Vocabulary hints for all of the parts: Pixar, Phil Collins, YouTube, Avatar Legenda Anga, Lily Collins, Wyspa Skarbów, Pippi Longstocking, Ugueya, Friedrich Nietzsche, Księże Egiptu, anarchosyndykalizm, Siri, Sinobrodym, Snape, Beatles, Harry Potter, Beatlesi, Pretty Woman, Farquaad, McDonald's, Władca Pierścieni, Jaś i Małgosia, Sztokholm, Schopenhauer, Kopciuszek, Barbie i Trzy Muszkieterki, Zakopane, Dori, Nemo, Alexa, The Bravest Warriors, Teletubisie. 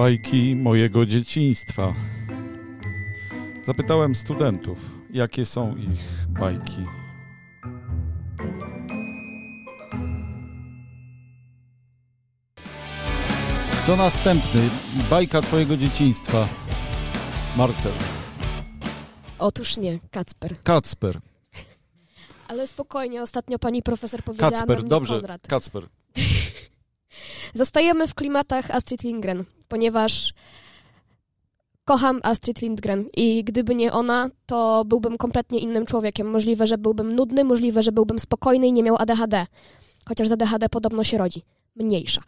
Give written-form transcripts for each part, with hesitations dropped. bajki mojego dzieciństwa. Zapytałem studentów, jakie są ich bajki. Kto następny? Bajka twojego dzieciństwa. Marcel. Otóż nie, Kacper. Kacper. Ale spokojnie, ostatnio pani profesor powiedziała Kacper, nam, dobrze, Konrad. Kacper. Zostajemy w klimatach Astrid Lindgren, ponieważ kocham Astrid Lindgren i gdyby nie ona, to byłbym kompletnie innym człowiekiem. Możliwe, że byłbym nudny, możliwe, że byłbym spokojny i nie miał ADHD. Chociaż z ADHD podobno się rodzi. Mniejsza.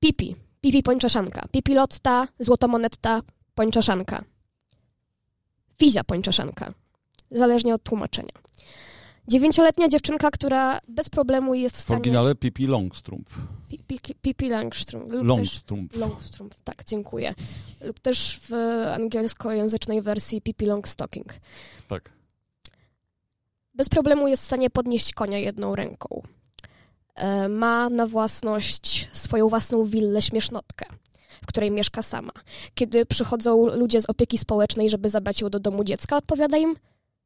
Pippi Pończaszanka. Pippi Lotta, Złotomonetta, Pończaszanka. Fizia Pończaszanka. Zależnie od tłumaczenia. 9-letnia dziewczynka, która bez problemu jest w stanie... W oryginale Pippi Långstrump. Pippi Långstrump. Långstrump, tak, dziękuję. Lub też w angielskojęzycznej wersji Pippi Longstocking. Tak. Bez problemu jest w stanie podnieść konia jedną ręką. Ma na własność swoją własną willę śmiesznotkę, w której mieszka sama. Kiedy przychodzą ludzie z opieki społecznej, żeby zabrać ją do domu dziecka, odpowiada im: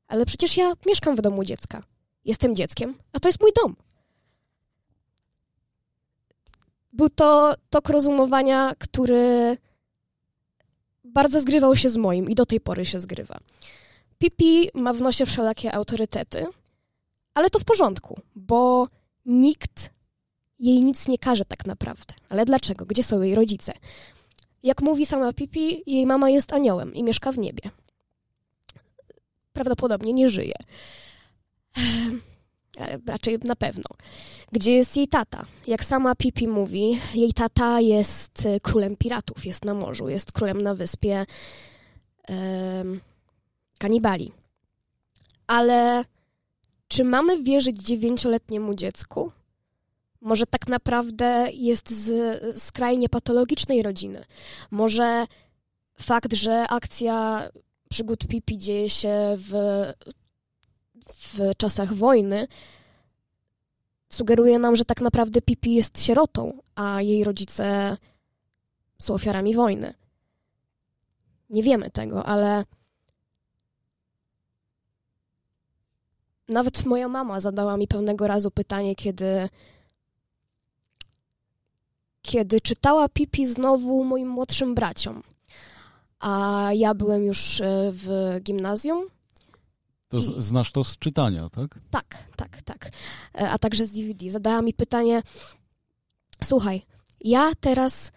ale przecież ja mieszkam w domu dziecka. Jestem dzieckiem, a to jest mój dom. Był to tok rozumowania, który bardzo zgrywał się z moim i do tej pory się zgrywa. Pippi ma w nosie wszelakie autorytety, ale to w porządku, bo nikt jej nic nie każe tak naprawdę. Ale dlaczego? Gdzie są jej rodzice? Jak mówi sama Pippi, jej mama jest aniołem i mieszka w niebie. Prawdopodobnie nie żyje. Raczej na pewno. Gdzie jest jej tata? Jak sama Pippi mówi, jej tata jest królem piratów, jest na morzu, jest królem na wyspie kanibali. Ale czy mamy wierzyć 9-letniemu dziecku? Może tak naprawdę jest z skrajnie patologicznej rodziny. Może fakt, że akcja przygód Pippi dzieje się w czasach wojny, sugeruje nam, że tak naprawdę Pippi jest sierotą, a jej rodzice są ofiarami wojny. Nie wiemy tego, ale nawet moja mama zadała mi pewnego razu pytanie, kiedy czytała Pippi znowu moim młodszym braciom. A ja byłem już w gimnazjum. To znasz to z czytania, tak? Tak. A także z DVD. Zadała mi pytanie: słuchaj, ja teraz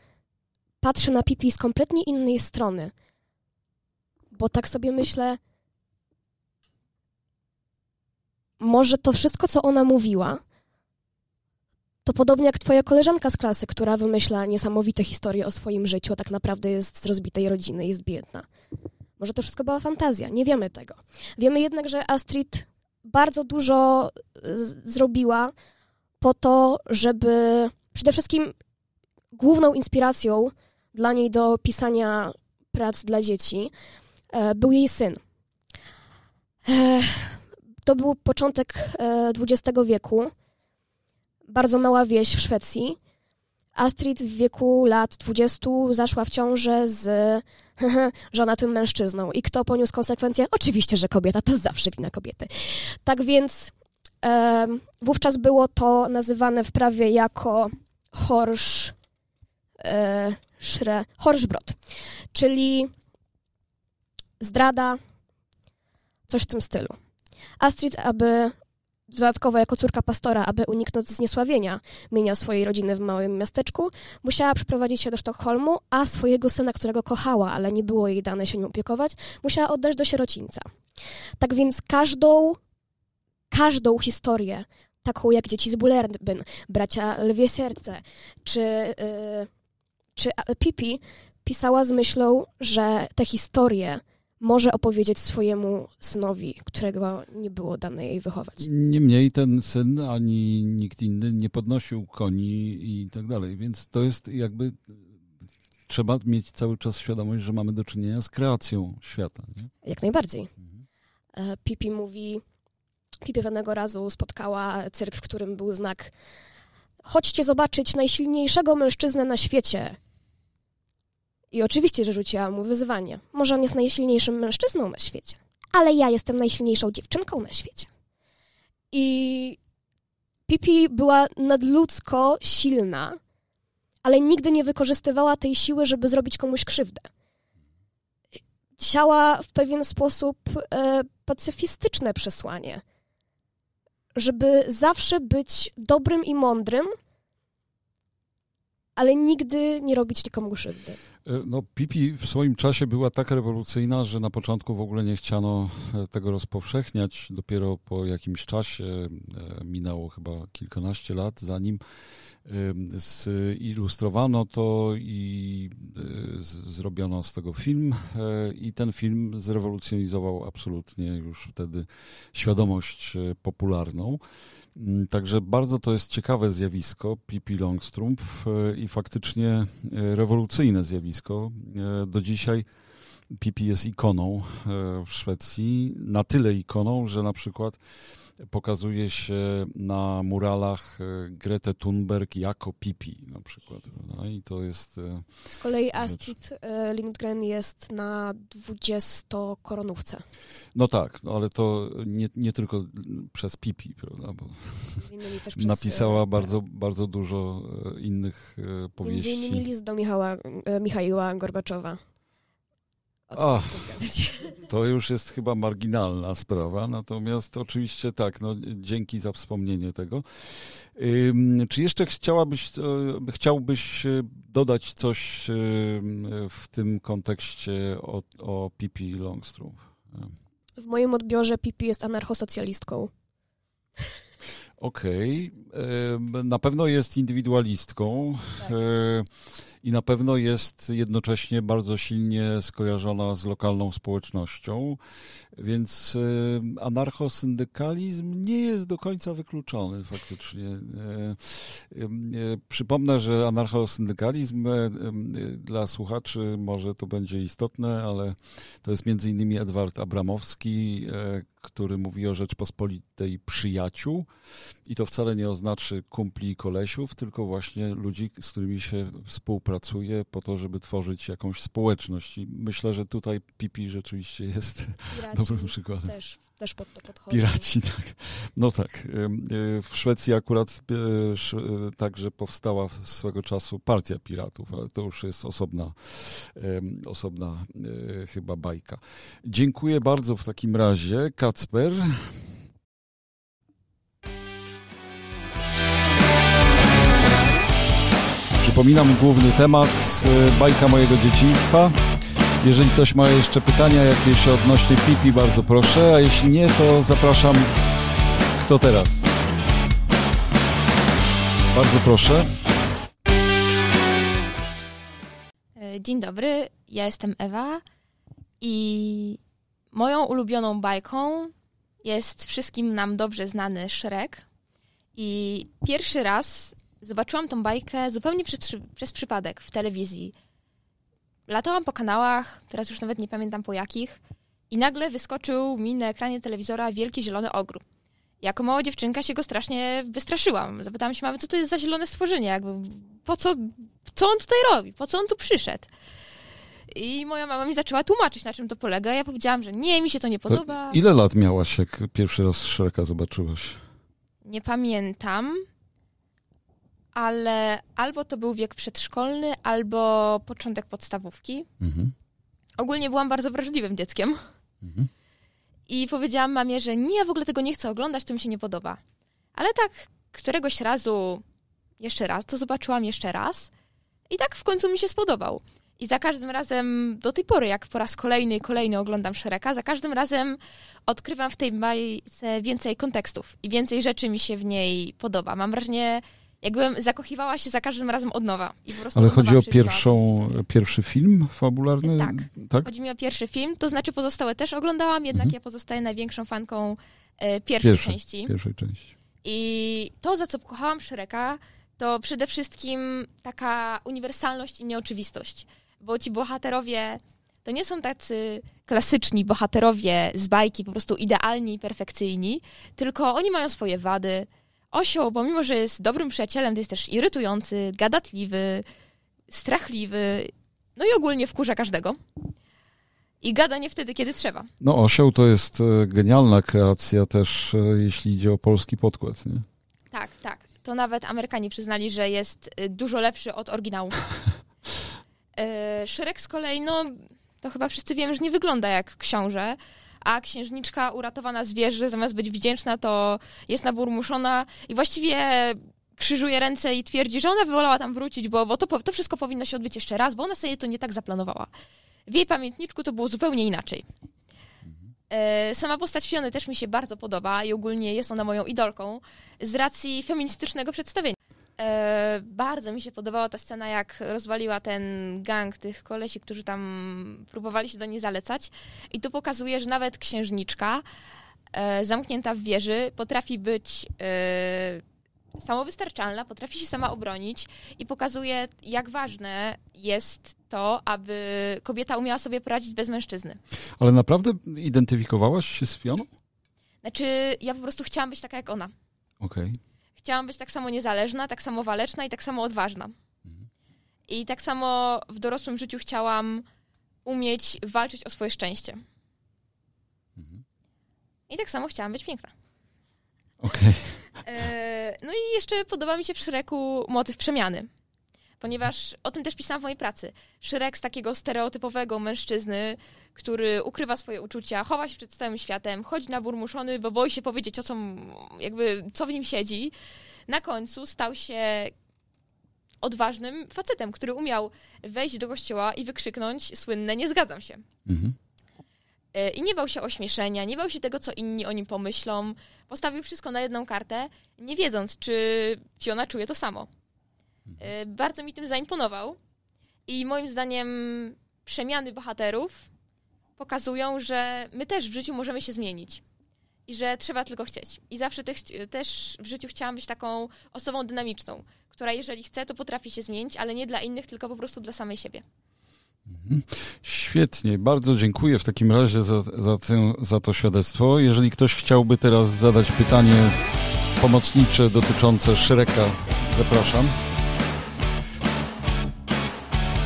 patrzę na Pippi z kompletnie innej strony, bo tak sobie myślę, może to wszystko, co ona mówiła, to podobnie jak twoja koleżanka z klasy, która wymyśla niesamowite historie o swoim życiu, a tak naprawdę jest z rozbitej rodziny, jest biedna. Może to wszystko była fantazja, nie wiemy tego. Wiemy jednak, że Astrid bardzo dużo zrobiła po to, żeby... Przede wszystkim główną inspiracją dla niej do pisania prac dla dzieci był jej syn. To był początek XX wieku. Bardzo mała wieś w Szwecji. Astrid w wieku lat 20 zaszła w ciążę z żonatym mężczyzną. I kto poniósł konsekwencje? Oczywiście, że kobieta, to zawsze wina kobiety. Tak więc wówczas było to nazywane w prawie jako Horszbrot, czyli zdrada, coś w tym stylu. Astrid, dodatkowo jako córka pastora, aby uniknąć zniesławienia imienia swojej rodziny w małym miasteczku, musiała przeprowadzić się do Sztokholmu, a swojego syna, którego kochała, ale nie było jej dane się nim opiekować, musiała oddać do sierocińca. Tak więc każdą historię, taką jak Dzieci z Bullerbyn, Bracia Lwie Serce, czy Pippi, pisała z myślą, że te historie może opowiedzieć swojemu synowi, którego nie było dane jej wychować. Niemniej ten syn ani nikt inny nie podnosił koni i tak dalej, więc to jest jakby... Trzeba mieć cały czas świadomość, że mamy do czynienia z kreacją świata. Nie? Jak najbardziej. Mhm. Pippi pewnego razu spotkała cyrk, w którym był znak: chodźcie zobaczyć najsilniejszego mężczyznę na świecie. I oczywiście, że rzuciłam mu wyzwanie. Może on jest najsilniejszym mężczyzną na świecie, ale ja jestem najsilniejszą dziewczynką na świecie. I Pippi była nadludzko silna, ale nigdy nie wykorzystywała tej siły, żeby zrobić komuś krzywdę. Siała w pewien sposób pacyfistyczne przesłanie, żeby zawsze być dobrym i mądrym, ale nigdy nie robić nikomu krzywdy. No, Pippi w swoim czasie była tak rewolucyjna, że na początku w ogóle nie chciano tego rozpowszechniać. Dopiero po jakimś czasie, minęło chyba kilkanaście lat, zanim zilustrowano to i zrobiono z tego film. I ten film zrewolucjonizował absolutnie już wtedy świadomość popularną. Także bardzo to jest ciekawe zjawisko, Pippi Långstrump, i faktycznie rewolucyjne zjawisko. Do dzisiaj Pippi jest ikoną w Szwecji, na tyle ikoną, że na przykład pokazuje się na muralach Gretę Thunberg jako Pippi na przykład. No i to jest... Z kolei Astrid Lindgren jest na 20-koronówce. No tak, no ale to nie tylko przez Pippi, prawda? Bo też przez... Napisała bardzo, bardzo dużo innych powieści. Między innymi list do Michaiła Gorbaczowa. Ach, to już jest chyba marginalna sprawa, natomiast oczywiście tak, no, dzięki za wspomnienie tego. Czy jeszcze chciałbyś dodać coś w tym kontekście o Pippi Långstrump? W moim odbiorze Pippi jest anarchosocjalistką. Okej. Na pewno jest indywidualistką. Tak. I na pewno jest jednocześnie bardzo silnie skojarzona z lokalną społecznością, więc anarchosyndykalizm nie jest do końca wykluczony faktycznie. Przypomnę, że anarchosyndykalizm dla słuchaczy może to będzie istotne, ale to jest między innymi Edward Abramowski, który mówi o Rzeczpospolitej przyjaciół i to wcale nie oznaczy kumpli i kolesiów, tylko właśnie ludzi, z którymi się współpracuje po to, żeby tworzyć jakąś społeczność. I myślę, że tutaj Pippi rzeczywiście jest dobrym przykładem. Też pod to podchodzi. Piraci, tak. No tak. W Szwecji akurat także powstała swego czasu partia piratów, ale to już jest osobna chyba bajka. Dziękuję bardzo w takim razie, Kacper. Przypominam główny temat, bajka mojego dzieciństwa. Jeżeli ktoś ma jeszcze pytania jakieś odnośnie Pippi, bardzo proszę, a jeśli nie, to zapraszam. Kto teraz? Bardzo proszę. Dzień dobry, ja jestem Ewa i moją ulubioną bajką jest wszystkim nam dobrze znany Shrek i pierwszy raz zobaczyłam tą bajkę zupełnie przez przypadek w telewizji. Latałam po kanałach, teraz już nawet nie pamiętam po jakich, i nagle wyskoczył mi na ekranie telewizora wielki zielony ogr. Jako mała dziewczynka się go strasznie wystraszyłam. Zapytałam się mamy, co to jest za zielone stworzenie? Co on tutaj robi? Po co on tu przyszedł? I moja mama mi zaczęła tłumaczyć, na czym to polega. Ja powiedziałam, że nie, mi się to nie podoba. To ile lat miałaś, jak pierwszy raz Shreka zobaczyłaś? Nie pamiętam. Ale albo to był wiek przedszkolny, albo początek podstawówki. Mhm. Ogólnie byłam bardzo wrażliwym dzieckiem. Mhm. I powiedziałam mamie, że nie, ja w ogóle tego nie chcę oglądać, to mi się nie podoba. Ale tak któregoś razu jeszcze raz, to zobaczyłam jeszcze raz i tak w końcu mi się spodobał. I za każdym razem, do tej pory, jak po raz kolejny i kolejny oglądam Shreka, za każdym razem odkrywam w tej bajce więcej kontekstów i więcej rzeczy mi się w niej podoba. Mam wrażenie... Jakbym zakochiwała się za każdym razem od nowa. I po prostu ale chodzi o pierwszy film fabularny? Tak, chodzi mi o pierwszy film, to znaczy pozostałe też oglądałam, jednak ja pozostaję największą fanką pierwszej części. I to, za co kochałam Shreka, to przede wszystkim taka uniwersalność i nieoczywistość. Bo ci bohaterowie to nie są tacy klasyczni bohaterowie z bajki, po prostu idealni i perfekcyjni, tylko oni mają swoje wady. Osioł, pomimo że jest dobrym przyjacielem, to jest też irytujący, gadatliwy, strachliwy No i ogólnie wkurza każdego. I gada nie wtedy, kiedy trzeba. No Osioł to jest genialna kreacja też, jeśli idzie o polski podkład, nie? Tak, tak. To nawet Amerykanie przyznali, że jest dużo lepszy od oryginału. Shrek z kolei, no to chyba wszyscy wiemy, że nie wygląda jak książę, a księżniczka uratowana z wieży, zamiast być wdzięczna, to jest naburmuszona i właściwie krzyżuje ręce i twierdzi, że ona wolała tam wrócić, bo to wszystko powinno się odbyć jeszcze raz, bo ona sobie to nie tak zaplanowała. W jej pamiętniczku to było zupełnie inaczej. Sama postać Fiony też mi się bardzo podoba i ogólnie jest ona moją idolką z racji feministycznego przedstawienia. Bardzo mi się podobała ta scena, jak rozwaliła ten gang tych kolesi, którzy tam próbowali się do niej zalecać. I to pokazuje, że nawet księżniczka zamknięta w wieży potrafi być samowystarczalna, potrafi się sama obronić i pokazuje, jak ważne jest to, aby kobieta umiała sobie poradzić bez mężczyzny. Ale naprawdę identyfikowałaś się z Fioną? Znaczy, ja po prostu chciałam być taka jak ona. Okej. Okay. Chciałam być tak samo niezależna, tak samo waleczna i tak samo odważna. I tak samo w dorosłym życiu chciałam umieć walczyć o swoje szczęście. I tak samo chciałam być piękna. Okej. Okay. No i jeszcze podoba mi się w Shreku motyw przemiany. Ponieważ o tym też pisałam w mojej pracy. Shrek z takiego stereotypowego mężczyzny, który ukrywa swoje uczucia, chowa się przed całym światem, chodzi naburmuszony, bo boi się powiedzieć, co w nim siedzi. Na końcu stał się odważnym facetem, który umiał wejść do kościoła i wykrzyknąć słynne "nie zgadzam się". Mhm. I nie bał się ośmieszenia, nie bał się tego, co inni o nim pomyślą. Postawił wszystko na jedną kartę, nie wiedząc, czy Fiona czuje to samo. Bardzo mi tym zaimponował i moim zdaniem przemiany bohaterów pokazują, że my też w życiu możemy się zmienić i że trzeba tylko chcieć. I zawsze też w życiu chciałam być taką osobą dynamiczną, która jeżeli chce, to potrafi się zmienić, ale nie dla innych, tylko po prostu dla samej siebie. Świetnie, bardzo dziękuję w takim razie za to świadectwo. Jeżeli ktoś chciałby teraz zadać pytanie pomocnicze dotyczące Shreka, zapraszam.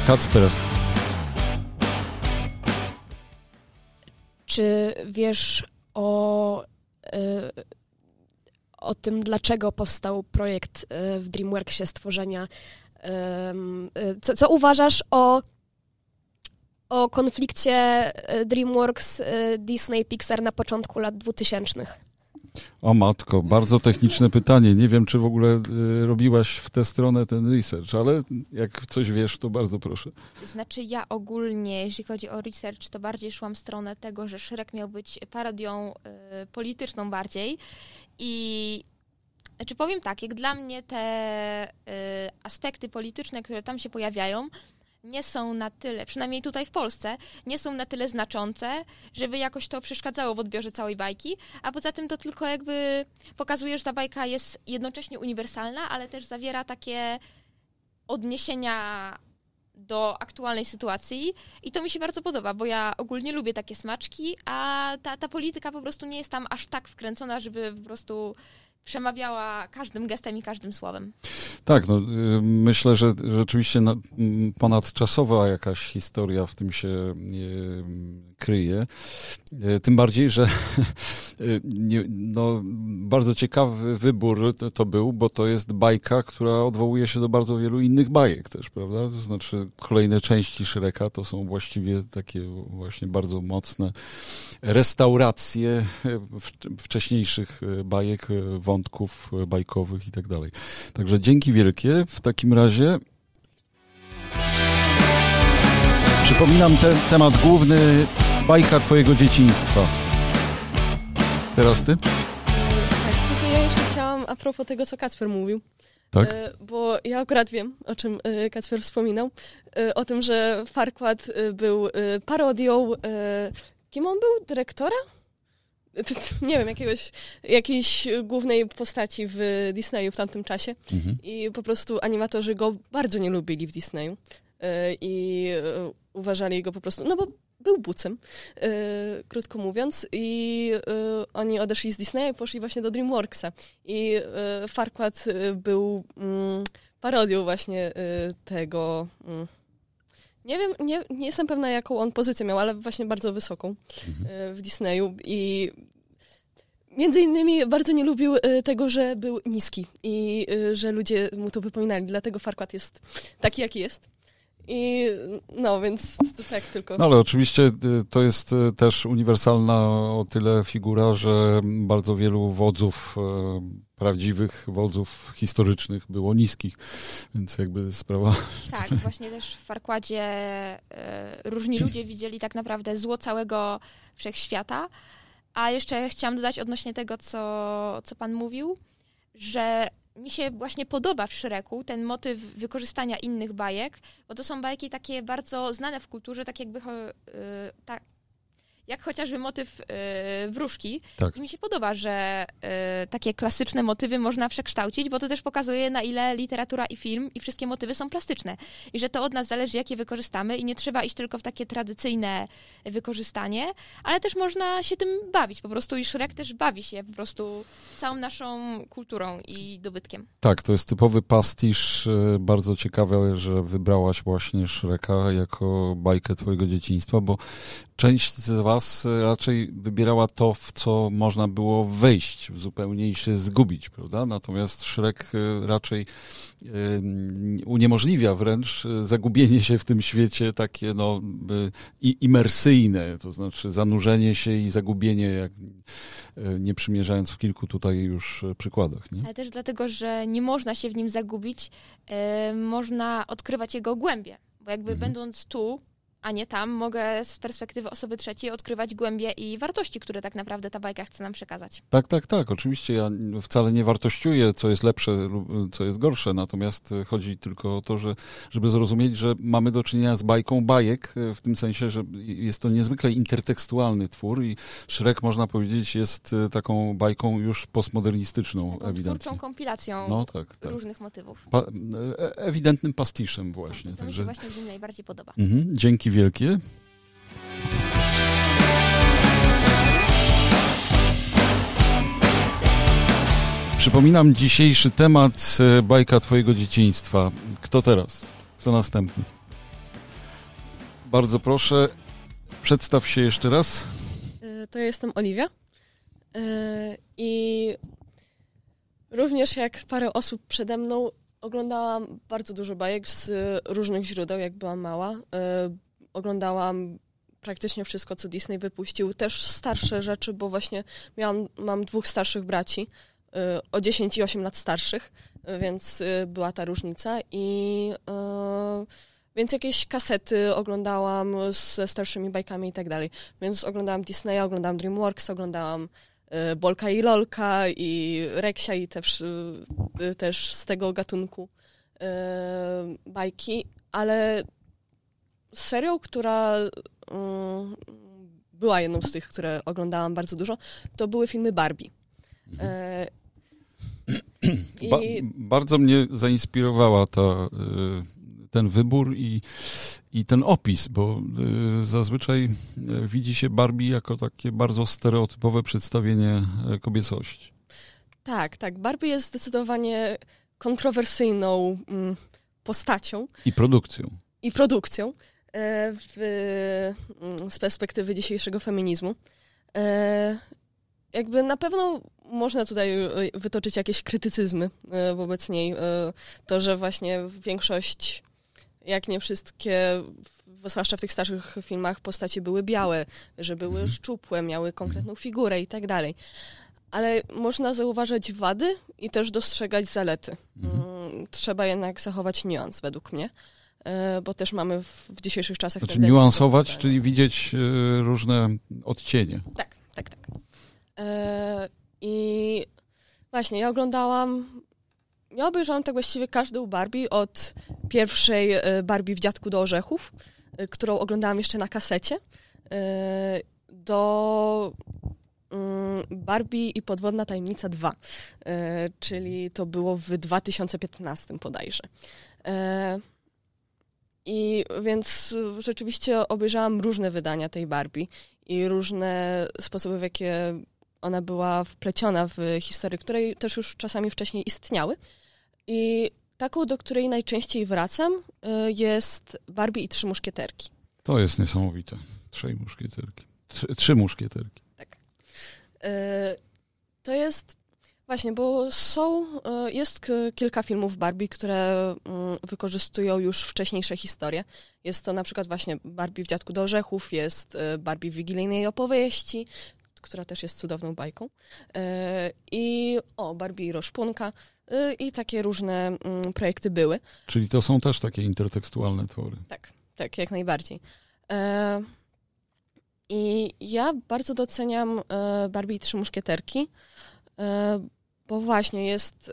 Kacper. Czy wiesz o tym, dlaczego powstał projekt w DreamWorksie stworzenia? Co uważasz o konflikcie DreamWorks, Disney, Pixar na początku lat 2000? O matko, bardzo techniczne pytanie. Nie wiem, czy w ogóle robiłaś w tę stronę ten research, ale jak coś wiesz, to bardzo proszę. Znaczy ja ogólnie, jeśli chodzi o research, to bardziej szłam w stronę tego, że Shrek miał być parodią polityczną bardziej. I znaczy powiem tak, jak dla mnie te aspekty polityczne, które tam się pojawiają, nie są na tyle, przynajmniej tutaj w Polsce, nie są na tyle znaczące, żeby jakoś to przeszkadzało w odbiorze całej bajki, a poza tym to tylko jakby pokazuje, że ta bajka jest jednocześnie uniwersalna, ale też zawiera takie odniesienia do aktualnej sytuacji i to mi się bardzo podoba, bo ja ogólnie lubię takie smaczki, a ta polityka po prostu nie jest tam aż tak wkręcona, żeby po prostu przemawiała każdym gestem i każdym słowem. Tak, no myślę, że rzeczywiście ponadczasowa jakaś historia w tym się kryje. Tym bardziej, że no, bardzo ciekawy wybór to był, bo to jest bajka, która odwołuje się do bardzo wielu innych bajek też, prawda? To znaczy kolejne części Shreka to są właściwie takie właśnie bardzo mocne restauracje wcześniejszych bajek, wątków bajkowych i tak dalej. Także dzięki wielkie. W takim razie przypominam temat główny, bajka twojego dzieciństwa. Teraz ty? Tak, w sensie ja jeszcze chciałam a propos tego, co Kacper mówił. Tak? Bo ja akurat wiem, o czym Kacper wspominał. O tym, że Farquaad był parodią. Kim on był? Dyrektora? Nie wiem, jakiejś głównej postaci w Disneyu w tamtym czasie. Mhm. I po prostu animatorzy go bardzo nie lubili w Disneyu. I uważali go po prostu, no bo był bucem, krótko mówiąc. I oni odeszli z Disneya i poszli właśnie do DreamWorksa. I Farquaad był parodią właśnie tego... Nie wiem, nie jestem pewna, jaką on pozycję miał, ale właśnie bardzo wysoką w Disneyu i między innymi bardzo nie lubił tego, że był niski i że ludzie mu to wypominali, dlatego Farquaad jest taki, jaki jest. I no, więc to tak tylko. No ale oczywiście to jest też uniwersalna o tyle figura, że bardzo wielu wodzów, prawdziwych wodzów historycznych było niskich, więc jakby sprawa... Tak, właśnie też w Farquaadzie różni ludzie widzieli tak naprawdę zło całego wszechświata. A jeszcze chciałam dodać odnośnie tego, co pan mówił, że mi się właśnie podoba w Shreku ten motyw wykorzystania innych bajek, bo to są bajki takie bardzo znane w kulturze, tak jakby jak chociażby motyw wróżki. Tak. I mi się podoba, że takie klasyczne motywy można przekształcić, bo to też pokazuje, na ile literatura i film i wszystkie motywy są plastyczne. I że to od nas zależy, jakie wykorzystamy i nie trzeba iść tylko w takie tradycyjne wykorzystanie, ale też można się tym bawić po prostu. I Shrek też bawi się po prostu całą naszą kulturą i dobytkiem. Tak, to jest typowy pastisz. Bardzo ciekawe, że wybrałaś właśnie Shreka jako bajkę twojego dzieciństwa, bo część z was raczej wybierała to, w co można było wejść, zupełnie się zgubić, prawda? Natomiast Shrek raczej uniemożliwia wręcz zagubienie się w tym świecie takie no imersyjne, to znaczy zanurzenie się i zagubienie, jak nie przymierzając w kilku tutaj już przykładach. Nie? Ale też dlatego, że nie można się w nim zagubić, można odkrywać jego głębie, bo jakby będąc tu, a nie tam, mogę z perspektywy osoby trzeciej odkrywać głębie i wartości, które tak naprawdę ta bajka chce nam przekazać. Tak. Oczywiście ja wcale nie wartościuję, co jest lepsze lub co jest gorsze, natomiast chodzi tylko o to, żeby zrozumieć, że mamy do czynienia z bajką bajek, w tym sensie, że jest to niezwykle intertekstualny twór i Shrek, można powiedzieć, jest taką bajką już postmodernistyczną, taką ewidentnie. Twórczą kompilacją różnych motywów. Ewidentnym pastiszem właśnie. To mi się właśnie z nim najbardziej podoba. Dzięki wielkie. Przypominam dzisiejszy temat, bajka twojego dzieciństwa. Kto teraz? Kto następny? Bardzo proszę, przedstaw się jeszcze raz. To ja jestem Oliwia i również jak parę osób przede mną oglądałam bardzo dużo bajek z różnych źródeł, jak byłam mała. Oglądałam praktycznie wszystko, co Disney wypuścił. Też starsze rzeczy, bo właśnie mam dwóch starszych braci, o 10 i 8 lat starszych, więc była ta różnica. I więc jakieś kasety oglądałam ze starszymi bajkami i tak dalej. Więc oglądałam Disneya, oglądałam DreamWorks, oglądałam Bolka i Lolka i Reksia i też z tego gatunku bajki, ale serią, która była jedną z tych, które oglądałam bardzo dużo, to były filmy Barbie. Bardzo mnie zainspirowała ten wybór i ten opis, bo zazwyczaj widzi się Barbie jako takie bardzo stereotypowe przedstawienie kobiecości. Tak. Barbie jest zdecydowanie kontrowersyjną postacią. I produkcją. Z perspektywy dzisiejszego feminizmu. Jakby na pewno można tutaj wytoczyć jakieś krytycyzmy wobec niej. To, że właśnie większość, jak nie wszystkie, zwłaszcza w tych starszych filmach, postaci były białe, że były szczupłe, miały konkretną figurę i tak dalej. Ale można zauważać wady i też dostrzegać zalety. Trzeba jednak zachować niuans według mnie, bo też mamy w dzisiejszych czasach... Znaczy niuansować, czyli widzieć różne odcienie. Tak. I właśnie ja obejrzałam tak właściwie każdą Barbie, od pierwszej Barbie w Dziadku do Orzechów, którą oglądałam jeszcze na kasecie, do Barbie i Podwodna Tajemnica 2, czyli to było w 2015 bodajże. I więc rzeczywiście obejrzałam różne wydania tej Barbie i różne sposoby, w jakie ona była wpleciona w historię, które też już czasami wcześniej istniały. I Taką, do której najczęściej wracam, jest Barbie i Trzy Muszkieterki. To jest niesamowite. Trzy muszkieterki. Tak. To jest... Właśnie, bo jest kilka filmów Barbie, które wykorzystują już wcześniejsze historie. Jest to na przykład właśnie Barbie w Dziadku do Orzechów, jest Barbie w Wigilijnej Opowieści, która też jest cudowną bajką. I Barbie i Roszpunka i takie różne projekty były. Czyli to są też takie intertekstualne twory. Tak, jak najbardziej. I ja bardzo doceniam Barbie i Trzy Muszkieterki, bo właśnie jest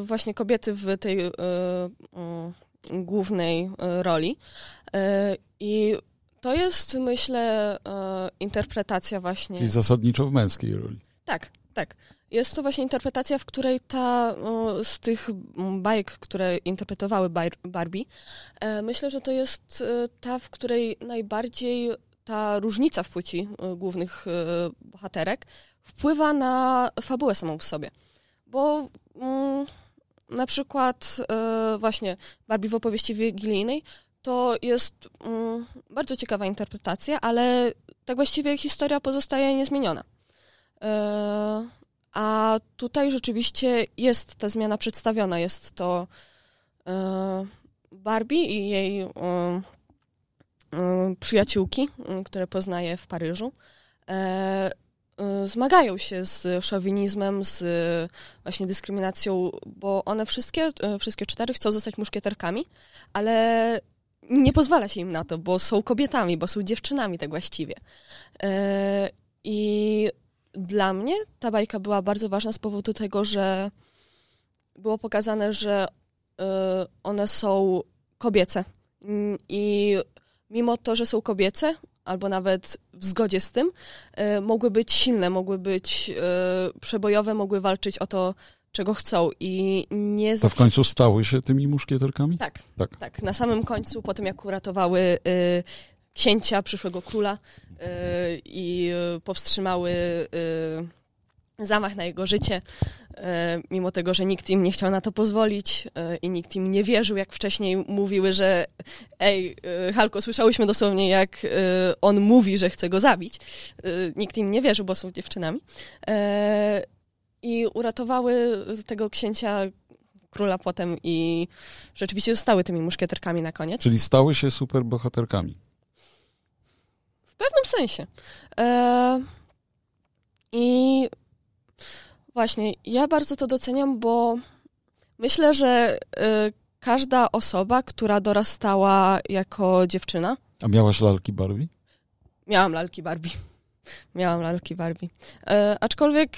właśnie kobiety w tej głównej roli i to jest, myślę, interpretacja właśnie... Czyli zasadniczo w męskiej roli. Tak. Jest to właśnie interpretacja, w której z tych bajek, które interpretowały Barbie, myślę, że to jest ta, w której najbardziej ta różnica w płci głównych bohaterek wpływa na fabułę samą w sobie. Bo na przykład właśnie Barbie w opowieści wigilijnej to jest bardzo ciekawa interpretacja, ale tak właściwie historia pozostaje niezmieniona. A tutaj rzeczywiście jest ta zmiana przedstawiona. Jest to Barbie i jej przyjaciółki, które poznaje w Paryżu, zmagają się z szowinizmem, z właśnie dyskryminacją, bo one wszystkie cztery chcą zostać muszkieterkami, ale nie pozwala się im na to, bo są kobietami, bo są dziewczynami tak właściwie. I dla mnie ta bajka była bardzo ważna z powodu tego, że było pokazane, że one są kobiece i mimo to, że są kobiece, albo nawet w zgodzie z tym, mogły być silne, mogły być przebojowe, mogły walczyć o to, czego chcą i nie... To w końcu stały się tymi muszkieterkami? Tak. Na samym końcu, po tym jak uratowały księcia, przyszłego króla i powstrzymały zamach na jego życie, mimo tego, że nikt im nie chciał na to pozwolić i nikt im nie wierzył, jak wcześniej mówiły, że Halko, słyszałyśmy dosłownie, jak on mówi, że chce go zabić. Nikt im nie wierzył, bo są dziewczynami. I uratowały tego księcia, króla potem i rzeczywiście zostały tymi muszkieterkami na koniec. Czyli stały się superbohaterkami. W pewnym sensie. I właśnie, ja bardzo to doceniam, bo myślę, że każda osoba, która dorastała jako dziewczyna... A miałaś lalki Barbie? Miałam lalki Barbie. Aczkolwiek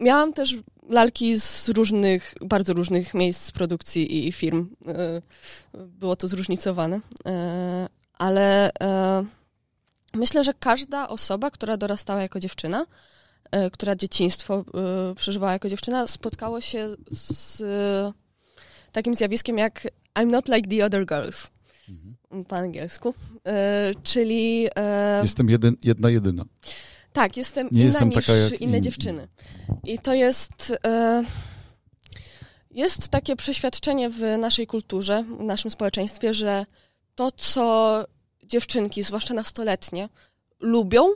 miałam też lalki z różnych, bardzo różnych miejsc produkcji i firm. Było to zróżnicowane. Ale myślę, że każda osoba, która dorastała jako dziewczyna, która dzieciństwo przeżywała jako dziewczyna, spotkało się z takim zjawiskiem jak I'm not like the other girls, po angielsku, czyli... Jestem jedyna. Tak, jestem nie inna jestem niż taka jak inne dziewczyny. I to jest... Jest takie przeświadczenie w naszej kulturze, w naszym społeczeństwie, że to, co dziewczynki, zwłaszcza nastoletnie, lubią,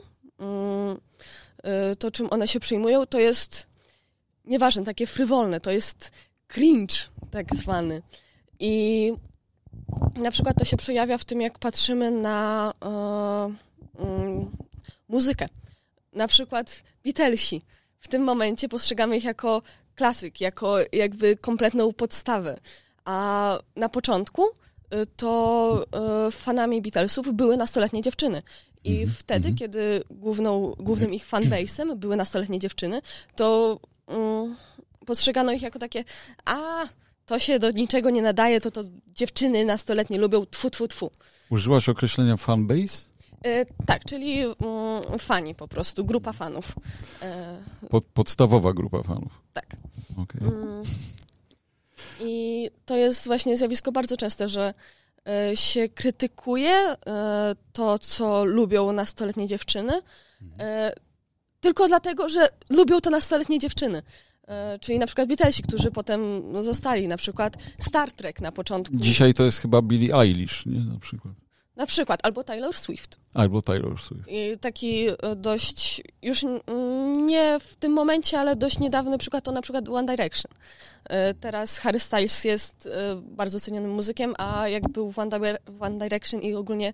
to, czym one się przyjmują, to jest nieważne, takie frywolne, to jest cringe tak zwany. I na przykład to się przejawia w tym, jak patrzymy na muzykę. Na przykład Beatlesi. W tym momencie postrzegamy ich jako klasyk, jako jakby kompletną podstawę. A na początku to fanami Beatlesów były nastoletnie dziewczyny. I wtedy, kiedy głównym ich fanbase'em były nastoletnie dziewczyny, to postrzegano ich jako takie, to się do niczego nie nadaje, to dziewczyny nastoletnie lubią, tfu. Użyłaś określenia fanbase? Tak, czyli fani po prostu, grupa fanów. Podstawowa grupa fanów. Tak. Okay. I to jest właśnie zjawisko bardzo częste, że się krytykuje to, co lubią nastoletnie dziewczyny, tylko dlatego, że lubią to nastoletnie dziewczyny. Czyli na przykład Beatlesi, którzy potem zostali, na przykład Star Trek na początku. Dzisiaj to jest chyba Billie Eilish, nie? Na przykład, albo Taylor Swift. I taki dość, już nie w tym momencie, ale dość niedawny przykład to na przykład One Direction. Teraz Harry Styles jest bardzo cenionym muzykiem, a jak był w One Direction i ogólnie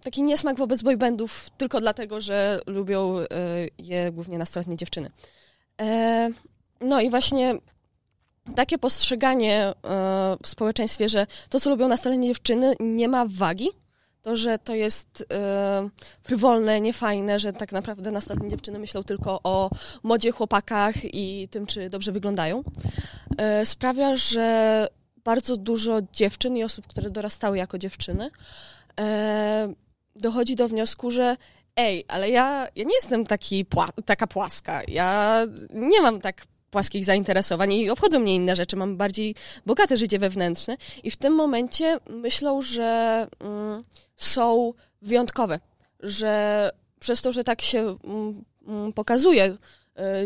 taki niesmak wobec boybandów tylko dlatego, że lubią je głównie nastoletnie dziewczyny. No i właśnie takie postrzeganie w społeczeństwie, że to, co lubią nastoletnie dziewczyny, nie ma wagi. To, że to jest frywolne, niefajne, że tak naprawdę nastoletnie dziewczyny myślą tylko o modzie, chłopakach i tym, czy dobrze wyglądają, sprawia, że bardzo dużo dziewczyn i osób, które dorastały jako dziewczyny, dochodzi do wniosku, że ale ja nie jestem taka płaska, ja nie mam tak płaskich zainteresowań i obchodzą mnie inne rzeczy, mam bardziej bogate życie wewnętrzne i w tym momencie myślą, że są wyjątkowe, że przez to, że tak się pokazuje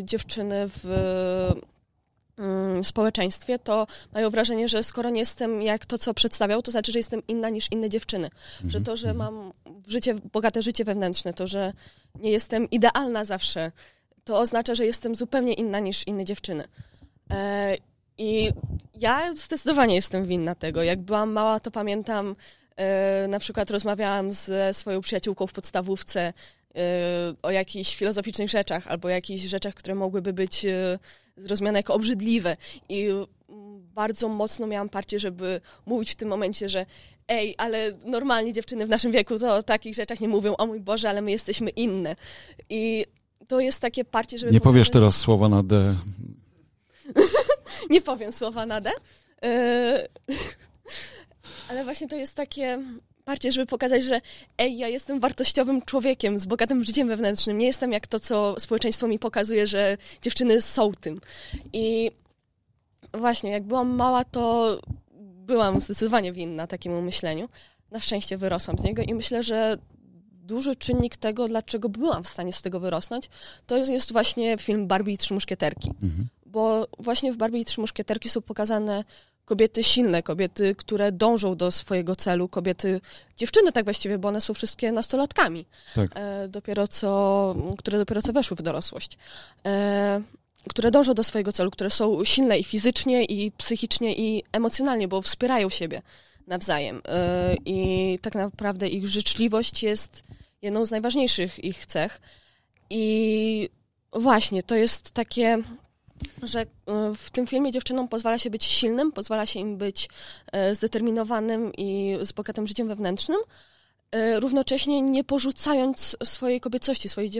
dziewczyny w społeczeństwie, to mają wrażenie, że skoro nie jestem jak to, co przedstawiał, to znaczy, że jestem inna niż inne dziewczyny. Mhm. Że to, że mam bogate życie wewnętrzne, to, że nie jestem idealna zawsze, to oznacza, że jestem zupełnie inna niż inne dziewczyny. I ja zdecydowanie jestem winna tego. Jak byłam mała, to pamiętam, na przykład rozmawiałam ze swoją przyjaciółką w podstawówce o jakichś filozoficznych rzeczach albo jakichś rzeczach, które mogłyby być zrozumiane jako obrzydliwe i bardzo mocno miałam parcie, żeby mówić w tym momencie, że ale normalnie dziewczyny w naszym wieku to o takich rzeczach nie mówią, o mój Boże, ale my jesteśmy inne. I to jest takie parcie, żeby... Nie powiesz teraz słowa na D. Nie powiem słowa na D. Ale właśnie to jest takie... bardziej, żeby pokazać, że ja jestem wartościowym człowiekiem z bogatym życiem wewnętrznym. Nie jestem jak to, co społeczeństwo mi pokazuje, że dziewczyny są tym. I właśnie, jak byłam mała, to byłam zdecydowanie winna takiemu myśleniu. Na szczęście wyrosłam z niego i myślę, że duży czynnik tego, dlaczego byłam w stanie z tego wyrosnąć, to jest właśnie film Barbie i Trzy Muszkieterki. Mhm. Bo właśnie w Barbie i Trzy Muszkieterki są pokazane kobiety silne, kobiety, które dążą do swojego celu, dziewczyny tak właściwie, bo one są wszystkie nastolatkami, tak. Które dopiero co weszły w dorosłość, które dążą do swojego celu, które są silne i fizycznie, i psychicznie, i emocjonalnie, bo wspierają siebie nawzajem. I tak naprawdę ich życzliwość jest jedną z najważniejszych ich cech. I właśnie, to jest takie... że w tym filmie dziewczynom pozwala się być silnym, pozwala się im być zdeterminowanym i z bogatym życiem wewnętrznym, równocześnie nie porzucając swojej kobiecości, swojej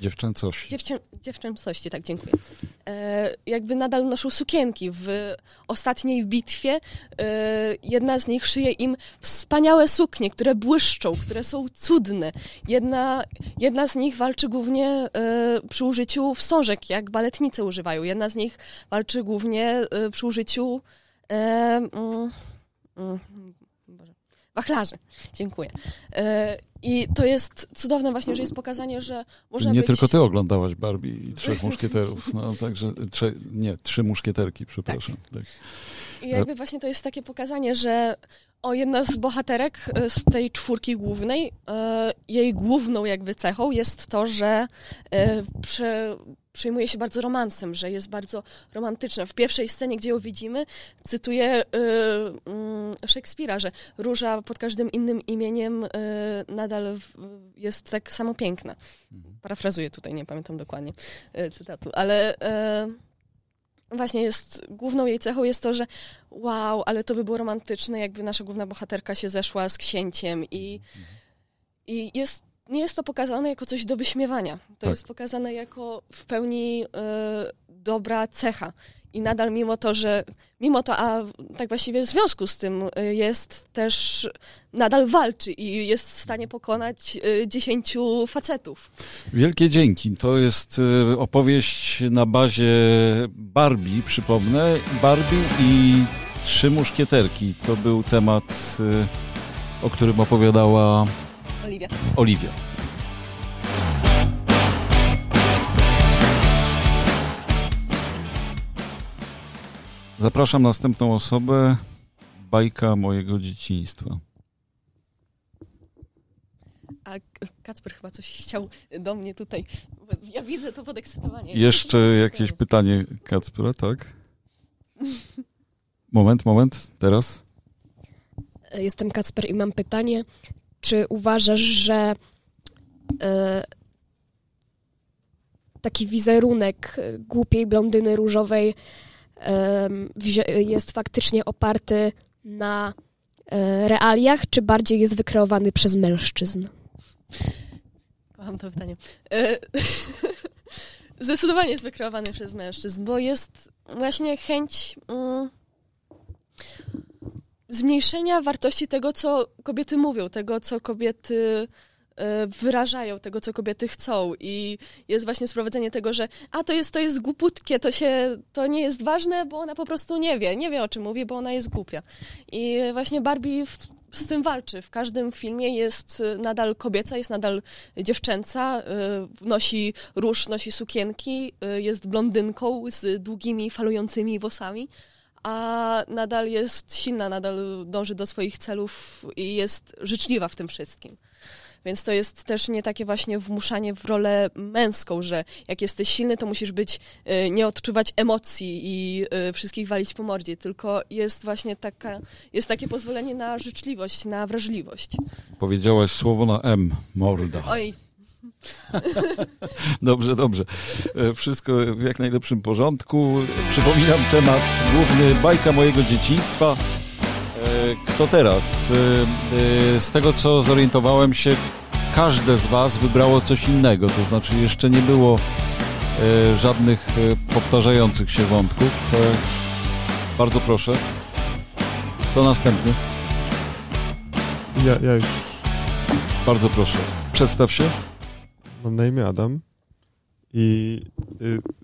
dziewczęcości. Dziewczęcości, tak, dziękuję. Jakby nadal noszą sukienki. W ostatniej bitwie jedna z nich szyje im wspaniałe suknie, które błyszczą, które są cudne. Jedna z nich walczy głównie przy użyciu wstążek, jak baletnice używają. Jedna z nich walczy głównie przy użyciu... wachlarzy. Dziękuję. I to jest cudowne właśnie, że jest pokazanie, że można nie być... tylko ty oglądałaś Barbie i Trzech Muszkieterów. No, także Trzy Muszkieterki, przepraszam. Tak. I jakby właśnie to jest takie pokazanie, że jedna z bohaterek z tej czwórki głównej, jej główną jakby cechą jest to, że przejmuje się bardzo romansem, że jest bardzo romantyczna. W pierwszej scenie, gdzie ją widzimy, cytuję Szekspira, że róża pod każdym innym imieniem nadal jest tak samo piękna. Parafrazuję tutaj, nie pamiętam dokładnie cytatu, ale... Właśnie główną jej cechą jest to, że wow, ale to by było romantyczne, jakby nasza główna bohaterka się zeszła z księciem i nie jest to pokazane jako coś do wyśmiewania. To jest pokazane jako w pełni dobra cecha. I nadal mimo to, a tak właściwie w związku z tym jest też, nadal walczy i jest w stanie pokonać 10 facetów. Wielkie dzięki. To jest opowieść na bazie Barbie, przypomnę. Barbie i Trzy Muszkieterki. To był temat, o którym opowiadała Oliwia. Zapraszam następną osobę. Bajka mojego dzieciństwa. A Kacper chyba coś chciał do mnie tutaj. Ja widzę to podekscytowanie. Jeszcze jakieś pytanie Kacpera, tak? Moment, teraz. Jestem Kacper i mam pytanie. Czy uważasz, że taki wizerunek głupiej blondyny różowej jest faktycznie oparty na realiach, czy bardziej jest wykreowany przez mężczyzn? Kocham to pytanie. Zdecydowanie jest wykreowany przez mężczyzn, bo jest właśnie chęć zmniejszenia wartości tego, co kobiety mówią, tego, co kobiety wyrażają, tego, co kobiety chcą, i jest właśnie sprowadzenie tego, że to jest głuputkie, to nie jest ważne, bo ona po prostu nie wie o czym mówi, bo ona jest głupia. I właśnie Barbie z tym walczy. W każdym filmie jest nadal kobieca, jest nadal dziewczęca, nosi róż, nosi sukienki, jest blondynką z długimi, falującymi włosami, a nadal jest silna, nadal dąży do swoich celów i jest życzliwa w tym wszystkim. Więc to jest też nie takie właśnie wmuszanie w rolę męską, że jak jesteś silny, to musisz być, nie odczuwać emocji i wszystkich walić po mordzie, tylko jest właśnie takie pozwolenie na życzliwość, na wrażliwość. Powiedziałaś słowo na M, morda. Oj. Dobrze. Wszystko w jak najlepszym porządku. Przypominam temat główny, bajka mojego dzieciństwa. Kto teraz? Z tego, co zorientowałem się, każde z was wybrało coś innego, to znaczy jeszcze nie było żadnych powtarzających się wątków. Bardzo proszę. Kto następny? Ja już. Bardzo proszę. Przedstaw się. Mam na imię Adam i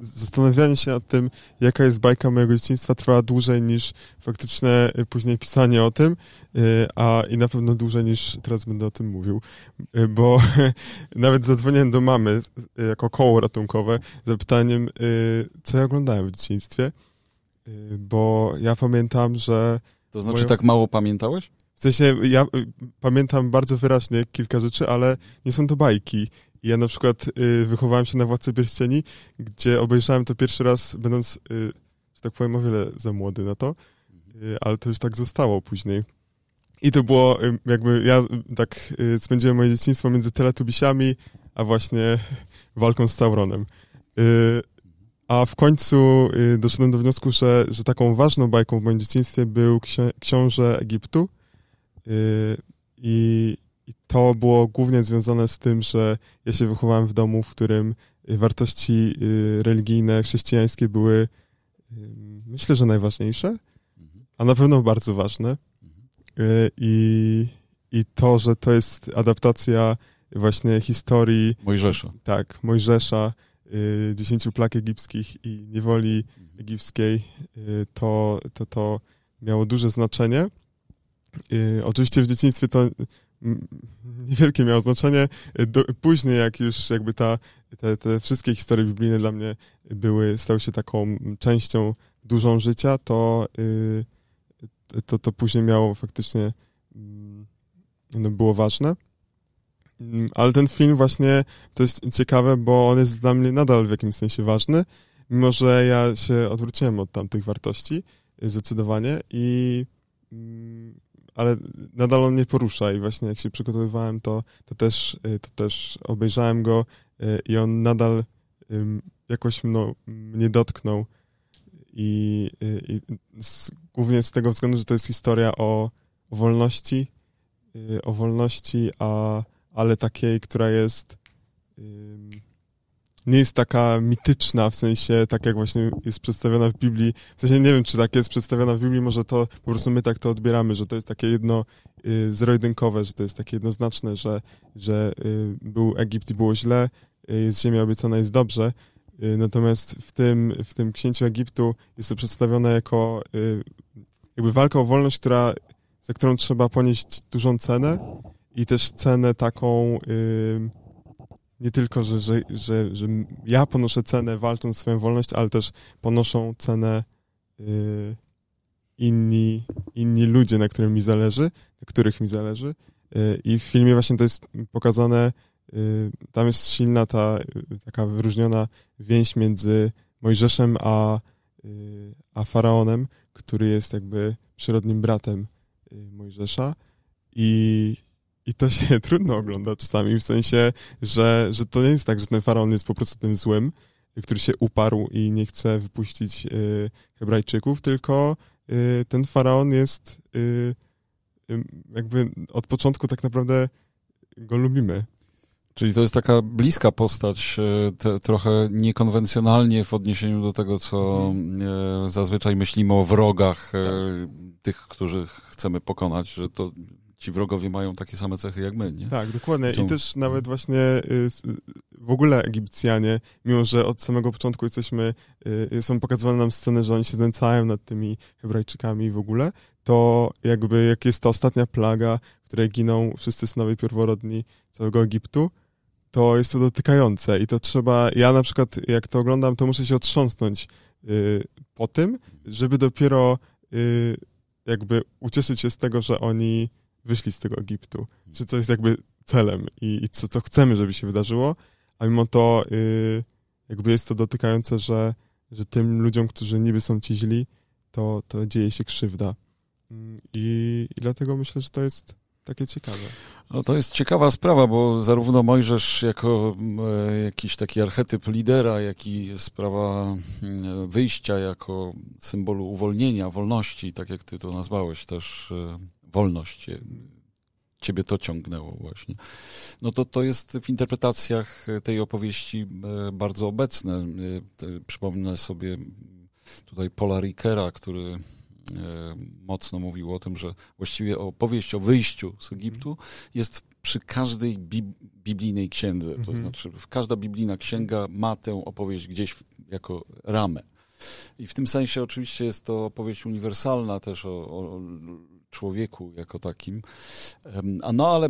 zastanawianie się nad tym, jaka jest bajka mojego dzieciństwa, trwa dłużej niż faktyczne później pisanie o tym, i na pewno dłużej niż teraz będę o tym mówił, bo nawet zadzwoniłem do mamy jako koło ratunkowe z zapytaniem, co ja oglądałem w dzieciństwie, bo ja pamiętam, że... To znaczy tak mało pamiętałeś? W sensie ja pamiętam bardzo wyraźnie kilka rzeczy, ale nie są to bajki. Ja na przykład wychowałem się na Władcy Pierścieni, gdzie obejrzałem to pierwszy raz, będąc, że tak powiem, o wiele za młody na to, ale to już tak zostało później. I to było jakby, ja tak spędziłem moje dzieciństwo między Teletubisiami, a właśnie walką z Sauronem. A w końcu doszedłem do wniosku, że taką ważną bajką w moim dzieciństwie był książę Egiptu I to było głównie związane z tym, że ja się wychowałem w domu, w którym wartości religijne, chrześcijańskie były, myślę, że najważniejsze, a na pewno bardzo ważne. I to, że to jest adaptacja właśnie historii... Mojżesza. Tak, Mojżesza, 10 plag egipskich i niewoli egipskiej, to miało duże znaczenie. Oczywiście w dzieciństwie to... niewielkie miało znaczenie. Później, jak już jakby te wszystkie historie biblijne dla mnie stały się taką częścią dużą życia, to później miało faktycznie, było ważne. Ale ten film właśnie to jest ciekawe, bo on jest dla mnie nadal w jakimś sensie ważny, mimo że ja się odwróciłem od tamtych wartości zdecydowanie ale nadal on mnie porusza i właśnie jak się przygotowywałem, to też obejrzałem go i on nadal jakoś mnie dotknął i głównie z tego względu, że to jest historia o wolności, ale takiej, która jest nie jest taka mityczna, w sensie tak jak właśnie jest przedstawiona w Biblii. W sensie nie wiem, czy tak jest przedstawiona w Biblii, może to po prostu my tak to odbieramy, że to jest takie zero-jedynkowe, że to jest takie jednoznaczne, że był Egipt i było źle, jest ziemia obiecana, jest dobrze. Natomiast w tym Księciu Egiptu jest to przedstawione jako jakby walka o wolność, za którą trzeba ponieść dużą cenę i też cenę taką... Nie tylko, że ja ponoszę cenę walcząc o swoją wolność, ale też ponoszą cenę inni ludzie, na którym mi zależy, na których mi zależy. I w filmie właśnie to jest pokazane, tam jest silna ta taka wyróżniona więź między Mojżeszem a Faraonem, który jest jakby przyrodnim bratem Mojżesza. I to się trudno ogląda czasami, w sensie, że to nie jest tak, że ten Faraon jest po prostu tym złym, który się uparł i nie chce wypuścić Hebrajczyków, tylko ten Faraon jest jakby od początku tak naprawdę go lubimy. Czyli to jest taka bliska postać, trochę niekonwencjonalnie w odniesieniu do tego, co zazwyczaj myślimy o wrogach tych, którzy chcemy pokonać, że to ci wrogowie mają takie same cechy jak my, nie? Tak, dokładnie. I też nawet właśnie w ogóle Egipcjanie, mimo że od samego początku są pokazywane nam sceny, że oni się znęcają nad tymi Hebrajczykami w ogóle, to jakby jak jest ta ostatnia plaga, w której giną wszyscy synowie pierworodni całego Egiptu, to jest to dotykające i to trzeba, ja na przykład jak to oglądam, to muszę się otrząsnąć po tym, żeby dopiero jakby ucieszyć się z tego, że oni wyszli z tego Egiptu, czy co jest jakby celem i co chcemy, żeby się wydarzyło, a mimo to jakby jest to dotykające, że tym ludziom, którzy niby są ci źli, to dzieje się krzywda. I dlatego myślę, że to jest takie ciekawe. No to jest ciekawa sprawa, bo zarówno Mojżesz jako jakiś taki archetyp lidera, jak i sprawa wyjścia jako symbolu uwolnienia, wolności, tak jak ty to nazwałeś też, wolność, ciebie to ciągnęło właśnie. No to jest w interpretacjach tej opowieści bardzo obecne. Przypomnę sobie tutaj Paula Rickera, który mocno mówił o tym, że właściwie opowieść o wyjściu z Egiptu jest przy każdej biblijnej księdze. To znaczy każda biblijna księga ma tę opowieść gdzieś jako ramę. I w tym sensie oczywiście jest to opowieść uniwersalna też o człowieku jako takim. Ale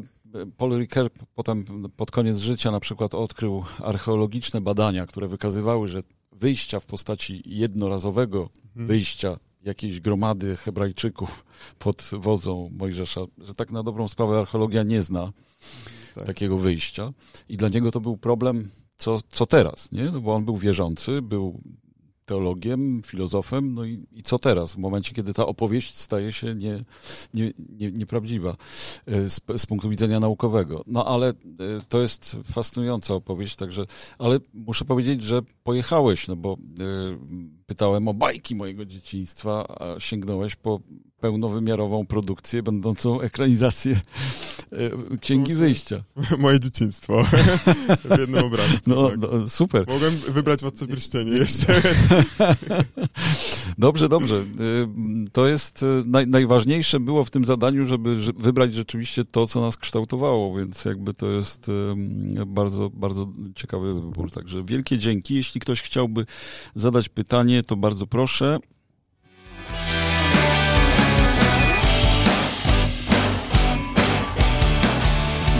Paul Ricker potem pod koniec życia na przykład odkrył archeologiczne badania, które wykazywały, że wyjścia w postaci jednorazowego wyjścia jakiejś gromady Hebrajczyków pod wodzą Mojżesza, że tak na dobrą sprawę archeologia nie zna takiego wyjścia. I dla niego to był problem, co teraz, nie? No bo on był wierzący, był teologiem, filozofem, no i co teraz? W momencie, kiedy ta opowieść staje się nieprawdziwa z punktu widzenia naukowego. No ale to jest fascynująca opowieść, także, ale muszę powiedzieć, że pojechałeś, no bo pytałem o bajki mojego dzieciństwa, a sięgnąłeś po pełnowymiarową produkcję, będącą ekranizację Księgi Wyjścia. Moje dzieciństwo. W jednym obrazku. No, super. Mogłem wybrać Władcę Pierścieni jeszcze. Dobrze. To jest najważniejsze było w tym zadaniu, żeby wybrać rzeczywiście to, co nas kształtowało, więc jakby to jest bardzo, bardzo ciekawy wybór. Także wielkie dzięki. Jeśli ktoś chciałby zadać pytanie, to bardzo proszę.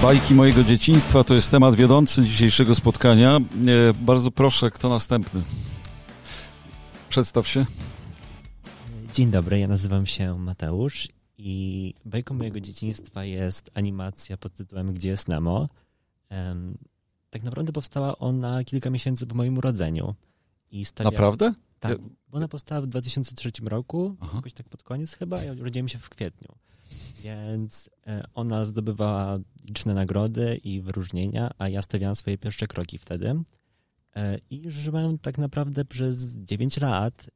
Bajki mojego dzieciństwa to jest temat wiodący dzisiejszego spotkania. Bardzo proszę, kto następny? Przedstaw się. Dzień dobry, ja nazywam się Mateusz i bajką mojego dzieciństwa jest animacja pod tytułem Gdzie jest Nemo. Tak naprawdę powstała ona kilka miesięcy po moim urodzeniu. Naprawdę? Tak, bo ona powstała w 2003 roku, jakoś tak pod koniec chyba, ja urodziłem się w kwietniu. Więc ona zdobywała liczne nagrody i wyróżnienia, a ja stawiałem swoje pierwsze kroki wtedy. I żyłem tak naprawdę przez 9 lat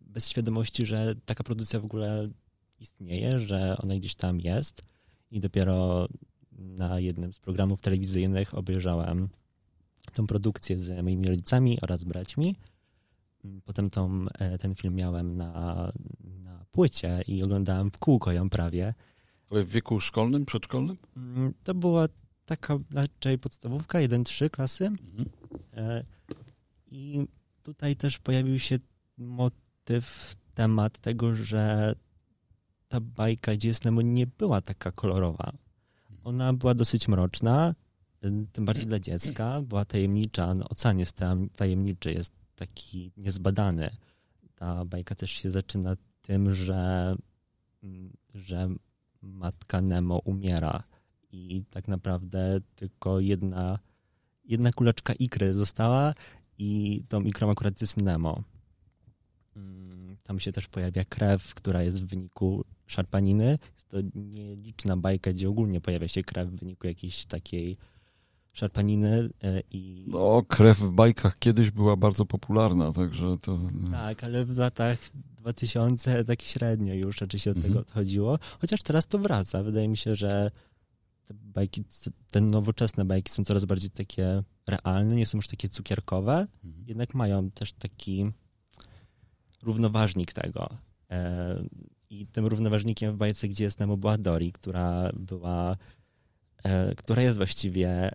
bez świadomości, że taka produkcja w ogóle istnieje, że ona gdzieś tam jest. I dopiero na jednym z programów telewizyjnych obejrzałem tą produkcję z moimi rodzicami oraz braćmi. Potem ten film miałem na płycie i oglądałem w kółko ją prawie. Ale w wieku szkolnym, przedszkolnym? To była taka raczej podstawówka, 1-3 klasy. I tutaj też pojawił się motyw, temat tego, że ta bajka Gdzie jest Nemo nie była taka kolorowa. Ona była dosyć mroczna, tym bardziej dla dziecka, była tajemnicza. No, ocean jest tajemniczy, jest taki niezbadany. ta bajka też się zaczyna tym, że matka Nemo umiera i tak naprawdę tylko jedna kuleczka ikry została i tą ikrą akurat jest Nemo. Tam się też pojawia krew, która jest w wyniku szarpaniny. Jest to nieliczna bajka, gdzie ogólnie pojawia się krew w wyniku jakiejś takiej szarpaniny. I... No, krew w bajkach kiedyś była bardzo popularna, także to... Tak, ale w latach 2000 tak średnio już raczej się od tego odchodziło. Chociaż teraz to wraca. Wydaje mi się, że te bajki, te nowoczesne bajki są coraz bardziej takie realne, nie są już takie cukierkowe, jednak mają też taki równoważnik tego. I tym równoważnikiem w bajce, Gdzie jest Nemo, była Dori, która jest właściwie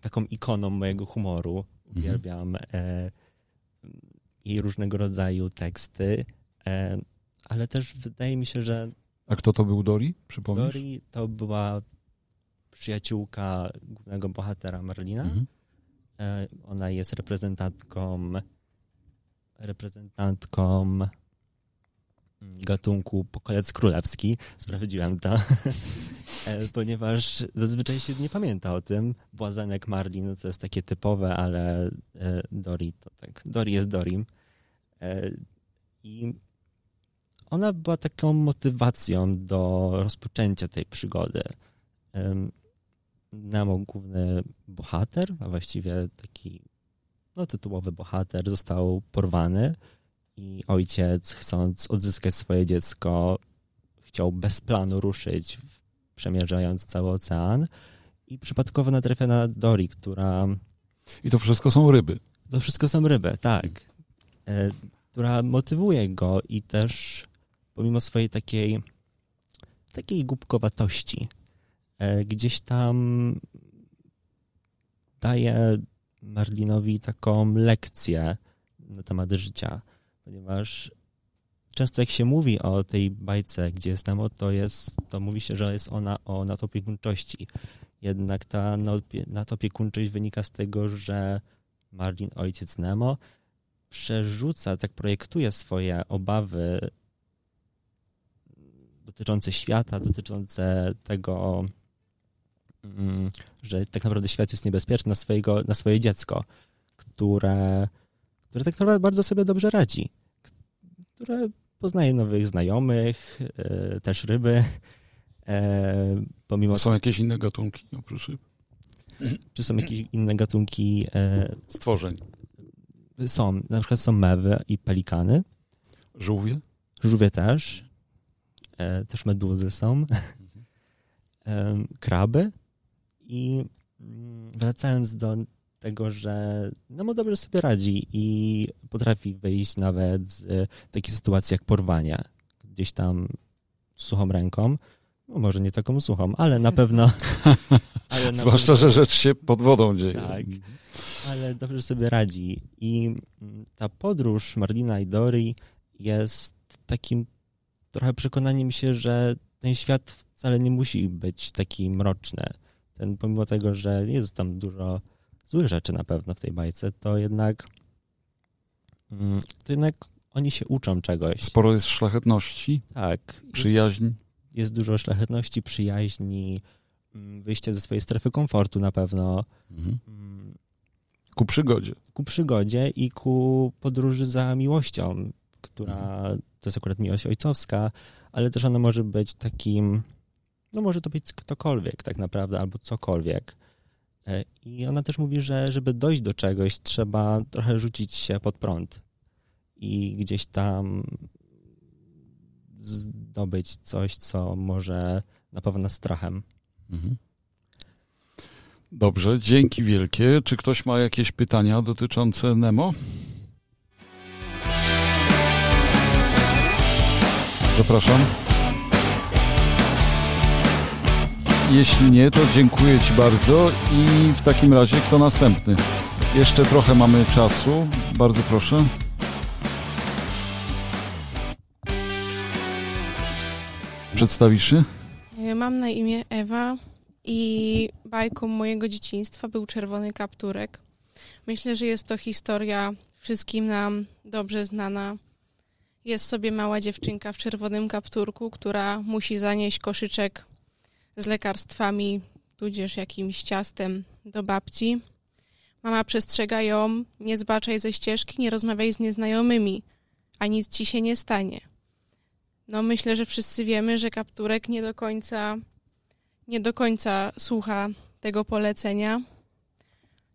taką ikoną mojego humoru. Uwielbiam jej różnego rodzaju teksty, ale też wydaje mi się, że... A kto to był Dori? Przypomnisz? Dori to była przyjaciółka głównego bohatera Marlina. Ona jest reprezentantką gatunku pokolec królewski. Sprawdziłem to, ponieważ zazwyczaj się nie pamięta o tym. Błazenek Marlin no to jest takie typowe, ale Dori to tak. Dori jest Dorim. I ona była taką motywacją do rozpoczęcia tej przygody. Nemo, główny bohater, a właściwie taki tytułowy bohater, został porwany i ojciec, chcąc odzyskać swoje dziecko, chciał bez planu ruszyć, przemierzając cały ocean i przypadkowo natrafia na Dori, która... I to wszystko są ryby. To wszystko są ryby, tak. Która motywuje go i też pomimo swojej takiej głupkowatości gdzieś tam daje Marlinowi taką lekcję na temat życia, ponieważ często jak się mówi o tej bajce, Gdzie jest Nemo, to mówi się, że jest ona o nadopiekuńczości. Jednak ta nadopiekuńczość wynika z tego, że Marlin, ojciec Nemo, przerzuca, tak projektuje swoje obawy dotyczące świata, dotyczące tego, że tak naprawdę świat jest niebezpieczny na swoje dziecko, które tak naprawdę bardzo sobie dobrze radzi, które poznaje nowych znajomych, też ryby. Pomimo są jakieś inne gatunki oprócz ryb? Czy są jakieś inne gatunki stworzeń? Są, na przykład są mewy i pelikany. Żółwie? Żółwie też. Też meduzy są. Kraby. I wracając do tego, że Nemo dobrze sobie radzi i potrafi wyjść nawet z takiej sytuacji jak porwania. Gdzieś tam suchą ręką. No może nie taką suchą, ale na pewno... Zwłaszcza, że rzecz się pod wodą dzieje. Tak. Ale dobrze sobie radzi. I ta podróż Marlina i Dori jest takim trochę przekonaniem się, że ten świat wcale nie musi być taki mroczny. Pomimo tego, że jest tam dużo złych rzeczy na pewno w tej bajce, to jednak oni się uczą czegoś. Sporo jest szlachetności, tak, przyjaźni. Jest dużo szlachetności, przyjaźni, wyjścia ze swojej strefy komfortu na pewno. Ku przygodzie. Ku przygodzie i ku podróży za miłością, która to jest akurat miłość ojcowska, ale też ona może być takim, może to być ktokolwiek tak naprawdę, albo cokolwiek. I ona też mówi, że żeby dojść do czegoś, trzeba trochę rzucić się pod prąd i gdzieś tam zdobyć coś, co może napawa nas strachem. Dobrze, dzięki wielkie. Czy ktoś ma jakieś pytania dotyczące Nemo? Zapraszam. Jeśli nie, to dziękuję Ci bardzo i w takim razie kto następny? Jeszcze trochę mamy czasu. Bardzo proszę. Przedstawisz się? Mam na imię Ewa i bajką mojego dzieciństwa był Czerwony Kapturek. Myślę, że jest to historia wszystkim nam dobrze znana. Jest sobie mała dziewczynka w czerwonym kapturku, która musi zanieść koszyczek z lekarstwami, tudzież jakimś ciastem do babci. Mama przestrzega ją, nie zbaczaj ze ścieżki, nie rozmawiaj z nieznajomymi, a nic ci się nie stanie. No myślę, że wszyscy wiemy, że kapturek nie do końca słucha tego polecenia.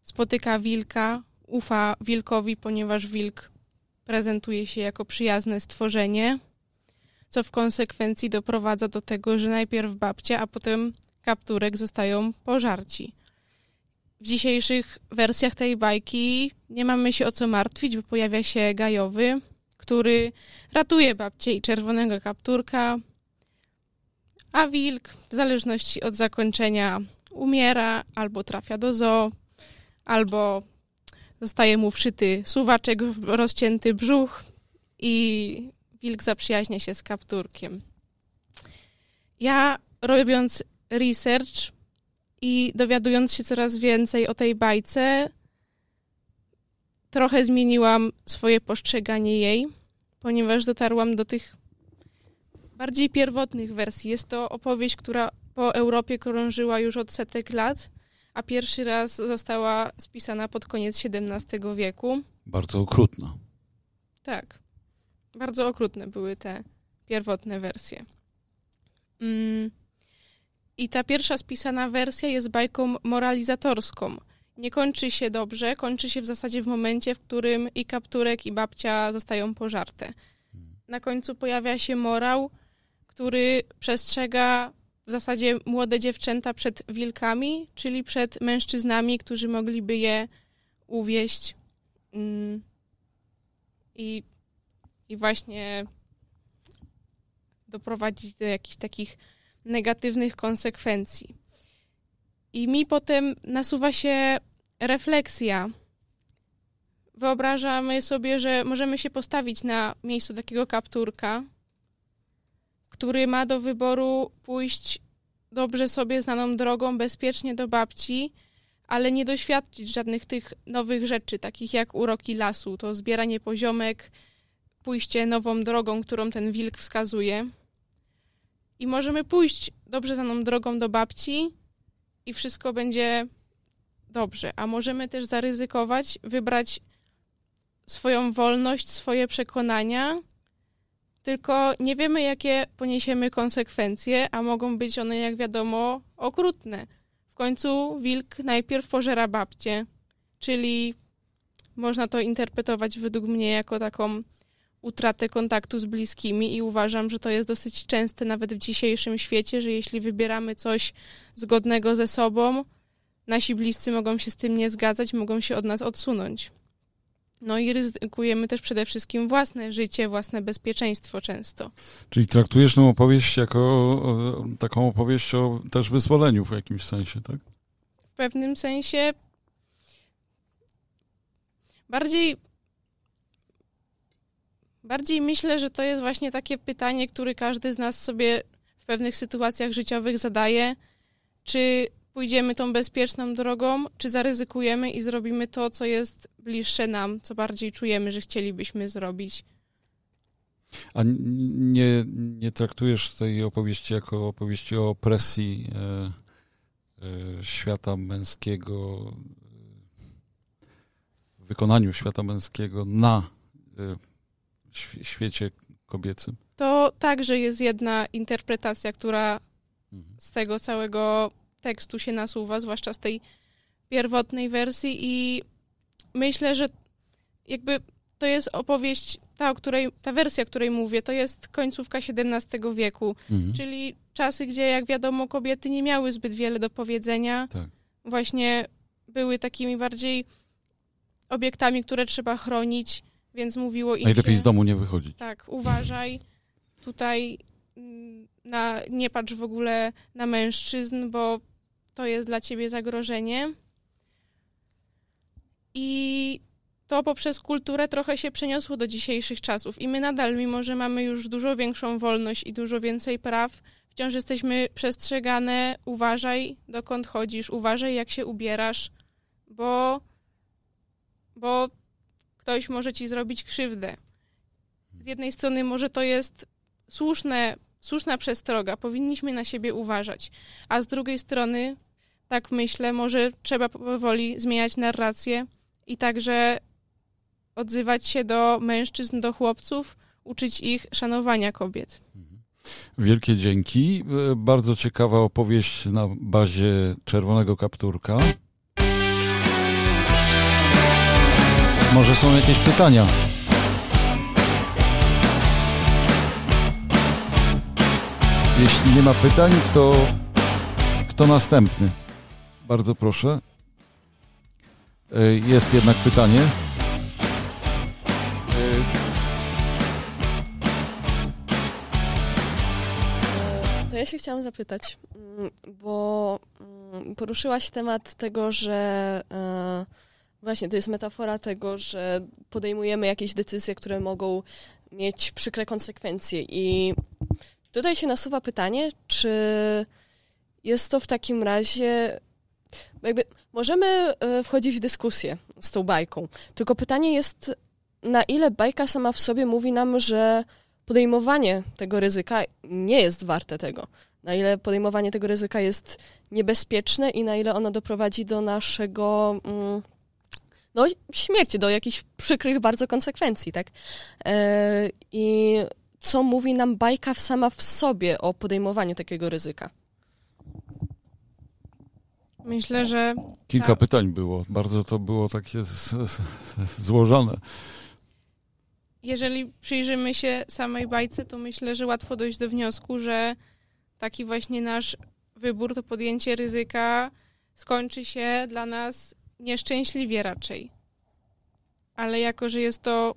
Spotyka wilka, ufa wilkowi, ponieważ wilk prezentuje się jako przyjazne stworzenie, co w konsekwencji doprowadza do tego, że najpierw babcia, a potem kapturek zostają pożarci. W dzisiejszych wersjach tej bajki nie mamy się o co martwić, bo pojawia się Gajowy, który ratuje babcię i czerwonego kapturka, a wilk w zależności od zakończenia umiera, albo trafia do zoo, albo zostaje mu wszyty suwaczek w rozcięty brzuch i wilk zaprzyjaźnia się z kapturkiem. Ja, robiąc research i dowiadując się coraz więcej o tej bajce, trochę zmieniłam swoje postrzeganie jej, ponieważ dotarłam do tych bardziej pierwotnych wersji. Jest to opowieść, która po Europie krążyła już od setek lat, a pierwszy raz została spisana pod koniec XVII wieku. Bardzo okrutna. Tak. Bardzo okrutne były te pierwotne wersje. I ta pierwsza spisana wersja jest bajką moralizatorską. Nie kończy się dobrze, kończy się w zasadzie w momencie, w którym i kapturek, i babcia zostają pożarte. Na końcu pojawia się morał, który przestrzega w zasadzie młode dziewczęta przed wilkami, czyli przed mężczyznami, którzy mogliby je uwieść i właśnie doprowadzić do jakichś takich negatywnych konsekwencji. I mi potem nasuwa się refleksja. Wyobrażamy sobie, że możemy się postawić na miejscu takiego kapturka, który ma do wyboru pójść dobrze sobie znaną drogą, bezpiecznie do babci, ale nie doświadczyć żadnych tych nowych rzeczy, takich jak uroki lasu, to zbieranie poziomek, pójście nową drogą, którą ten wilk wskazuje. I możemy pójść dobrze znaną drogą do babci i wszystko będzie dobrze. A możemy też zaryzykować, wybrać swoją wolność, swoje przekonania, tylko nie wiemy, jakie poniesiemy konsekwencje, a mogą być one, jak wiadomo, okrutne. W końcu wilk najpierw pożera babcię, czyli można to interpretować według mnie jako taką utratę kontaktu z bliskimi i uważam, że to jest dosyć częste nawet w dzisiejszym świecie, że jeśli wybieramy coś zgodnego ze sobą, nasi bliscy mogą się z tym nie zgadzać, mogą się od nas odsunąć. No i ryzykujemy też przede wszystkim własne życie, własne bezpieczeństwo często. Czyli traktujesz tę opowieść jako taką opowieść o też wyzwoleniu w jakimś sensie, tak? W pewnym sensie bardziej myślę, że to jest właśnie takie pytanie, które każdy z nas sobie w pewnych sytuacjach życiowych zadaje. Czy pójdziemy tą bezpieczną drogą, czy zaryzykujemy i zrobimy to, co jest bliższe nam, co bardziej czujemy, że chcielibyśmy zrobić. A nie traktujesz tej opowieści jako opowieści o opresji świata męskiego, wykonaniu świata męskiego na świecie kobiecym? To także jest jedna interpretacja, która z tego całego tekstu się nasuwa, zwłaszcza z tej pierwotnej wersji i myślę, że jakby to jest opowieść, ta wersja, o której mówię, to jest końcówka XVII wieku, czyli czasy, gdzie jak wiadomo kobiety nie miały zbyt wiele do powiedzenia, tak. Właśnie były takimi bardziej obiektami, które trzeba chronić, więc mówiło im najlepiej z domu nie wychodzić. Tak, uważaj, tutaj nie patrz w ogóle na mężczyzn, bo to jest dla ciebie zagrożenie. I to poprzez kulturę trochę się przeniosło do dzisiejszych czasów. I my nadal, mimo że mamy już dużo większą wolność i dużo więcej praw, wciąż jesteśmy przestrzegane, uważaj, dokąd chodzisz, uważaj, jak się ubierasz, bo ktoś może ci zrobić krzywdę. Z jednej strony może to jest słuszna przestroga, powinniśmy na siebie uważać, a z drugiej strony, tak myślę, może trzeba powoli zmieniać narrację i także odzywać się do mężczyzn, do chłopców, uczyć ich szanowania kobiet. Wielkie dzięki. Bardzo ciekawa opowieść na bazie Czerwonego Kapturka. Może są jakieś pytania? Jeśli nie ma pytań, to kto następny? Bardzo proszę. Jest jednak pytanie. To ja się chciałam zapytać, bo poruszyłaś temat tego, że właśnie to jest metafora tego, że podejmujemy jakieś decyzje, które mogą mieć przykre konsekwencje i tutaj się nasuwa pytanie, czy jest to w takim razie, jakby możemy wchodzić w dyskusję z tą bajką, tylko pytanie jest, na ile bajka sama w sobie mówi nam, że podejmowanie tego ryzyka nie jest warte tego. Na ile podejmowanie tego ryzyka jest niebezpieczne i na ile ono doprowadzi do naszego śmierci, do jakichś przykrych bardzo konsekwencji, tak? I co mówi nam bajka sama w sobie o podejmowaniu takiego ryzyka? Myślę, że... Kilka pytań było. Bardzo to było takie złożone. Jeżeli przyjrzymy się samej bajce, to myślę, że łatwo dojść do wniosku, że taki właśnie nasz wybór, to podjęcie ryzyka skończy się dla nas nieszczęśliwie raczej. Ale jako, że jest to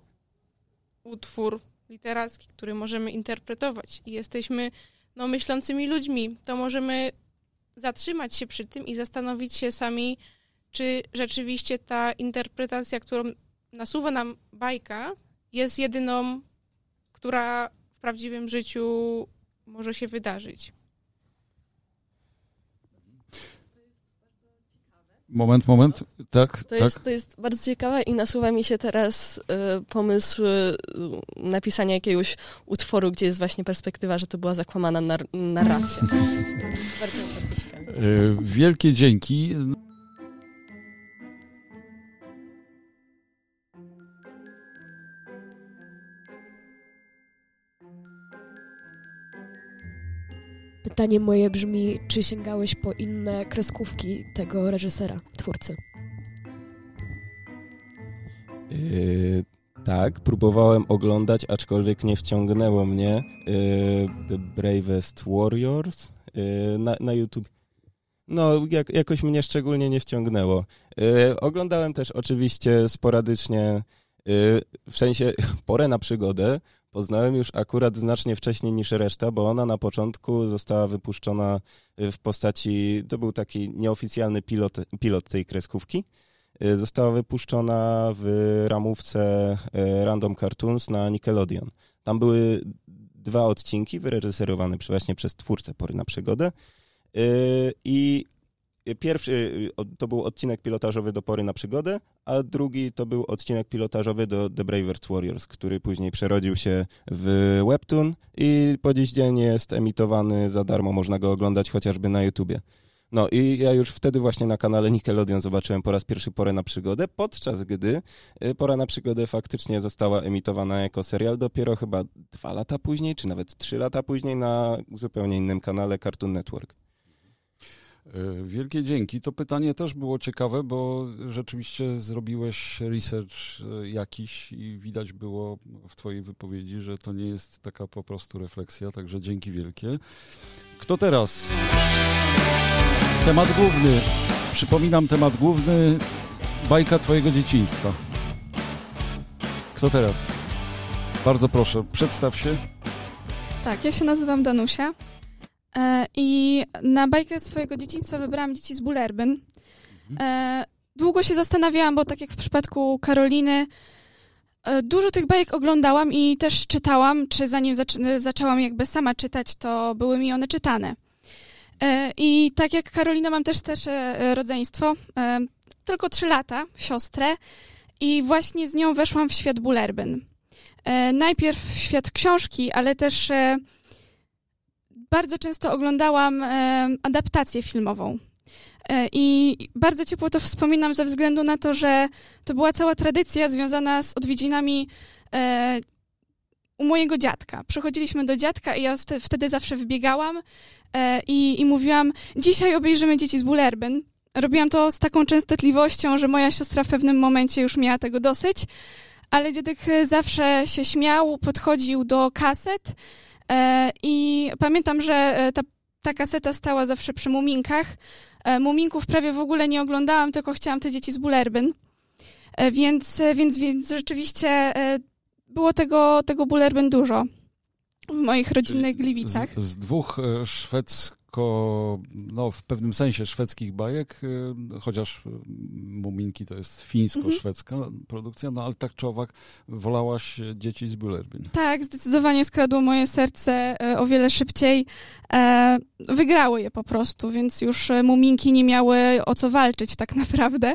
utwór literacki, który możemy interpretować i jesteśmy myślącymi ludźmi, to możemy zatrzymać się przy tym i zastanowić się sami, czy rzeczywiście ta interpretacja, którą nasuwa nam bajka, jest jedyną, która w prawdziwym życiu może się wydarzyć. Moment. To jest bardzo ciekawe i nasuwa mi się teraz pomysł napisania jakiegoś utworu, gdzie jest właśnie perspektywa, że to była zakłamana narracja. Bardzo ciekawe. Wielkie dzięki. Pytanie moje brzmi, czy sięgałeś po inne kreskówki tego reżysera, twórcy? Tak, próbowałem oglądać, aczkolwiek nie wciągnęło mnie The Bravest Warriors na YouTube. Jakoś mnie szczególnie nie wciągnęło. Oglądałem też oczywiście sporadycznie, w sensie Porę na Przygodę, poznałem już akurat znacznie wcześniej niż reszta, bo ona na początku została wypuszczona w postaci, to był taki nieoficjalny pilot tej kreskówki. Została wypuszczona w ramówce Random Cartoons na Nickelodeon. Tam były 2 odcinki wyreżyserowane właśnie przez twórcę Pory na Przygodę. I pierwszy to był odcinek pilotażowy do Pory na Przygodę, a drugi to był odcinek pilotażowy do The Bravest Warriors, który później przerodził się w webtoon i po dziś dzień jest emitowany za darmo, można go oglądać chociażby na YouTubie. No i ja już wtedy właśnie na kanale Nickelodeon zobaczyłem po raz pierwszy Porę na Przygodę, podczas gdy Pora na Przygodę faktycznie została emitowana jako serial dopiero chyba 2 lata później, czy nawet 3 lata później na zupełnie innym kanale Cartoon Network. Wielkie dzięki. To pytanie też było ciekawe, bo rzeczywiście zrobiłeś research jakiś i widać było w twojej wypowiedzi, że to nie jest taka po prostu refleksja, także dzięki wielkie. Kto teraz? Temat główny. Przypominam, temat główny, bajka twojego dzieciństwa. Kto teraz? Bardzo proszę, przedstaw się. Tak, ja się nazywam Danusia. I na bajkę swojego dzieciństwa wybrałam Dzieci z Bullerbyn. Długo się zastanawiałam, bo tak jak w przypadku Karoliny, dużo tych bajek oglądałam i też czytałam, czy zanim zaczęłam jakby sama czytać, to były mi one czytane. I tak jak Karolina, mam też starsze rodzeństwo, tylko 3 lata, siostrę i właśnie z nią weszłam w świat Bullerbyn. Najpierw w świat książki, ale też bardzo często oglądałam adaptację filmową. I bardzo ciepło to wspominam ze względu na to, że to była cała tradycja związana z odwiedzinami u mojego dziadka. Przychodziliśmy do dziadka i ja wtedy zawsze wybiegałam i mówiłam, dzisiaj obejrzymy Dzieci z Bullerbyn. Robiłam to z taką częstotliwością, że moja siostra w pewnym momencie już miała tego dosyć, ale dziadek zawsze się śmiał, podchodził do kaset i pamiętam, że ta kaseta stała zawsze przy Muminkach. Muminków prawie w ogóle nie oglądałam, tylko chciałam te Dzieci z Bullerbyn. Więc rzeczywiście było tego Bullerbyn dużo w moich rodzinnych Gliwicach. Z dwóch w pewnym sensie szwedzkich bajek, chociaż Muminki to jest fińsko-szwedzka produkcja, no ale tak czy owak wolałaś Dzieci z Bullerbyn. Tak, zdecydowanie skradło moje serce o wiele szybciej. Wygrało je po prostu, więc już Muminki nie miały o co walczyć tak naprawdę.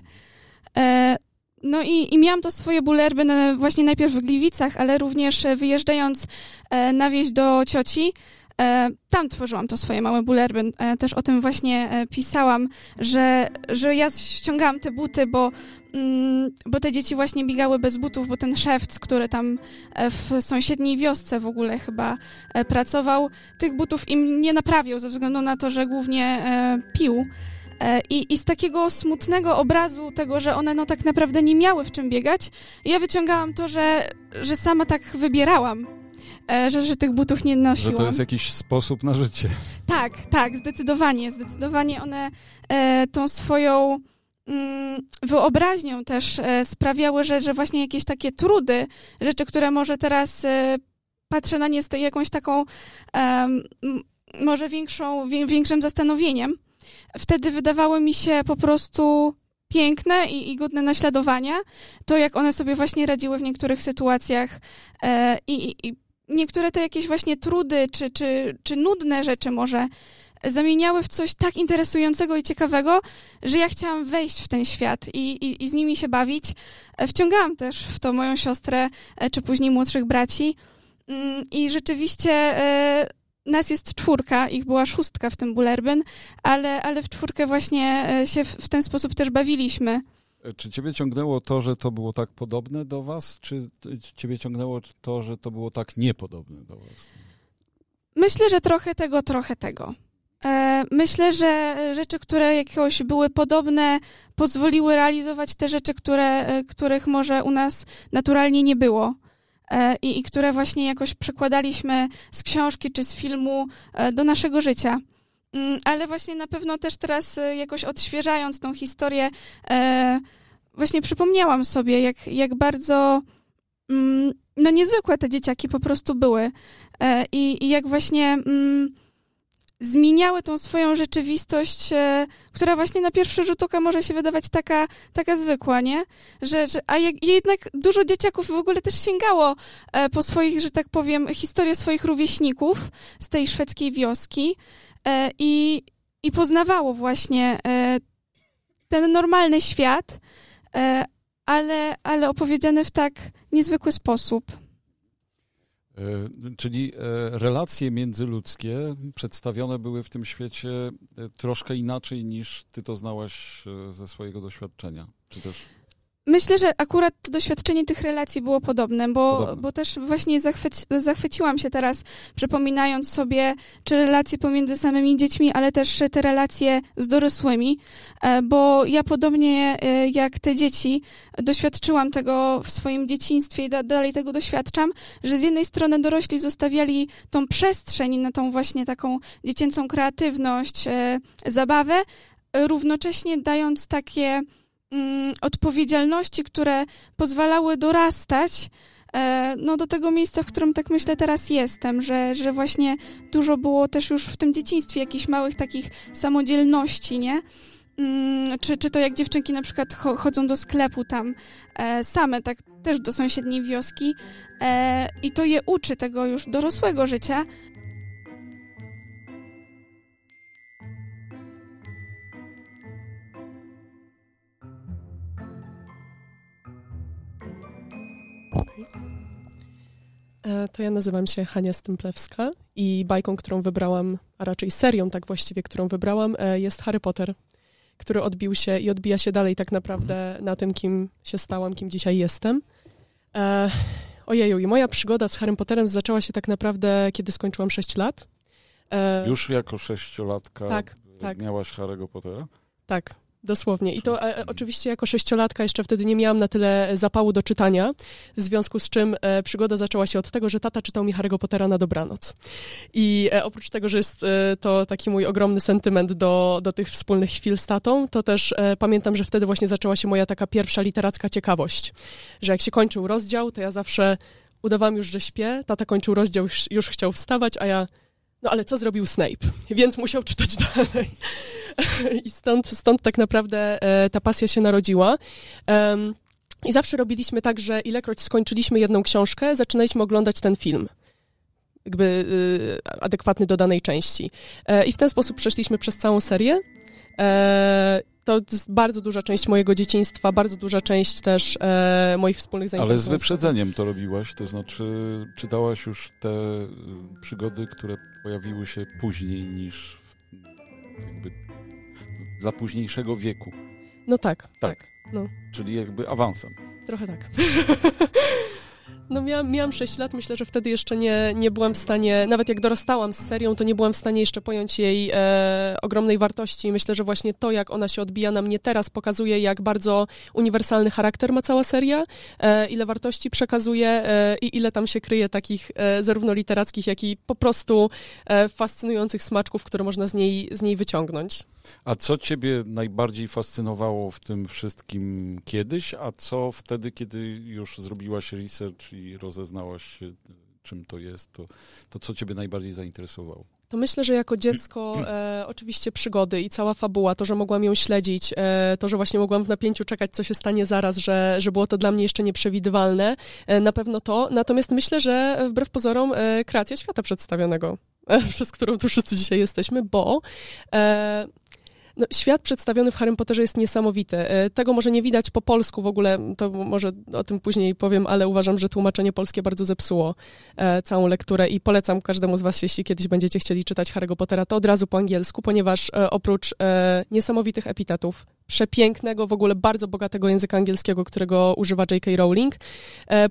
No i miałam to swoje Bullerbyn właśnie najpierw w Gliwicach, ale również wyjeżdżając na wieś do cioci, tam tworzyłam to swoje małe Bullerbyn. Też o tym właśnie pisałam, że ja ściągałam te buty, bo te dzieci właśnie biegały bez butów, bo ten szewc, który tam w sąsiedniej wiosce w ogóle chyba pracował, tych butów im nie naprawiał ze względu na to, że głównie pił. I z takiego smutnego obrazu tego, że one no tak naprawdę nie miały w czym biegać, ja wyciągałam to, że sama tak wybierałam. Że tych butów nie nosiłam. Że to jest jakiś sposób na życie. Tak, zdecydowanie. Zdecydowanie one tą swoją wyobraźnią też sprawiały, że właśnie jakieś takie trudy, rzeczy, które może teraz patrzę na nie z jakąś taką może większym zastanowieniem, wtedy wydawały mi się po prostu piękne i godne naśladowania. To, jak one sobie właśnie radziły w niektórych sytuacjach i niektóre te jakieś właśnie trudy czy nudne rzeczy może zamieniały w coś tak interesującego i ciekawego, że ja chciałam wejść w ten świat i z nimi się bawić. Wciągałam też w to moją siostrę czy później młodszych braci i rzeczywiście nas jest 4, ich była 6 w tym Bullerbyn, ale w 4 właśnie się w ten sposób też bawiliśmy. Czy ciebie ciągnęło to, że to było tak podobne do was, czy ciebie ciągnęło to, że to było tak niepodobne do was? Myślę, że trochę tego. Myślę, że rzeczy, które jakoś były podobne, pozwoliły realizować te rzeczy, których może u nas naturalnie nie było. I które właśnie jakoś przekładaliśmy z książki czy z filmu do naszego życia. Ale właśnie na pewno też teraz jakoś odświeżając tą historię, właśnie przypomniałam sobie, jak bardzo niezwykłe te dzieciaki po prostu były i jak właśnie zmieniały tą swoją rzeczywistość, która właśnie na pierwszy rzut oka może się wydawać taka zwykła, nie? Jednak dużo dzieciaków w ogóle też sięgało po swoich, że tak powiem, historię swoich rówieśników z tej szwedzkiej wioski. I poznawało właśnie ten normalny świat, ale opowiedziany w tak niezwykły sposób. Czyli relacje międzyludzkie przedstawione były w tym świecie troszkę inaczej niż ty to znałaś ze swojego doświadczenia, czy też... Myślę, że akurat to doświadczenie tych relacji było podobne, bo też właśnie zachwyciłam się teraz, przypominając sobie, czy relacje pomiędzy samymi dziećmi, ale też te relacje z dorosłymi, bo ja podobnie jak te dzieci doświadczyłam tego w swoim dzieciństwie i dalej tego doświadczam, że z jednej strony dorośli zostawiali tą przestrzeń na tą właśnie taką dziecięcą kreatywność, zabawę, równocześnie dając takie odpowiedzialności, które pozwalały dorastać do tego miejsca, w którym tak myślę teraz jestem, że właśnie dużo było też już w tym dzieciństwie jakichś małych takich samodzielności, nie? Czy to jak dziewczynki na przykład chodzą do sklepu tam same, tak też do sąsiedniej wioski i to je uczy tego już dorosłego życia. To ja nazywam się Hania Stemplewska i bajką, którą wybrałam, a raczej serią tak właściwie, którą wybrałam, jest Harry Potter, który odbił się i odbija się dalej tak naprawdę na tym, kim się stałam, kim dzisiaj jestem. Ojeju, i moja przygoda z Harrym Potterem zaczęła się tak naprawdę, kiedy skończyłam 6 lat. Już jako sześciolatka miałaś Harry'ego Pottera? Tak, dosłownie. I to oczywiście jako sześciolatka jeszcze wtedy nie miałam na tyle zapału do czytania, w związku z czym przygoda zaczęła się od tego, że tata czytał mi Harry'ego Pottera na dobranoc. I oprócz tego, że jest to taki mój ogromny sentyment do tych wspólnych chwil z tatą, to też pamiętam, że wtedy właśnie zaczęła się moja taka pierwsza literacka ciekawość, że jak się kończył rozdział, to ja zawsze udawałam już, że śpię, tata kończył rozdział, już chciał wstawać, a ja... No ale co zrobił Snape? Więc musiał czytać dalej. I stąd tak naprawdę ta pasja się narodziła. I zawsze robiliśmy tak, że ilekroć skończyliśmy jedną książkę, zaczynaliśmy oglądać ten film. Jakby adekwatny do danej części. I w ten sposób przeszliśmy przez całą serię. To jest bardzo duża część mojego dzieciństwa, bardzo duża część też moich wspólnych zajęć. Ale z wyprzedzeniem to robiłaś, to znaczy czytałaś już te przygody, które pojawiły się później niż jakby dla późniejszego wieku. No tak. No. Czyli jakby awansem. Trochę tak. No miałam 6 lat, myślę, że wtedy jeszcze nie byłam w stanie, nawet jak dorastałam z serią, to nie byłam w stanie jeszcze pojąć jej ogromnej wartości. Myślę, że właśnie to, jak ona się odbija na mnie teraz, pokazuje, jak bardzo uniwersalny charakter ma cała seria, ile wartości przekazuje i ile tam się kryje takich zarówno literackich, jak i po prostu fascynujących smaczków, które można z niej wyciągnąć. A co ciebie najbardziej fascynowało w tym wszystkim kiedyś, a co wtedy, kiedy już zrobiłaś research i rozeznałaś się, czym to jest, to co ciebie najbardziej zainteresowało? To myślę, że jako dziecko oczywiście przygody i cała fabuła, to, że mogłam ją śledzić, to, że właśnie mogłam w napięciu czekać, co się stanie zaraz, że było to dla mnie jeszcze nieprzewidywalne, na pewno to. Natomiast myślę, że wbrew pozorom kreacja świata przedstawionego, przez którą tu wszyscy dzisiaj jesteśmy, bo... świat przedstawiony w Harrym Potterze jest niesamowity. Tego może nie widać po polsku w ogóle, to może o tym później powiem, ale uważam, że tłumaczenie polskie bardzo zepsuło całą lekturę i polecam każdemu z was, jeśli kiedyś będziecie chcieli czytać Harry'ego Pottera, to od razu po angielsku, ponieważ oprócz niesamowitych epitetów, przepięknego, w ogóle bardzo bogatego języka angielskiego, którego używa J.K. Rowling.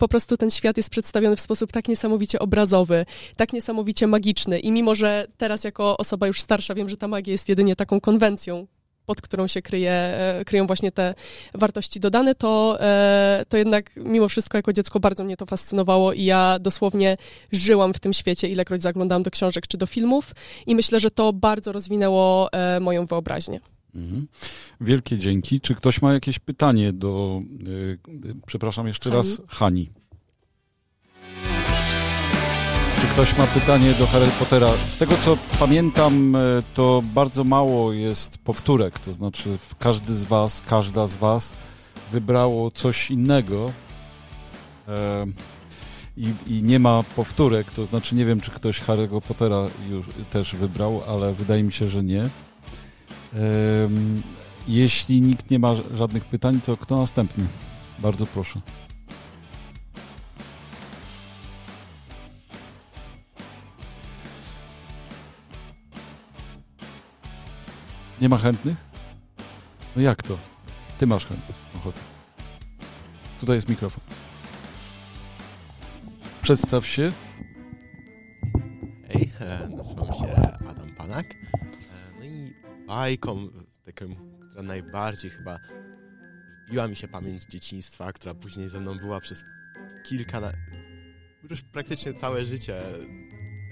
Po prostu ten świat jest przedstawiony w sposób tak niesamowicie obrazowy, tak niesamowicie magiczny. I mimo, że teraz jako osoba już starsza wiem, że ta magia jest jedynie taką konwencją, pod którą się kryją właśnie te wartości dodane, to jednak mimo wszystko jako dziecko bardzo mnie to fascynowało i ja dosłownie żyłam w tym świecie, ilekroć zaglądałam do książek czy do filmów i myślę, że to bardzo rozwinęło moją wyobraźnię. Wielkie dzięki. Czy ktoś ma jakieś pytanie do, Hani? Czy ktoś ma pytanie do Harry Pottera? Z tego, co pamiętam, to bardzo mało jest powtórek, to znaczy każdy z was, każda z was wybrało coś innego i nie ma powtórek, to znaczy nie wiem, czy ktoś Harry'ego Pottera już też wybrał, ale wydaje mi się, że nie. Jeśli nikt nie ma żadnych pytań, to kto następny? Bardzo proszę. Nie ma chętnych? No jak to? Ty masz ochotę. Tutaj jest mikrofon. Przedstaw się. Hej, nazywam się Adam Panak. Bajką, taką, która najbardziej chyba wbiła mi się pamięć dzieciństwa, która później ze mną była przez już praktycznie całe życie,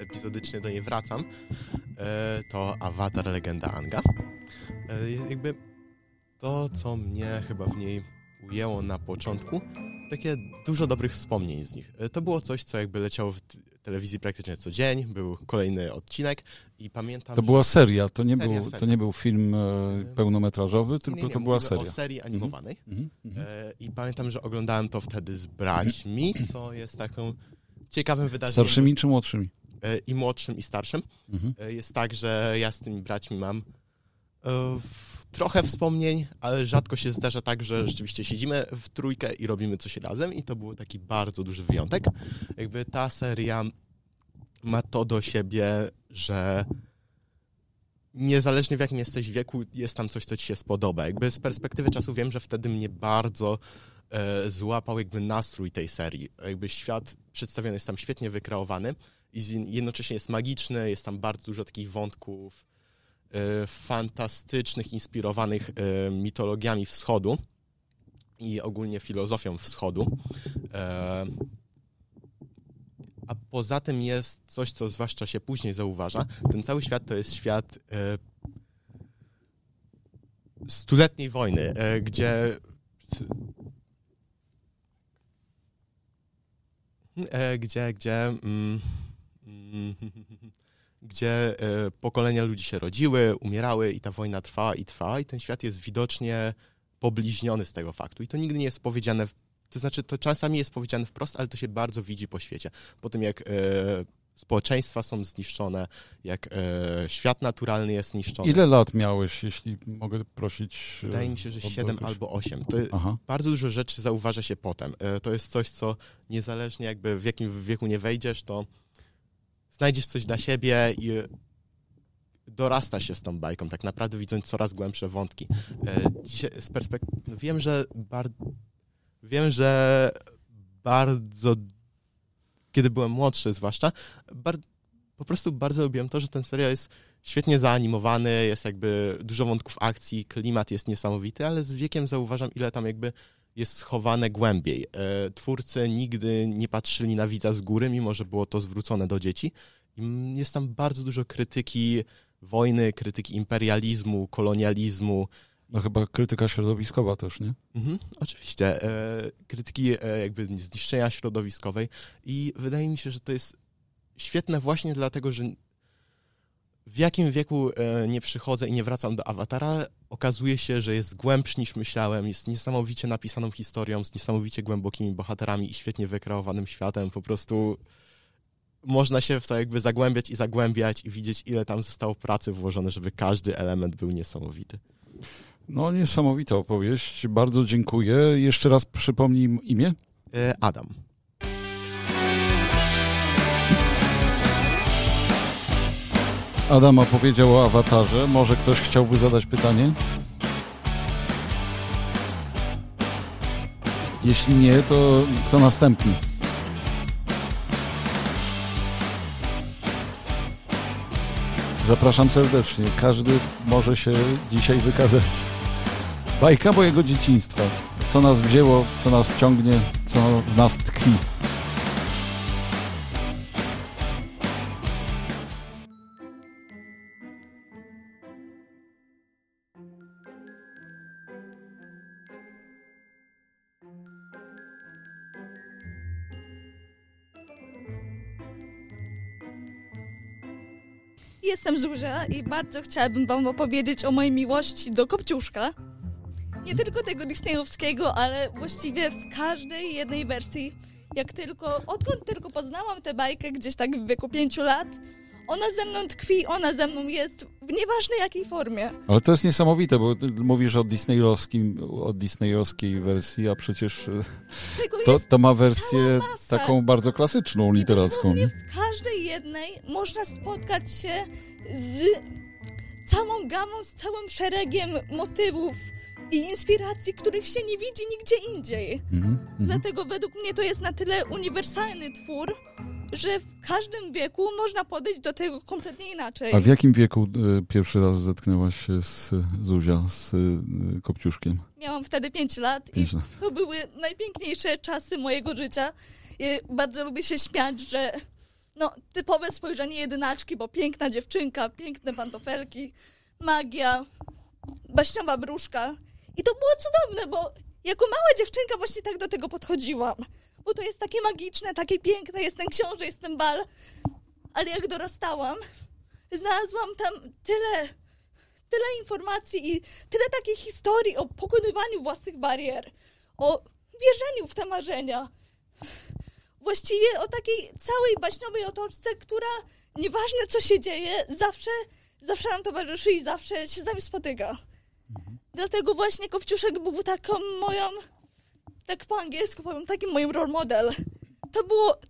epizodycznie do niej wracam, to Avatar Legenda Anga. Jakby to, co mnie chyba w niej ujęło na początku, takie dużo dobrych wspomnień z nich. To było coś, co jakby leciało w telewizji praktycznie co dzień, był kolejny odcinek i pamiętam... To była seria, to nie był film pełnometrażowy, tylko to była seria. O serii animowanej. I pamiętam, że oglądałem to wtedy z braćmi, co jest taką ciekawym wydarzeniem. Starszymi czy młodszymi? I młodszym, i starszym. Jest tak, że ja z tymi braćmi mam trochę wspomnień, ale rzadko się zdarza tak, że rzeczywiście siedzimy w trójkę i robimy coś razem i to był taki bardzo duży wyjątek. Jakby ta seria ma to do siebie, że niezależnie w jakim jesteś wieku, jest tam coś, co ci się spodoba. Jakby z perspektywy czasu wiem, że wtedy mnie bardzo złapał jakby nastrój tej serii. Jakby świat przedstawiony jest tam świetnie wykreowany i jednocześnie jest magiczny, jest tam bardzo dużo takich wątków fantastycznych, inspirowanych mitologiami wschodu i ogólnie filozofią wschodu. A poza tym jest coś, co zwłaszcza się później zauważa. Ten cały świat to jest świat stuletniej wojny, gdzie pokolenia ludzi się rodziły, umierały i ta wojna trwała i ten świat jest widocznie pobliźniony z tego faktu. I to nigdy nie jest powiedziane, to znaczy to czasami jest powiedziane wprost, ale to się bardzo widzi po świecie. Po tym jak społeczeństwa są zniszczone, jak świat naturalny jest zniszczony. Ile lat miałeś, jeśli mogę prosić? Wydaje mi się, że 7 albo 8. To bardzo dużo rzeczy zauważa się potem. To jest coś, co niezależnie jakby w jakim wieku nie wejdziesz, to znajdziesz coś dla siebie i dorasta się z tą bajką, tak naprawdę widząc coraz głębsze wątki. Wiem, że bardzo, kiedy byłem młodszy zwłaszcza, po prostu bardzo lubiłem to, że ten serial jest świetnie zaanimowany, jest jakby dużo wątków akcji, klimat jest niesamowity, ale z wiekiem zauważam, ile tam jakby jest schowane głębiej. Twórcy nigdy nie patrzyli na widza z góry, mimo że było to zwrócone do dzieci. Jest tam bardzo dużo krytyki wojny, krytyki imperializmu, kolonializmu. No chyba krytyka środowiskowa też, nie? Mhm, oczywiście. Krytyki jakby zniszczenia środowiskowej i wydaje mi się, że to jest świetne właśnie dlatego, że w jakim wieku nie przychodzę i nie wracam do Awatara, okazuje się, że jest głębszy niż myślałem, jest niesamowicie napisaną historią, z niesamowicie głębokimi bohaterami i świetnie wykreowanym światem. Po prostu można się w to jakby zagłębiać i widzieć, ile tam zostało pracy włożone, żeby każdy element był niesamowity. No niesamowita opowieść. Bardzo dziękuję. Jeszcze raz przypomnij imię. Adam. Adam opowiedział o Awatarze. Może ktoś chciałby zadać pytanie? Jeśli nie, to kto następny? Zapraszam serdecznie. Każdy może się dzisiaj wykazać. Bajka mojego dzieciństwa. Co nas wzięło, co nas ciągnie, co w nas tkwi. Jestem Zuzia i bardzo chciałabym wam opowiedzieć o mojej miłości do Kopciuszka. Nie tylko tego disneyowskiego, ale właściwie w każdej jednej wersji. Odkąd tylko poznałam tę bajkę, gdzieś tak w wieku 5 lat, ona ze mną tkwi, ona ze mną jest w nieważnej jakiej formie. Ale to jest niesamowite, bo mówisz o disneyowskiej wersji, a przecież to ma wersję taką bardzo klasyczną, literacką. I w każdej jednej można spotkać się z całą gamą, z całym szeregiem motywów i inspiracji, których się nie widzi nigdzie indziej. Dlatego według mnie to jest na tyle uniwersalny twór, że w każdym wieku można podejść do tego kompletnie inaczej. A w jakim wieku pierwszy raz zetknęłaś się z Kopciuszkiem? Miałam wtedy 5 lat i to były najpiękniejsze czasy mojego życia. Bardzo lubię się śmiać, że typowe spojrzenie jedynaczki, bo piękna dziewczynka, piękne pantofelki, magia, baśniowa wróżka. I to było cudowne, bo jako mała dziewczynka właśnie tak do tego podchodziłam. Bo to jest takie magiczne, takie piękne, jest ten książę, jest ten bal. Ale jak dorastałam, znalazłam tam tyle informacji i tyle takich historii o pokonywaniu własnych barier, o wierzeniu w te marzenia. Właściwie o takiej całej baśniowej otoczce, która nieważne co się dzieje, zawsze nam towarzyszy i zawsze się z nami spotyka. Mhm. Dlatego właśnie Kopciuszek był taką moją, tak po angielsku powiem, takim moim role model.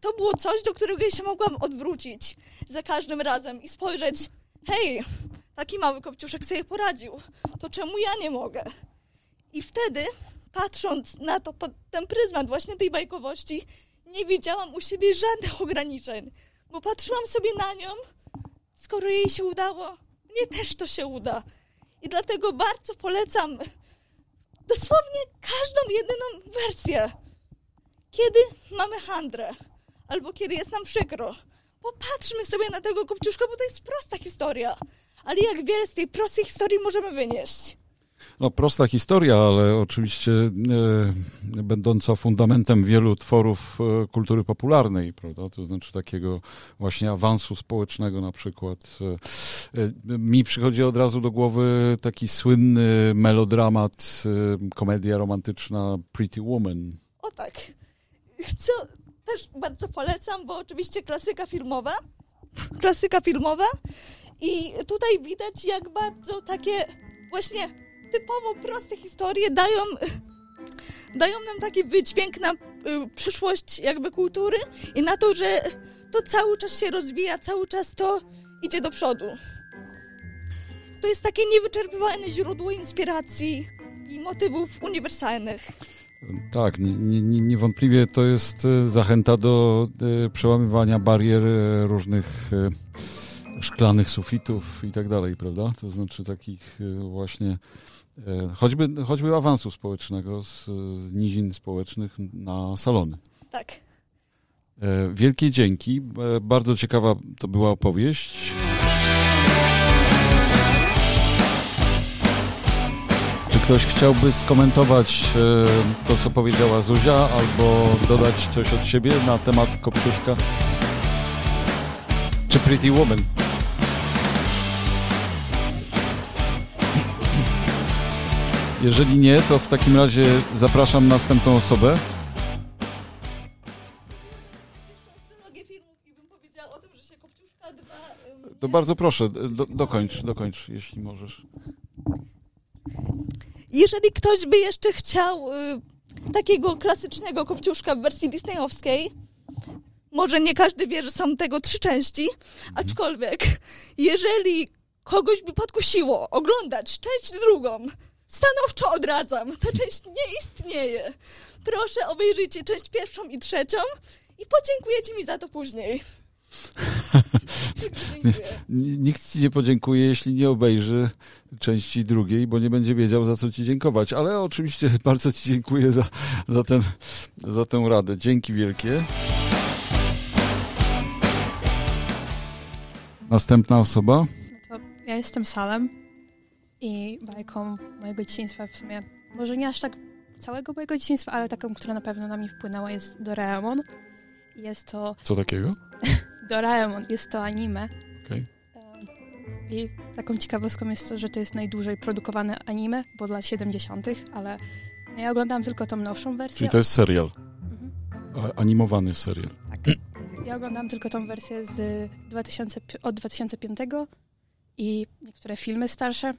To było coś, do którego ja się mogłam odwrócić za każdym razem i spojrzeć, hej, taki mały Kopciuszek sobie poradził, to czemu ja nie mogę? I wtedy, patrząc na to pod ten pryzmat właśnie tej bajkowości, nie widziałam u siebie żadnych ograniczeń, bo patrzyłam sobie na nią, skoro jej się udało, mnie też to się uda. I dlatego bardzo polecam dosłownie każdą jedyną wersję. Kiedy mamy handrę, albo kiedy jest nam przykro, popatrzmy sobie na tego Kopciuszka, bo to jest prosta historia. Ale jak wiele z tej prostej historii możemy wynieść? No, prosta historia, ale oczywiście będąca fundamentem wielu utworów kultury popularnej, prawda? To znaczy takiego właśnie awansu społecznego na przykład. Mi przychodzi od razu do głowy taki słynny melodramat, komedia romantyczna Pretty Woman. O tak, co też bardzo polecam, bo oczywiście klasyka filmowa i tutaj widać, jak bardzo takie właśnie typowo proste historie dają nam taki wydźwięk na przyszłość jakby kultury i na to, że to cały czas się rozwija, cały czas to idzie do przodu. To jest takie niewyczerpywalne źródło inspiracji i motywów uniwersalnych. Tak, niewątpliwie to jest zachęta do przełamywania barier różnych szklanych sufitów i tak dalej, prawda? To znaczy takich właśnie choćby awansu społecznego z nizin społecznych na salony. Tak. Wielkie dzięki. Bardzo ciekawa to była opowieść. Czy ktoś chciałby skomentować to, co powiedziała Zuzia, albo dodać coś od siebie na temat Kopciuszka? Czy Pretty Woman? Jeżeli nie, to w takim razie zapraszam następną osobę. To bardzo proszę, dokończ, jeśli możesz. Jeżeli ktoś by jeszcze chciał takiego klasycznego Kopciuszka w wersji disneyowskiej, może nie każdy wie, że są tego 3 części, aczkolwiek jeżeli kogoś by podkusiło oglądać część 2, stanowczo odradzam. Ta część nie istnieje. Proszę, obejrzyjcie część 1. i 3. i podziękujecie mi za to później. Nikt ci nie podziękuje, jeśli nie obejrzy części 2, bo nie będzie wiedział, za co ci dziękować. Ale oczywiście bardzo ci dziękuję za tę radę. Dzięki wielkie. Następna osoba. No to ja jestem Salem. I bajką mojego dzieciństwa w sumie, może nie aż tak całego mojego dzieciństwa, ale taką, która na pewno na mnie wpłynęła, jest Doraemon. Jest to... Co takiego? Doraemon, jest to anime. Okej. Okay. I taką ciekawostką jest to, że to jest najdłużej produkowane anime, bo lat 70., ale ja oglądałam tylko tą nowszą wersję. Czyli to jest serial. Mhm. Animowany serial. Tak. Ja oglądałam tylko tą wersję od 2005 i niektóre filmy starsze.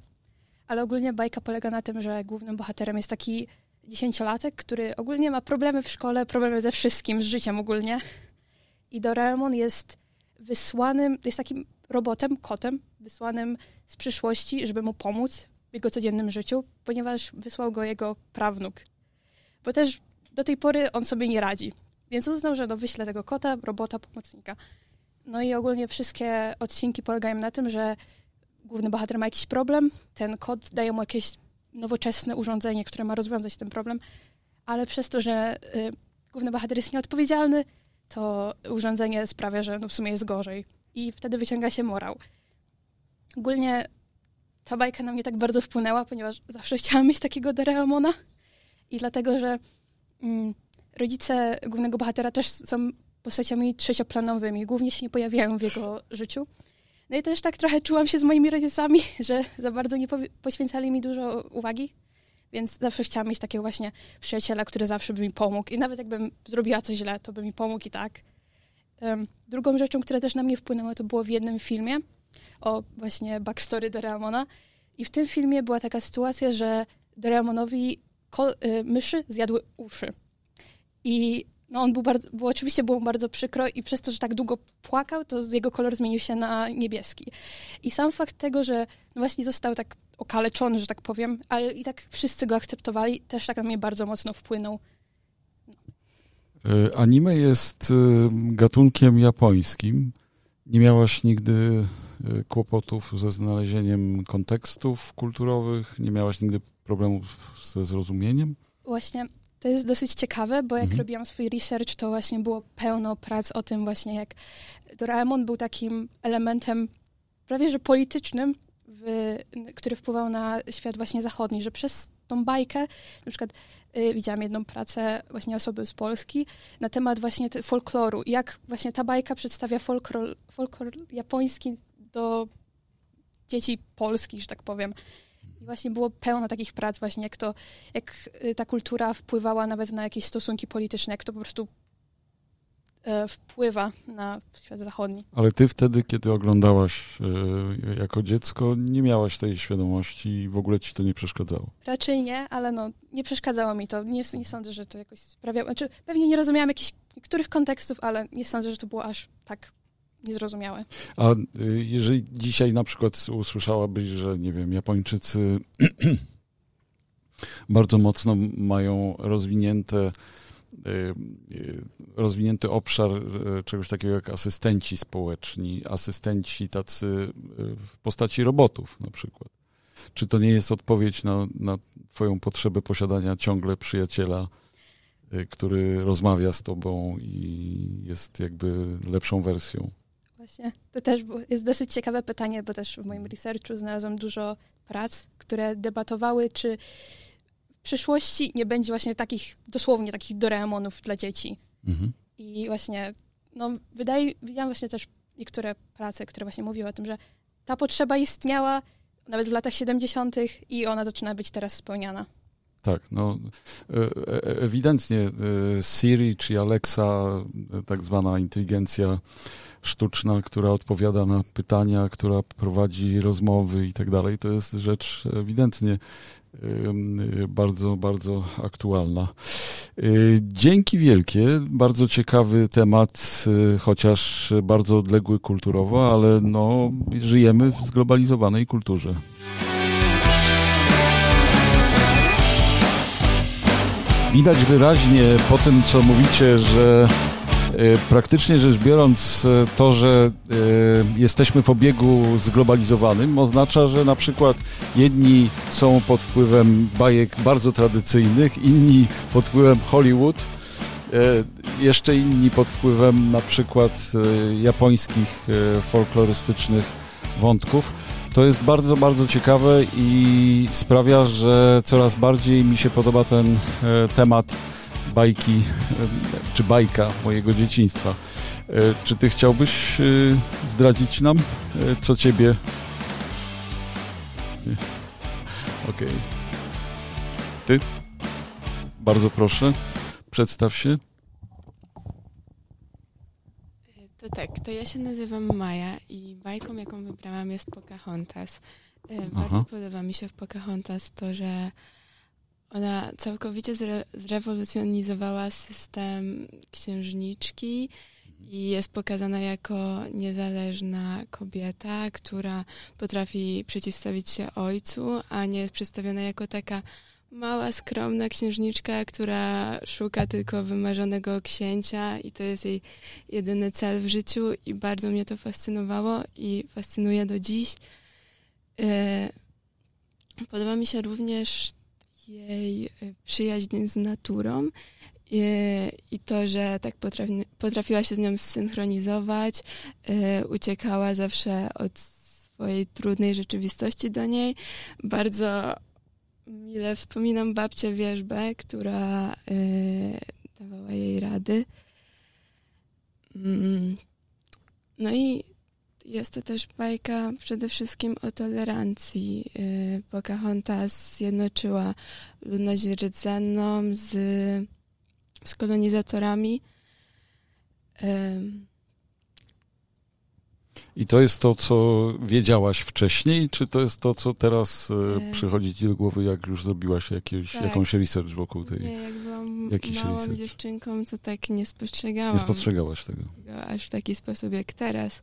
Ale ogólnie bajka polega na tym, że głównym bohaterem jest taki 10-latek, który ogólnie ma problemy w szkole, problemy ze wszystkim, z życiem ogólnie. I Doraemon jest takim robotem, kotem, wysłanym z przyszłości, żeby mu pomóc w jego codziennym życiu, ponieważ wysłał go jego prawnuk. Bo też do tej pory on sobie nie radzi. Więc uznał, że wyśle tego kota, robota, pomocnika. No i ogólnie wszystkie odcinki polegają na tym, że główny bohater ma jakiś problem, ten kot daje mu jakieś nowoczesne urządzenie, które ma rozwiązać ten problem, ale przez to, że główny bohater jest nieodpowiedzialny, to urządzenie sprawia, że w sumie jest gorzej. I wtedy wyciąga się morał. Ogólnie ta bajka na mnie tak bardzo wpłynęła, ponieważ zawsze chciałam mieć takiego Doraemona i dlatego, że rodzice głównego bohatera też są postaciami trzecioplanowymi, głównie się nie pojawiają w jego życiu. No i też tak trochę czułam się z moimi rodzicami, że za bardzo nie poświęcali mi dużo uwagi, więc zawsze chciałam mieć takiego właśnie przyjaciela, który zawsze by mi pomógł i nawet jakbym zrobiła coś źle, to by mi pomógł i tak. Drugą rzeczą, która też na mnie wpłynęła, to było w jednym filmie o właśnie backstory Doraemona, I w tym filmie była taka sytuacja, że Doraemonowi myszy zjadły uszy. I no on był oczywiście było mu bardzo przykro i przez to, że tak długo płakał, to jego kolor zmienił się na niebieski. I sam fakt tego, że no właśnie został tak okaleczony, że tak powiem, ale i tak wszyscy go akceptowali, też tak na mnie bardzo mocno wpłynął. Anime jest gatunkiem japońskim. Nie miałaś nigdy kłopotów ze znalezieniem kontekstów kulturowych? Nie miałaś nigdy problemów ze zrozumieniem? Właśnie. To jest dosyć ciekawe, bo jak robiłam swój research, to właśnie było pełno prac o tym właśnie, jak Doraemon był takim elementem prawie że politycznym, który wpływał na świat właśnie zachodni, że przez tą bajkę, na przykład widziałam jedną pracę właśnie osoby z Polski na temat właśnie folkloru, jak właśnie ta bajka przedstawia folklor japoński do dzieci polskich, że tak powiem. I właśnie było pełno takich prac właśnie, jak ta kultura wpływała nawet na jakieś stosunki polityczne, jak to po prostu wpływa na świat zachodni. Ale ty wtedy, kiedy oglądałaś jako dziecko, nie miałaś tej świadomości i w ogóle ci to nie przeszkadzało? Raczej nie, ale no, nie przeszkadzało mi to. Nie sądzę, że to jakoś sprawiało. Znaczy, pewnie nie rozumiałam niektórych kontekstów, ale nie sądzę, że to było aż tak niezrozumiałe. A jeżeli dzisiaj na przykład usłyszałabyś, że nie wiem, Japończycy bardzo mocno mają rozwinięty obszar czegoś takiego jak asystenci społeczni, asystenci tacy w postaci robotów na przykład. Czy to nie jest odpowiedź na twoją potrzebę posiadania ciągle przyjaciela, który rozmawia z tobą i jest jakby lepszą wersją? Właśnie. To też jest dosyć ciekawe pytanie, bo też w moim researchu znalazłam dużo prac, które debatowały, czy w przyszłości nie będzie właśnie dosłownie takich Doraemonów dla dzieci. I właśnie, no widziałam właśnie też niektóre prace, które właśnie mówiły o tym, że ta potrzeba istniała nawet w latach 70. i ona zaczyna być teraz spełniana. Tak, no ewidentnie Siri czy Alexa, tak zwana inteligencja sztuczna, która odpowiada na pytania, która prowadzi rozmowy i tak dalej, to jest rzecz ewidentnie bardzo, bardzo aktualna. Dzięki wielkie, bardzo ciekawy temat, chociaż bardzo odległy kulturowo, ale no żyjemy w zglobalizowanej kulturze. Widać wyraźnie po tym, co mówicie, że praktycznie rzecz biorąc to, że jesteśmy w obiegu zglobalizowanym, oznacza, że na przykład jedni są pod wpływem bajek bardzo tradycyjnych, inni pod wpływem Hollywood, jeszcze inni pod wpływem na przykład japońskich folklorystycznych wątków. To jest bardzo, bardzo ciekawe i sprawia, że coraz bardziej mi się podoba ten temat bajki, czy bajka mojego dzieciństwa. Czy ty chciałbyś zdradzić nam, co ciebie... Okej. Ty? Bardzo proszę, przedstaw się. To tak, to ja się nazywam Maja i bajką, jaką wybrałam, jest Pocahontas. Bardzo podoba mi się w Pocahontas to, że ona całkowicie zrewolucjonizowała system księżniczki i jest pokazana jako niezależna kobieta, która potrafi przeciwstawić się ojcu, a nie jest przedstawiona jako taka mała, skromna księżniczka, która szuka tylko wymarzonego księcia i to jest jej jedyny cel w życiu i bardzo mnie to fascynowało i fascynuje do dziś. Podoba mi się również jej przyjaźń z naturą i to, że tak potrafiła się z nią zsynchronizować, uciekała zawsze od swojej trudnej rzeczywistości do niej. Bardzo mile wspominam babcię Wierzbę, która dawała jej rady. No i jest to też bajka przede wszystkim o tolerancji. Pocahontas zjednoczyła ludność rdzenną z kolonizatorami. I to jest to, co wiedziałaś wcześniej, czy to jest to, co teraz przychodzi ci do głowy, jak już zrobiłaś jakąś research wokół tej... Nie, jak byłam małą dziewczynką, to tak nie spostrzegałam. Nie spostrzegałaś tego. Aż w taki sposób jak teraz.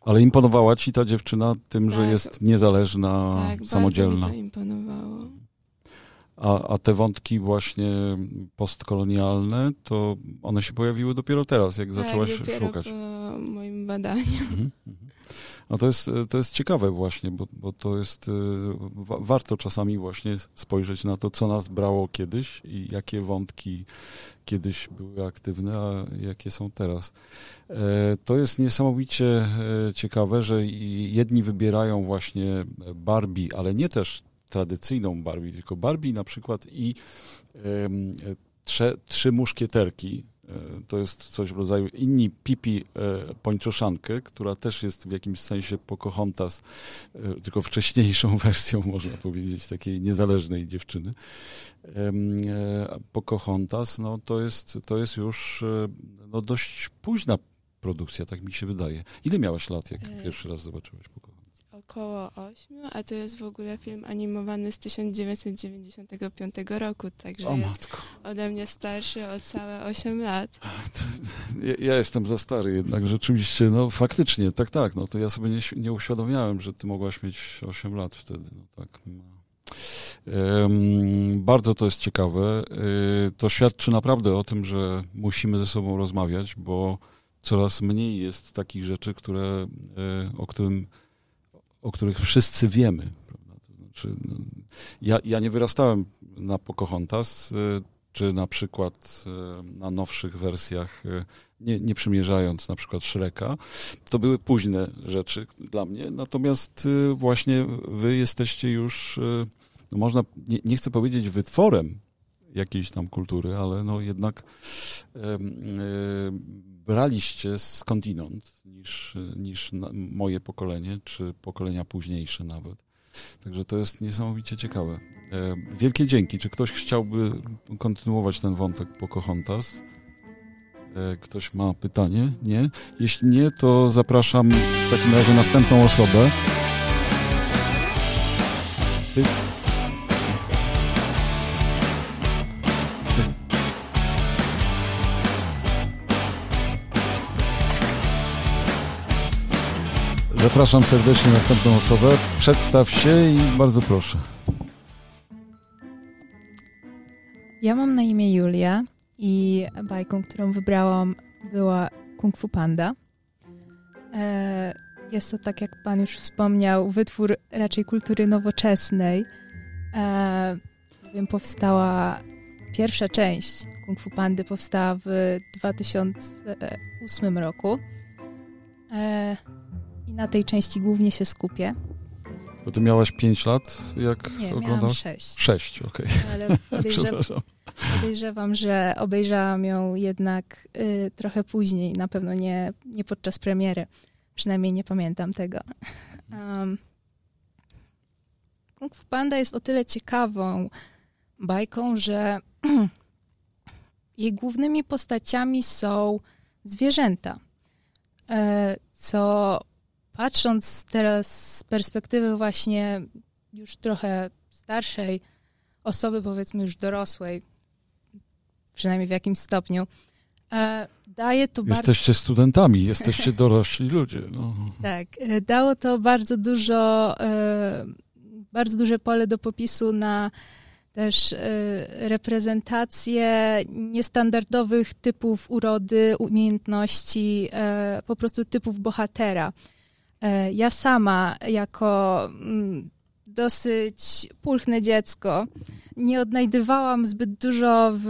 Ale imponowała ci ta dziewczyna tym, tak, że jest niezależna, tak, samodzielna. Tak, bardzo mi to imponowało. A te wątki właśnie postkolonialne, to one się pojawiły dopiero teraz, jak zaczęłaś szukać. Po moim badaniu. No to jest ciekawe właśnie, bo to jest... Warto czasami właśnie spojrzeć na to, co nas brało kiedyś i jakie wątki kiedyś były aktywne, a jakie są teraz. To jest niesamowicie ciekawe, że jedni wybierają właśnie Barbie, ale nie też tradycyjną Barbie, tylko Barbie na przykład i Trzy Muszkieterki. To jest coś w rodzaju inni Pippi Pończoszankę, która też jest w jakimś sensie Pocahontas, tylko wcześniejszą wersją, można powiedzieć, takiej niezależnej dziewczyny. Pocahontas, no to jest już no, dość późna produkcja, tak mi się wydaje. Ile miałaś lat, jak pierwszy raz zobaczyłaś Pocahontas? Około 8, a to jest w ogóle film animowany z 1995 roku, także jest ode mnie starszy o całe 8 lat. Ja jestem za stary jednak, rzeczywiście, no faktycznie, tak, no to ja sobie nie uświadomiałem, że ty mogłaś mieć 8 lat wtedy, no tak. Bardzo to jest ciekawe, to świadczy naprawdę o tym, że musimy ze sobą rozmawiać, bo coraz mniej jest takich rzeczy, o których wszyscy wiemy. Prawda? To znaczy, no, ja nie wyrastałem na Pocahontas, czy na przykład na nowszych wersjach, nie przymierzając na przykład Shreka. To były późne rzeczy dla mnie, natomiast właśnie wy jesteście już, no można, nie chcę powiedzieć wytworem jakiejś tam kultury, ale no jednak braliście skądinąd niż moje pokolenie, czy pokolenia późniejsze nawet. Także to jest niesamowicie ciekawe. Wielkie dzięki. Czy ktoś chciałby kontynuować ten wątek Pocahontas? Ktoś ma pytanie? Nie? Jeśli nie, to zapraszam w takim razie następną osobę. Zapraszam serdecznie następną osobę. Przedstaw się i bardzo proszę. Ja mam na imię Julia i bajką, którą wybrałam, była Kung Fu Panda. Jest to, tak jak pan już wspomniał, wytwór raczej kultury nowoczesnej. Wiem, powstała pierwsza część Kung Fu Pandy powstała w 2008 roku. I na tej części głównie się skupię. To ty miałaś 5 lat, jak oglądałaś? Nie, miałam 6. 6, okej. Ale podejrzewam, że obejrzałam ją jednak trochę później, na pewno nie podczas premiery. Przynajmniej nie pamiętam tego. Kung Fu Panda jest o tyle ciekawą bajką, że jej głównymi postaciami są zwierzęta, co... Patrząc teraz z perspektywy właśnie już trochę starszej osoby, powiedzmy już dorosłej, przynajmniej w jakimś stopniu, daje to... Jesteście studentami, jesteście dorośli ludzie. No. Tak, dało to bardzo duże pole do popisu na też reprezentację niestandardowych typów urody, umiejętności, po prostu typów bohatera. Ja sama, jako dosyć pulchne dziecko, nie odnajdywałam zbyt dużo w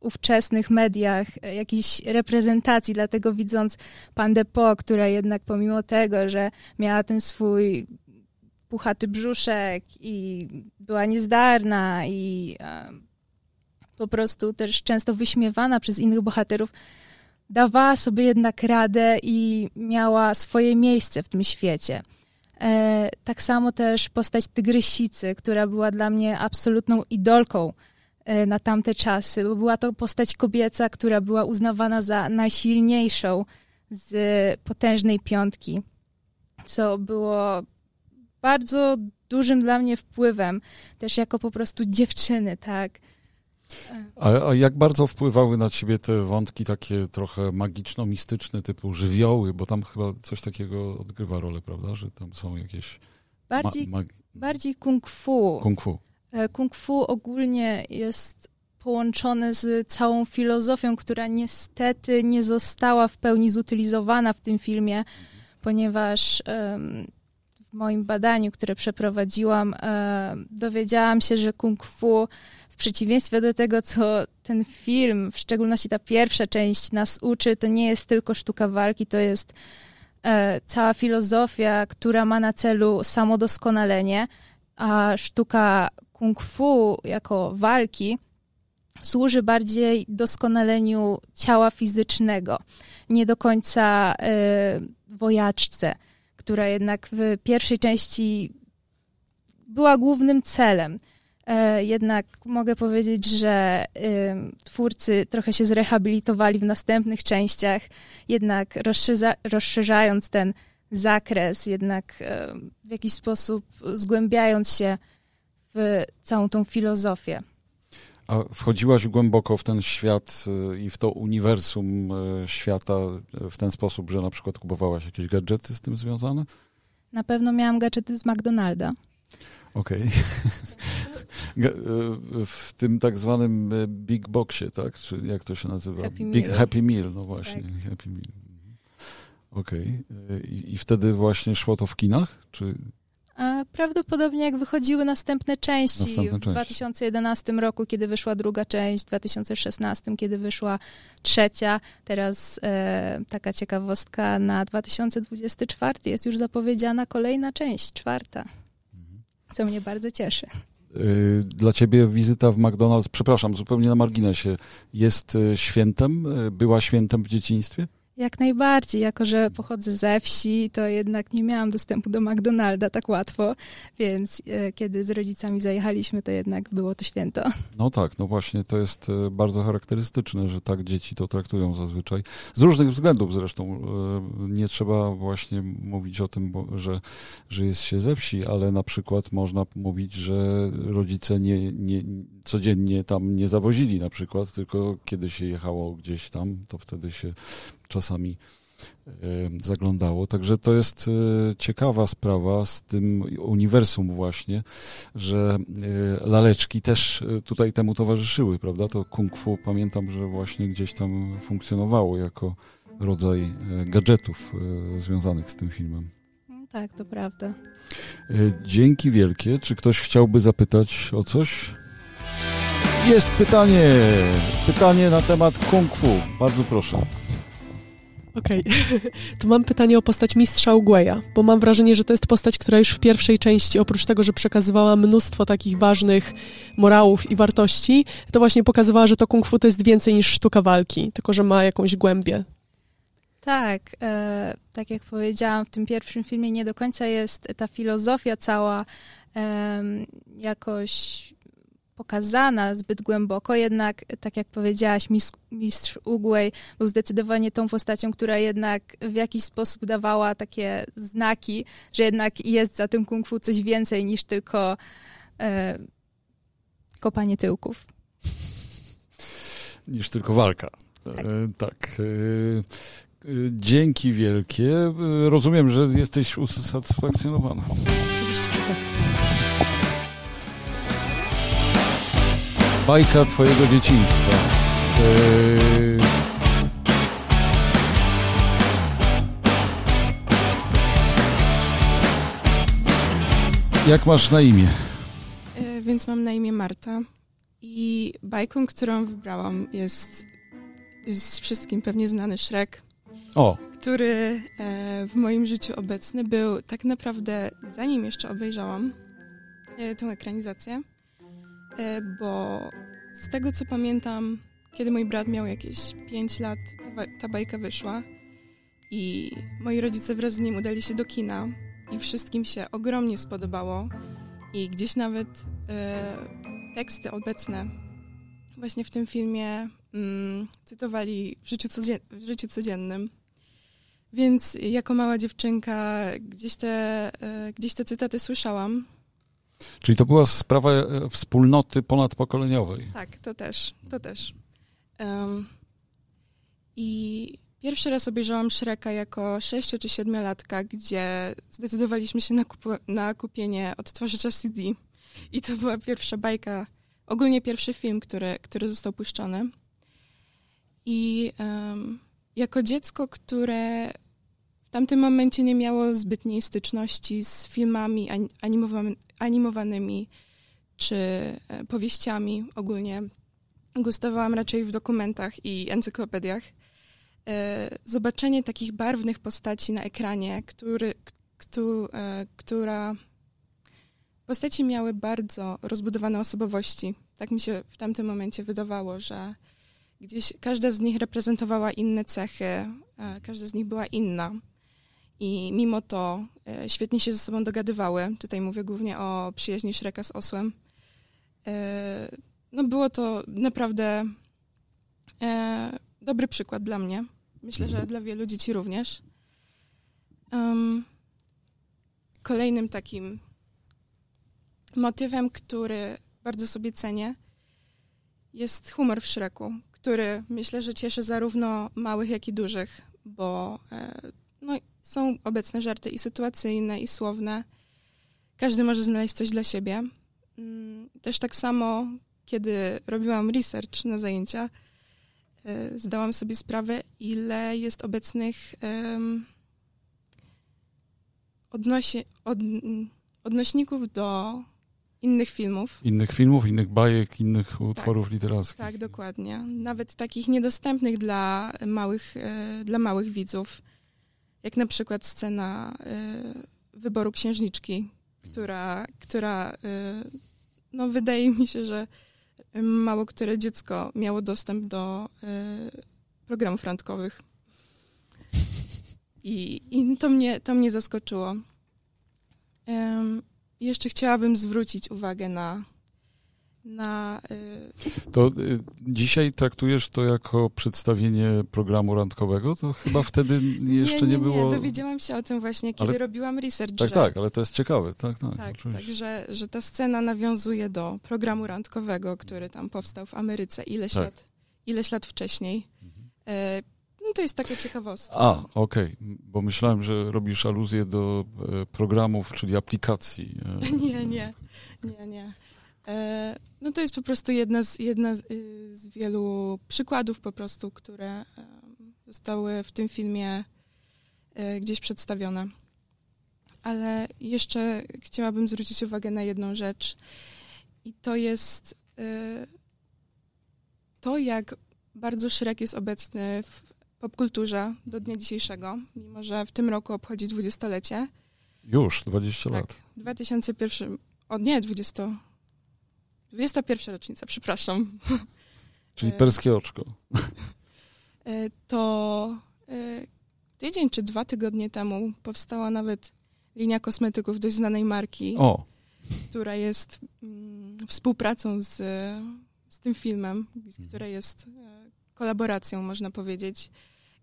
ówczesnych mediach jakiejś reprezentacji, dlatego widząc pandę Po, która jednak pomimo tego, że miała ten swój puchaty brzuszek i była niezdarna i po prostu też często wyśmiewana przez innych bohaterów, dawała sobie jednak radę i miała swoje miejsce w tym świecie. Tak samo też postać Tygrysicy, która była dla mnie absolutną idolką na tamte czasy, bo była to postać kobieca, która była uznawana za najsilniejszą z Potężnej Piątki, co było bardzo dużym dla mnie wpływem, też jako po prostu dziewczyny, tak. A jak bardzo wpływały na ciebie te wątki takie trochę magiczno-mistyczne, typu żywioły, bo tam chyba coś takiego odgrywa rolę, prawda, że tam są jakieś... Bardziej kung fu. Kung fu ogólnie jest połączone z całą filozofią, która niestety nie została w pełni zutylizowana w tym filmie, ponieważ w moim badaniu, które przeprowadziłam, dowiedziałam się, że kung fu, w przeciwieństwie do tego, co ten film, w szczególności ta pierwsza część nas uczy, to nie jest tylko sztuka walki, to jest cała filozofia, która ma na celu samodoskonalenie, a sztuka kung fu jako walki służy bardziej doskonaleniu ciała fizycznego, nie do końca wojaczce, która jednak w pierwszej części była głównym celem. Jednak mogę powiedzieć, że twórcy trochę się zrehabilitowali w następnych częściach, jednak rozszerzając ten zakres, jednak w jakiś sposób zgłębiając się w całą tą filozofię. A wchodziłaś głęboko w ten świat i w to uniwersum świata w ten sposób, że na przykład kupowałaś jakieś gadżety z tym związane? Na pewno miałam gadżety z McDonalda. Okej. Okay. W tym tak zwanym Big Boxie, tak? Czy jak to się nazywa? Happy Meal, no właśnie. Tak. Happy Meal. Okej. Okay. I wtedy właśnie szło to w kinach? Czy... Prawdopodobnie jak wychodziły następne części. W 2011 roku, kiedy wyszła druga część, w 2016, kiedy wyszła trzecia. Teraz taka ciekawostka, na 2024 jest już zapowiedziana kolejna część, czwarta. Co mnie bardzo cieszy. Dla ciebie wizyta w McDonald's, przepraszam, zupełnie na marginesie, jest świętem? Była świętem w dzieciństwie? Jak najbardziej. Jako że pochodzę ze wsi, to jednak nie miałam dostępu do McDonalda tak łatwo, więc kiedy z rodzicami zajechaliśmy, to jednak było to święto. No tak, no właśnie to jest bardzo charakterystyczne, że tak dzieci to traktują zazwyczaj. Z różnych względów zresztą. Nie trzeba właśnie mówić o tym, że jest się ze wsi, ale na przykład można mówić, że rodzice nie codziennie tam nie zawozili na przykład, tylko kiedy się jechało gdzieś tam, to wtedy się czasami zaglądało. Także to jest ciekawa sprawa z tym uniwersum właśnie, że laleczki też tutaj temu towarzyszyły, prawda? To kung fu, pamiętam, że właśnie gdzieś tam funkcjonowało jako rodzaj gadżetów związanych z tym filmem. Tak, to prawda. Dzięki wielkie. Czy ktoś chciałby zapytać o coś? Jest pytanie. Pytanie na temat kung fu. Bardzo proszę. Okej, to mam pytanie o postać Mistrza Ugueya, bo mam wrażenie, że to jest postać, która już w pierwszej części, oprócz tego, że przekazywała mnóstwo takich ważnych morałów i wartości, to właśnie pokazywała, że to kung fu to jest więcej niż sztuka walki, tylko że ma jakąś głębię. Tak, tak jak powiedziałam, w tym pierwszym filmie nie do końca jest ta filozofia cała jakoś pokazana zbyt głęboko, jednak tak jak powiedziałaś, mistrz Uguej był zdecydowanie tą postacią, która jednak w jakiś sposób dawała takie znaki, że jednak jest za tym kung fu coś więcej niż tylko kopanie tyłków. Niż tylko walka. Tak. Tak. Dzięki wielkie. Rozumiem, że jesteś usatysfakcjonowana. Oczywiście tak. Bajka twojego dzieciństwa. Jak masz na imię? Więc mam na imię Marta i bajką, którą wybrałam jest wszystkim pewnie znany Shrek, który w moim życiu obecny był tak naprawdę, zanim jeszcze obejrzałam tą ekranizację. Bo z tego, co pamiętam, kiedy mój brat miał jakieś 5 lat, ta bajka wyszła i moi rodzice wraz z nim udali się do kina i wszystkim się ogromnie spodobało i gdzieś nawet teksty obecne właśnie w tym filmie cytowali w życiu codziennym. Więc jako mała dziewczynka gdzieś te cytaty słyszałam. Czyli to była sprawa wspólnoty ponadpokoleniowej. Tak, to też. I pierwszy raz obejrzałam Shreka jako 6- czy 7-latka, gdzie zdecydowaliśmy się na kupienie odtwarzacza CD. I to była pierwsza bajka, ogólnie pierwszy film, który został puszczony. I jako dziecko, które w tamtym momencie nie miało zbytniej styczności z filmami animowanymi czy powieściami ogólnie, gustowałam raczej w dokumentach i encyklopediach. Zobaczenie takich barwnych postaci na ekranie, która... Postaci miały bardzo rozbudowane osobowości. Tak mi się w tamtym momencie wydawało, że gdzieś każda z nich reprezentowała inne cechy, każda z nich była inna. I mimo to świetnie się ze sobą dogadywały. Tutaj mówię głównie o przyjaźni Shreka z osłem. No było to naprawdę dobry przykład dla mnie. Myślę, że dla wielu dzieci również. Kolejnym takim motywem, który bardzo sobie cenię, jest humor w Shreku, który myślę, że cieszy zarówno małych, jak i dużych, bo są obecne żarty i sytuacyjne, i słowne. Każdy może znaleźć coś dla siebie. Też tak samo, kiedy robiłam research na zajęcia, zdałam sobie sprawę, ile jest obecnych odnośników do innych filmów, innych bajek, innych utworów literackich. Tak, dokładnie. Nawet takich niedostępnych dla małych widzów, jak na przykład scena wyboru księżniczki, która wydaje mi się, że mało które dziecko miało dostęp do programów randkowych. I to mnie zaskoczyło. Jeszcze chciałabym zwrócić uwagę na To dzisiaj traktujesz to jako przedstawienie programu randkowego? To chyba wtedy jeszcze nie było... Nie, dowiedziałam się o tym właśnie, kiedy robiłam research. Tak, tak, ale to jest ciekawe. Tak, oczywiście. Tak, że ta scena nawiązuje do programu randkowego, który tam powstał w Ameryce ileś lat wcześniej. Mhm. To jest taka ciekawostka. Okej, bo myślałem, że robisz aluzję do programów, czyli aplikacji. Nie. To jest po prostu jedna z wielu przykładów po prostu, które zostały w tym filmie gdzieś przedstawione. Ale jeszcze chciałabym zwrócić uwagę na jedną rzecz i to jest to, jak bardzo Shrek jest obecny w popkulturze do dnia dzisiejszego, mimo że w tym roku obchodzi 20-lecie. Już 20 tak, lat. 2001. O nie, 20. 21. rocznica, przepraszam. Czyli perskie oczko. To tydzień czy 2 tygodnie temu powstała nawet linia kosmetyków dość znanej marki, która jest współpracą z tym filmem, która jest kolaboracją, można powiedzieć,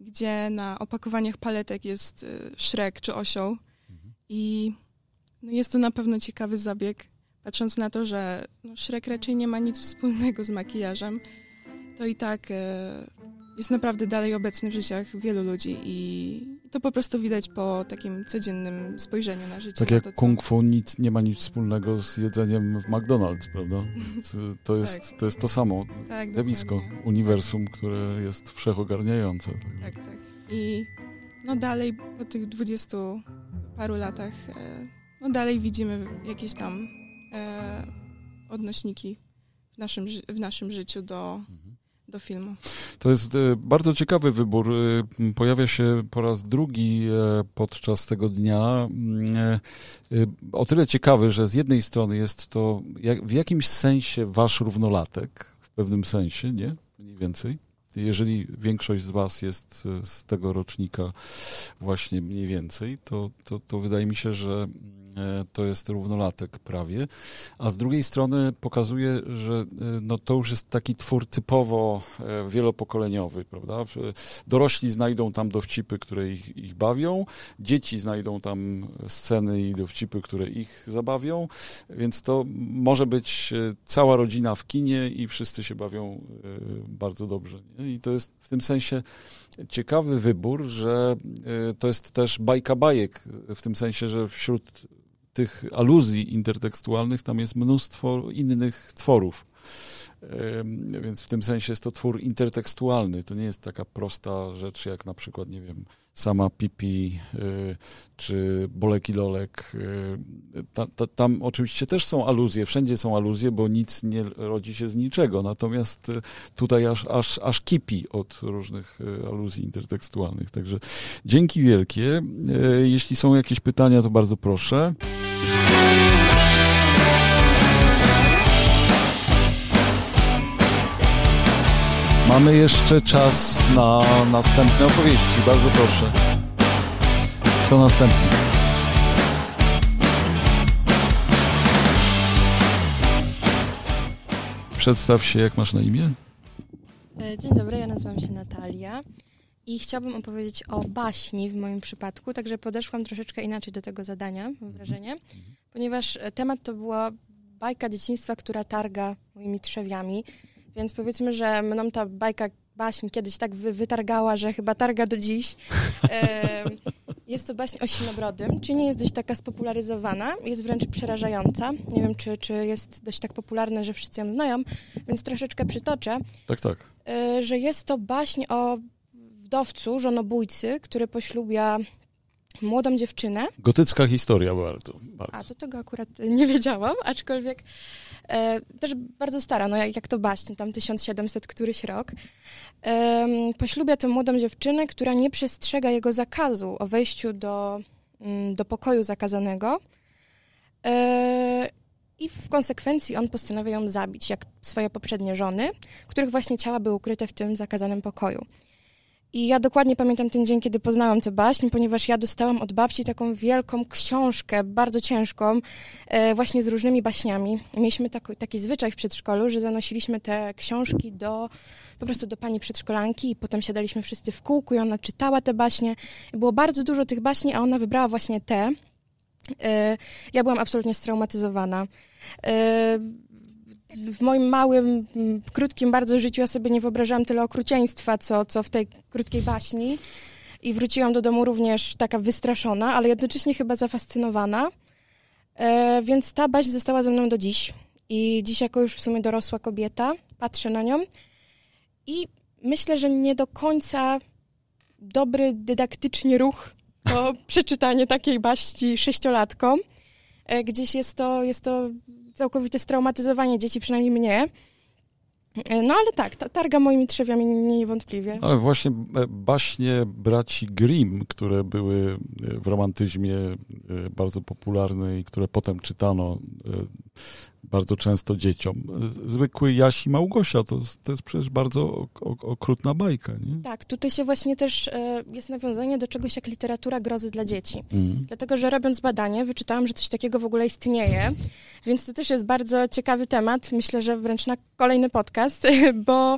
gdzie na opakowaniach paletek jest Shrek czy osioł. I jest to na pewno ciekawy zabieg, patrząc na to, że Shrek raczej nie ma nic wspólnego z makijażem, to i tak jest naprawdę dalej obecny w życiach wielu ludzi i to po prostu widać po takim codziennym spojrzeniu na życie. Tak jak to, Kung Fu nie ma nic wspólnego z jedzeniem w McDonald's, prawda? To jest to samo zjawisko, tak, uniwersum, które jest wszechogarniające. Tak. I dalej po tych 20 paru latach dalej widzimy jakieś tam odnośniki w naszym życiu do filmu. To jest bardzo ciekawy wybór. Pojawia się po raz drugi podczas tego dnia. O tyle ciekawy, że z jednej strony jest to w jakimś sensie wasz równolatek, w pewnym sensie, nie? Mniej więcej. Jeżeli większość z was jest z tego rocznika właśnie mniej więcej, to wydaje mi się, że to jest równolatek prawie, a z drugiej strony pokazuje, że no to już jest taki twór typowo wielopokoleniowy, prawda? Dorośli znajdą tam dowcipy, które ich bawią, dzieci znajdą tam sceny i dowcipy, które ich zabawią, więc to może być cała rodzina w kinie i wszyscy się bawią bardzo dobrze. I to jest w tym sensie ciekawy wybór, że to jest też bajka bajek, w tym sensie, że wśród tych aluzji intertekstualnych tam jest mnóstwo innych tworów. Więc w tym sensie jest to twór intertekstualny. To nie jest taka prosta rzecz jak na przykład, nie wiem, sama Pippi czy Bolek i Lolek. Tam oczywiście też są aluzje, wszędzie są aluzje, bo nic nie rodzi się z niczego. Natomiast tutaj aż kipi od różnych aluzji intertekstualnych. Także dzięki wielkie. Jeśli są jakieś pytania, to bardzo proszę. Mamy jeszcze czas na następne opowieści. Bardzo proszę. To następny. Przedstaw się, jak masz na imię? Dzień dobry, ja nazywam się Natalia i chciałabym opowiedzieć o baśni w moim przypadku, także podeszłam troszeczkę inaczej do tego zadania, mam wrażenie, ponieważ temat to była bajka dzieciństwa, która targa moimi trzewiami. Więc powiedzmy, że mną ta bajka baśń kiedyś tak wytargała, że chyba targa do dziś. Jest to baśń o Sinobrodym, czyli nie jest dość taka spopularyzowana, jest wręcz przerażająca. Nie wiem, czy jest dość tak popularna, że wszyscy ją znają, więc troszeczkę przytoczę. Tak. Że jest to baśń o wdowcu, żonobójcy, który poślubia młodą dziewczynę. Gotycka historia bardzo. A, to tego akurat nie wiedziałam, aczkolwiek... też bardzo stara, no jak to baśń, tam 1700 któryś rok. Poślubia tę młodą dziewczynę, która nie przestrzega jego zakazu o wejściu do pokoju zakazanego i w konsekwencji on postanawia ją zabić, jak swoje poprzednie żony, których właśnie ciała były ukryte w tym zakazanym pokoju. I ja dokładnie pamiętam ten dzień, kiedy poznałam tę baśń, ponieważ ja dostałam od babci taką wielką książkę, bardzo ciężką, właśnie z różnymi baśniami. Mieliśmy taki zwyczaj w przedszkolu, że zanosiliśmy te książki po prostu do pani przedszkolanki i potem siadaliśmy wszyscy w kółku i ona czytała te baśnie. Było bardzo dużo tych baśni, a ona wybrała właśnie te. Ja byłam absolutnie straumatyzowana. W moim małym, krótkim bardzo życiu ja sobie nie wyobrażałam tyle okrucieństwa, co w tej krótkiej baśni. I wróciłam do domu również taka wystraszona, ale jednocześnie chyba zafascynowana. Więc ta baśń została ze mną do dziś. I dziś jako już w sumie dorosła kobieta patrzę na nią i myślę, że nie do końca dobry dydaktycznie ruch to przeczytanie takiej baśni 6-latkom. Gdzieś jest to całkowite straumatyzowanie dzieci, przynajmniej mnie. No ale tak, targa moimi trzewiami niewątpliwie. Ale właśnie baśnie braci Grimm, które były w romantyzmie bardzo popularne i które potem czytano bardzo często dzieciom. Zwykły Jaś i Małgosia, to jest przecież bardzo okrutna bajka, nie? Tak, tutaj się właśnie też jest nawiązanie do czegoś jak literatura grozy dla dzieci. Dlatego, że robiąc badanie, wyczytałam, że coś takiego w ogóle istnieje, więc to też jest bardzo ciekawy temat. Myślę, że wręcz na kolejny podcast, bo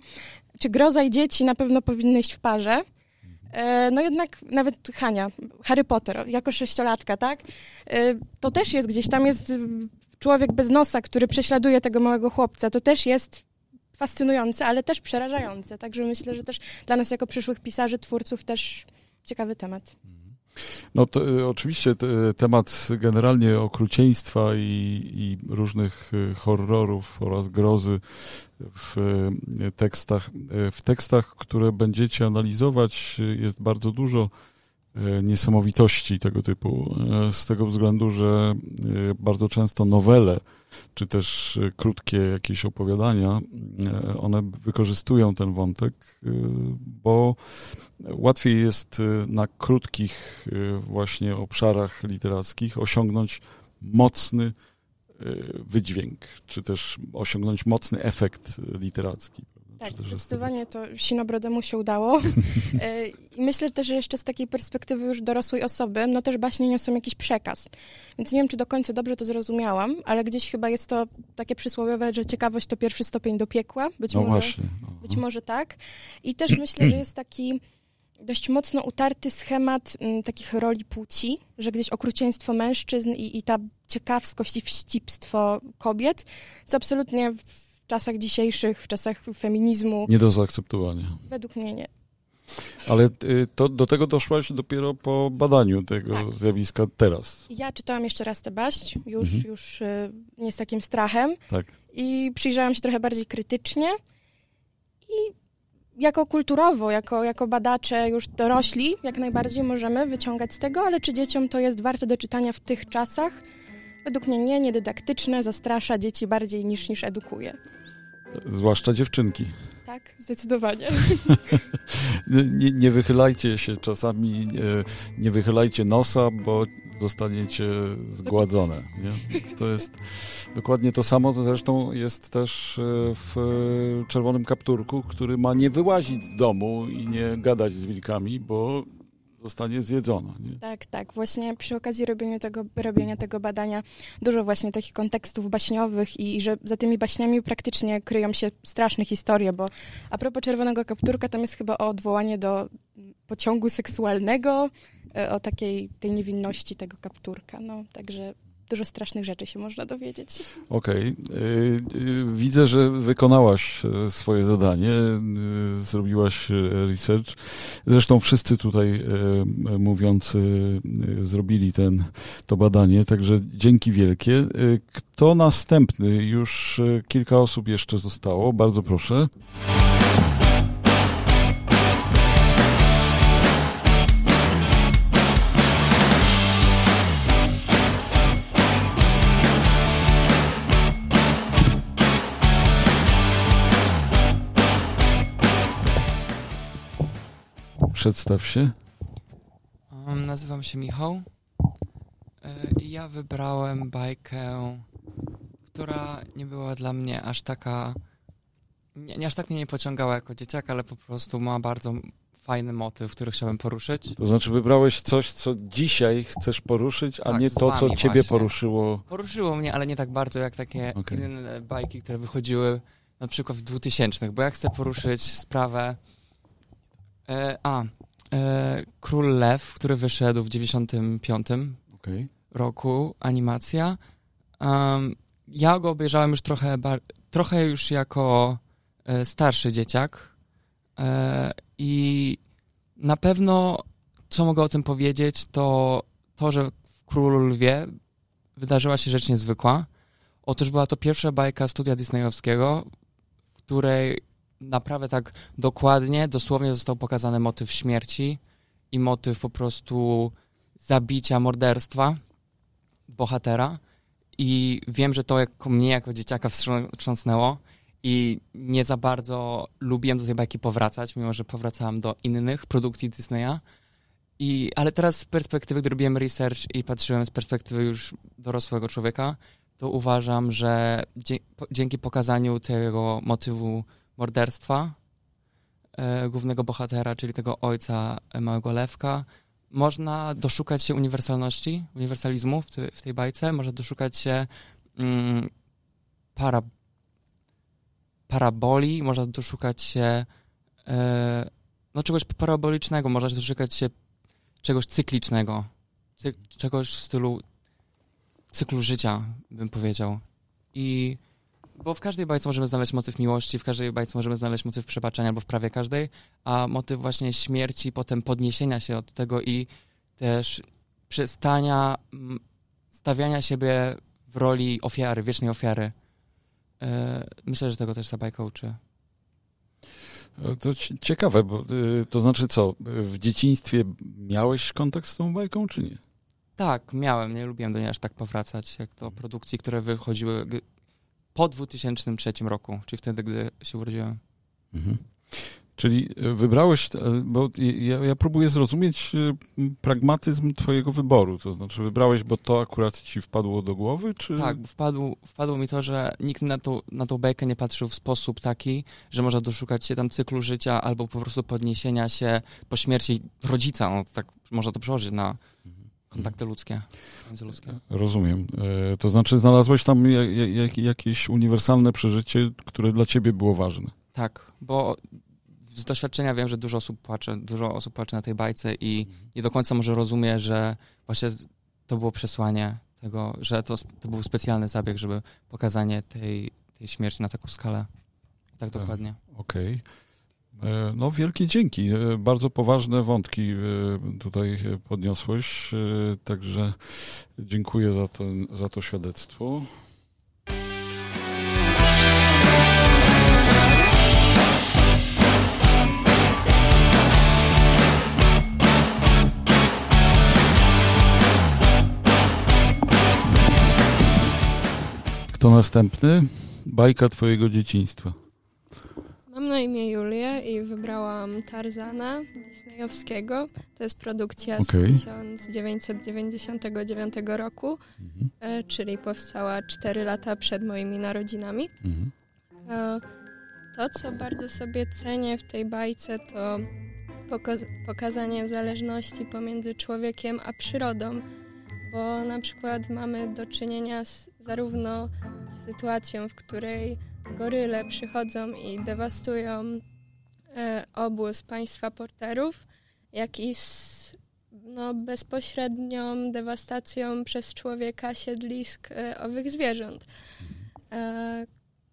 czy groza i dzieci na pewno powinny iść w parze? No jednak nawet Hania, Harry Potter, jako 6-latka, tak? To też jest gdzieś, tam jest... Człowiek bez nosa, który prześladuje tego małego chłopca, to też jest fascynujące, ale też przerażające. Także myślę, że też dla nas jako przyszłych pisarzy, twórców też ciekawy temat. No to oczywiście temat generalnie okrucieństwa i różnych horrorów oraz grozy w tekstach, które będziecie analizować, jest bardzo dużo niesamowitości tego typu, z tego względu, że bardzo często nowele, czy też krótkie jakieś opowiadania, one wykorzystują ten wątek, bo łatwiej jest na krótkich właśnie obszarach literackich osiągnąć mocny wydźwięk, czy też osiągnąć mocny efekt literacki. Tak, zdecydowanie to Sinobrodemu się udało. Myślę też, że jeszcze z takiej perspektywy już dorosłej osoby, no też baśnie niosą jakiś przekaz. Więc nie wiem, czy do końca dobrze to zrozumiałam, ale gdzieś chyba jest to takie przysłowiowe, że ciekawość to pierwszy stopień do piekła. Być może tak. I też myślę, że jest taki dość mocno utarty schemat takich roli płci, że gdzieś okrucieństwo mężczyzn i ta ciekawskość i wścibstwo kobiet jest absolutnie w czasach dzisiejszych, w czasach feminizmu nie do zaakceptowania. Według mnie nie. Ale to do tego doszłaś dopiero po badaniu tego zjawiska teraz. Ja czytałam jeszcze raz tę baść, już nie z takim strachem. Tak. I przyjrzałam się trochę bardziej krytycznie i jako kulturowo, jako badacze już dorośli, jak najbardziej możemy wyciągać z tego, ale czy dzieciom to jest warte do czytania w tych czasach? Według mnie nie, niedydaktyczne, zastrasza dzieci bardziej niż edukuje. Zwłaszcza dziewczynki. Tak, zdecydowanie. Nie wychylajcie się czasami, nie wychylajcie nosa, bo zostaniecie zgładzone. Nie? To jest dokładnie to samo, to zresztą jest też w Czerwonym Kapturku, który ma nie wyłazić z domu i nie gadać z wilkami, bo zostanie zjedzona. Nie? Tak. Właśnie przy okazji robienia tego badania dużo właśnie takich kontekstów baśniowych i że za tymi baśniami praktycznie kryją się straszne historie, bo a propos Czerwonego Kapturka, tam jest chyba o odwołanie do pociągu seksualnego, o takiej tej niewinności tego kapturka. No, także dużo strasznych rzeczy się można dowiedzieć. Okej. Widzę, że wykonałaś swoje zadanie, zrobiłaś research. Zresztą wszyscy tutaj mówiący zrobili to badanie, także dzięki wielkie. Kto następny? Już kilka osób jeszcze zostało. Bardzo proszę. Przedstaw się. Nazywam się Michał i ja wybrałem bajkę, która nie była dla mnie aż taka... Nie, aż tak mnie nie pociągała jako dzieciak, ale po prostu ma bardzo fajny motyw, który chciałem poruszyć. To znaczy wybrałeś coś, co dzisiaj chcesz poruszyć, a tak, nie to, co ciebie właśnie poruszyło? Poruszyło mnie, ale nie tak bardzo jak takie inne bajki, które wychodziły na przykład w 2000-tych, bo ja chcę poruszyć sprawę Król Lew, który wyszedł w 95 roku, animacja. Ja go obejrzałem już trochę już jako starszy dzieciak i na pewno, co mogę o tym powiedzieć, to, że w Królu Lwie wydarzyła się rzecz niezwykła. Otóż była to pierwsza bajka studia disneyowskiego, w której naprawdę tak dokładnie, dosłownie został pokazany motyw śmierci i motyw po prostu zabicia, morderstwa bohatera. I wiem, że to mnie jako dzieciaka wstrząsnęło i nie za bardzo lubiłem do tej bajki powracać, mimo że powracałem do innych produkcji Disneya. Ale teraz z perspektywy, gdy robiłem research i patrzyłem z perspektywy już dorosłego człowieka, to uważam, że dzięki pokazaniu tego motywu morderstwa głównego bohatera, czyli tego ojca małego lewka, można doszukać się uniwersalizmu w tej bajce, można doszukać się paraboli, można doszukać się czegoś parabolicznego, można doszukać się czegoś cyklicznego, czegoś w stylu cyklu życia, bym powiedział. Bo w każdej bajce możemy znaleźć motyw miłości, w każdej bajce możemy znaleźć motyw przebaczenia, albo w prawie każdej, a motyw właśnie śmierci, potem podniesienia się od tego i też przestania stawiania siebie w roli ofiary, wiecznej ofiary. Myślę, że tego też ta bajka uczy. To ciekawe, bo to znaczy co, w dzieciństwie miałeś kontakt z tą bajką, czy nie? Tak, miałem, nie lubiłem do niej aż tak powracać, jak do produkcji, które wychodziły po 2003 roku, czyli wtedy, gdy się urodziłem. Mhm. Czyli wybrałeś, bo ja próbuję zrozumieć pragmatyzm twojego wyboru, to znaczy wybrałeś, bo to akurat ci wpadło do głowy, czy... Tak, wpadło mi to, że nikt na tą bajkę nie patrzył w sposób taki, że można doszukać się tam cyklu życia albo po prostu podniesienia się po śmierci rodzica, no tak można to przełożyć na... Kontakty ludzkie, międzyludzkie. Rozumiem. To znaczy znalazłeś tam jakieś uniwersalne przeżycie, które dla ciebie było ważne. Tak, bo z doświadczenia wiem, że dużo osób płacze na tej bajce i nie do końca może rozumie, że właśnie to było przesłanie tego, że to był specjalny zabieg, żeby pokazanie tej śmierci na taką skalę. Tak dokładnie. Okej. Okay. No wielkie dzięki, bardzo poważne wątki tutaj podniosłeś, także dziękuję za to świadectwo. Kto następny? Bajka twojego dzieciństwa. Mam na imię Julia i wybrałam Tarzana disneyowskiego. To jest produkcja z 1999 roku, czyli powstała 4 lata przed moimi narodzinami. To, co bardzo sobie cenię w tej bajce, to pokazanie zależności pomiędzy człowiekiem a przyrodą, bo na przykład mamy do czynienia zarówno z sytuacją, w której goryle przychodzą i dewastują obóz państwa porterów, jak i z bezpośrednią dewastacją przez człowieka siedlisk owych zwierząt.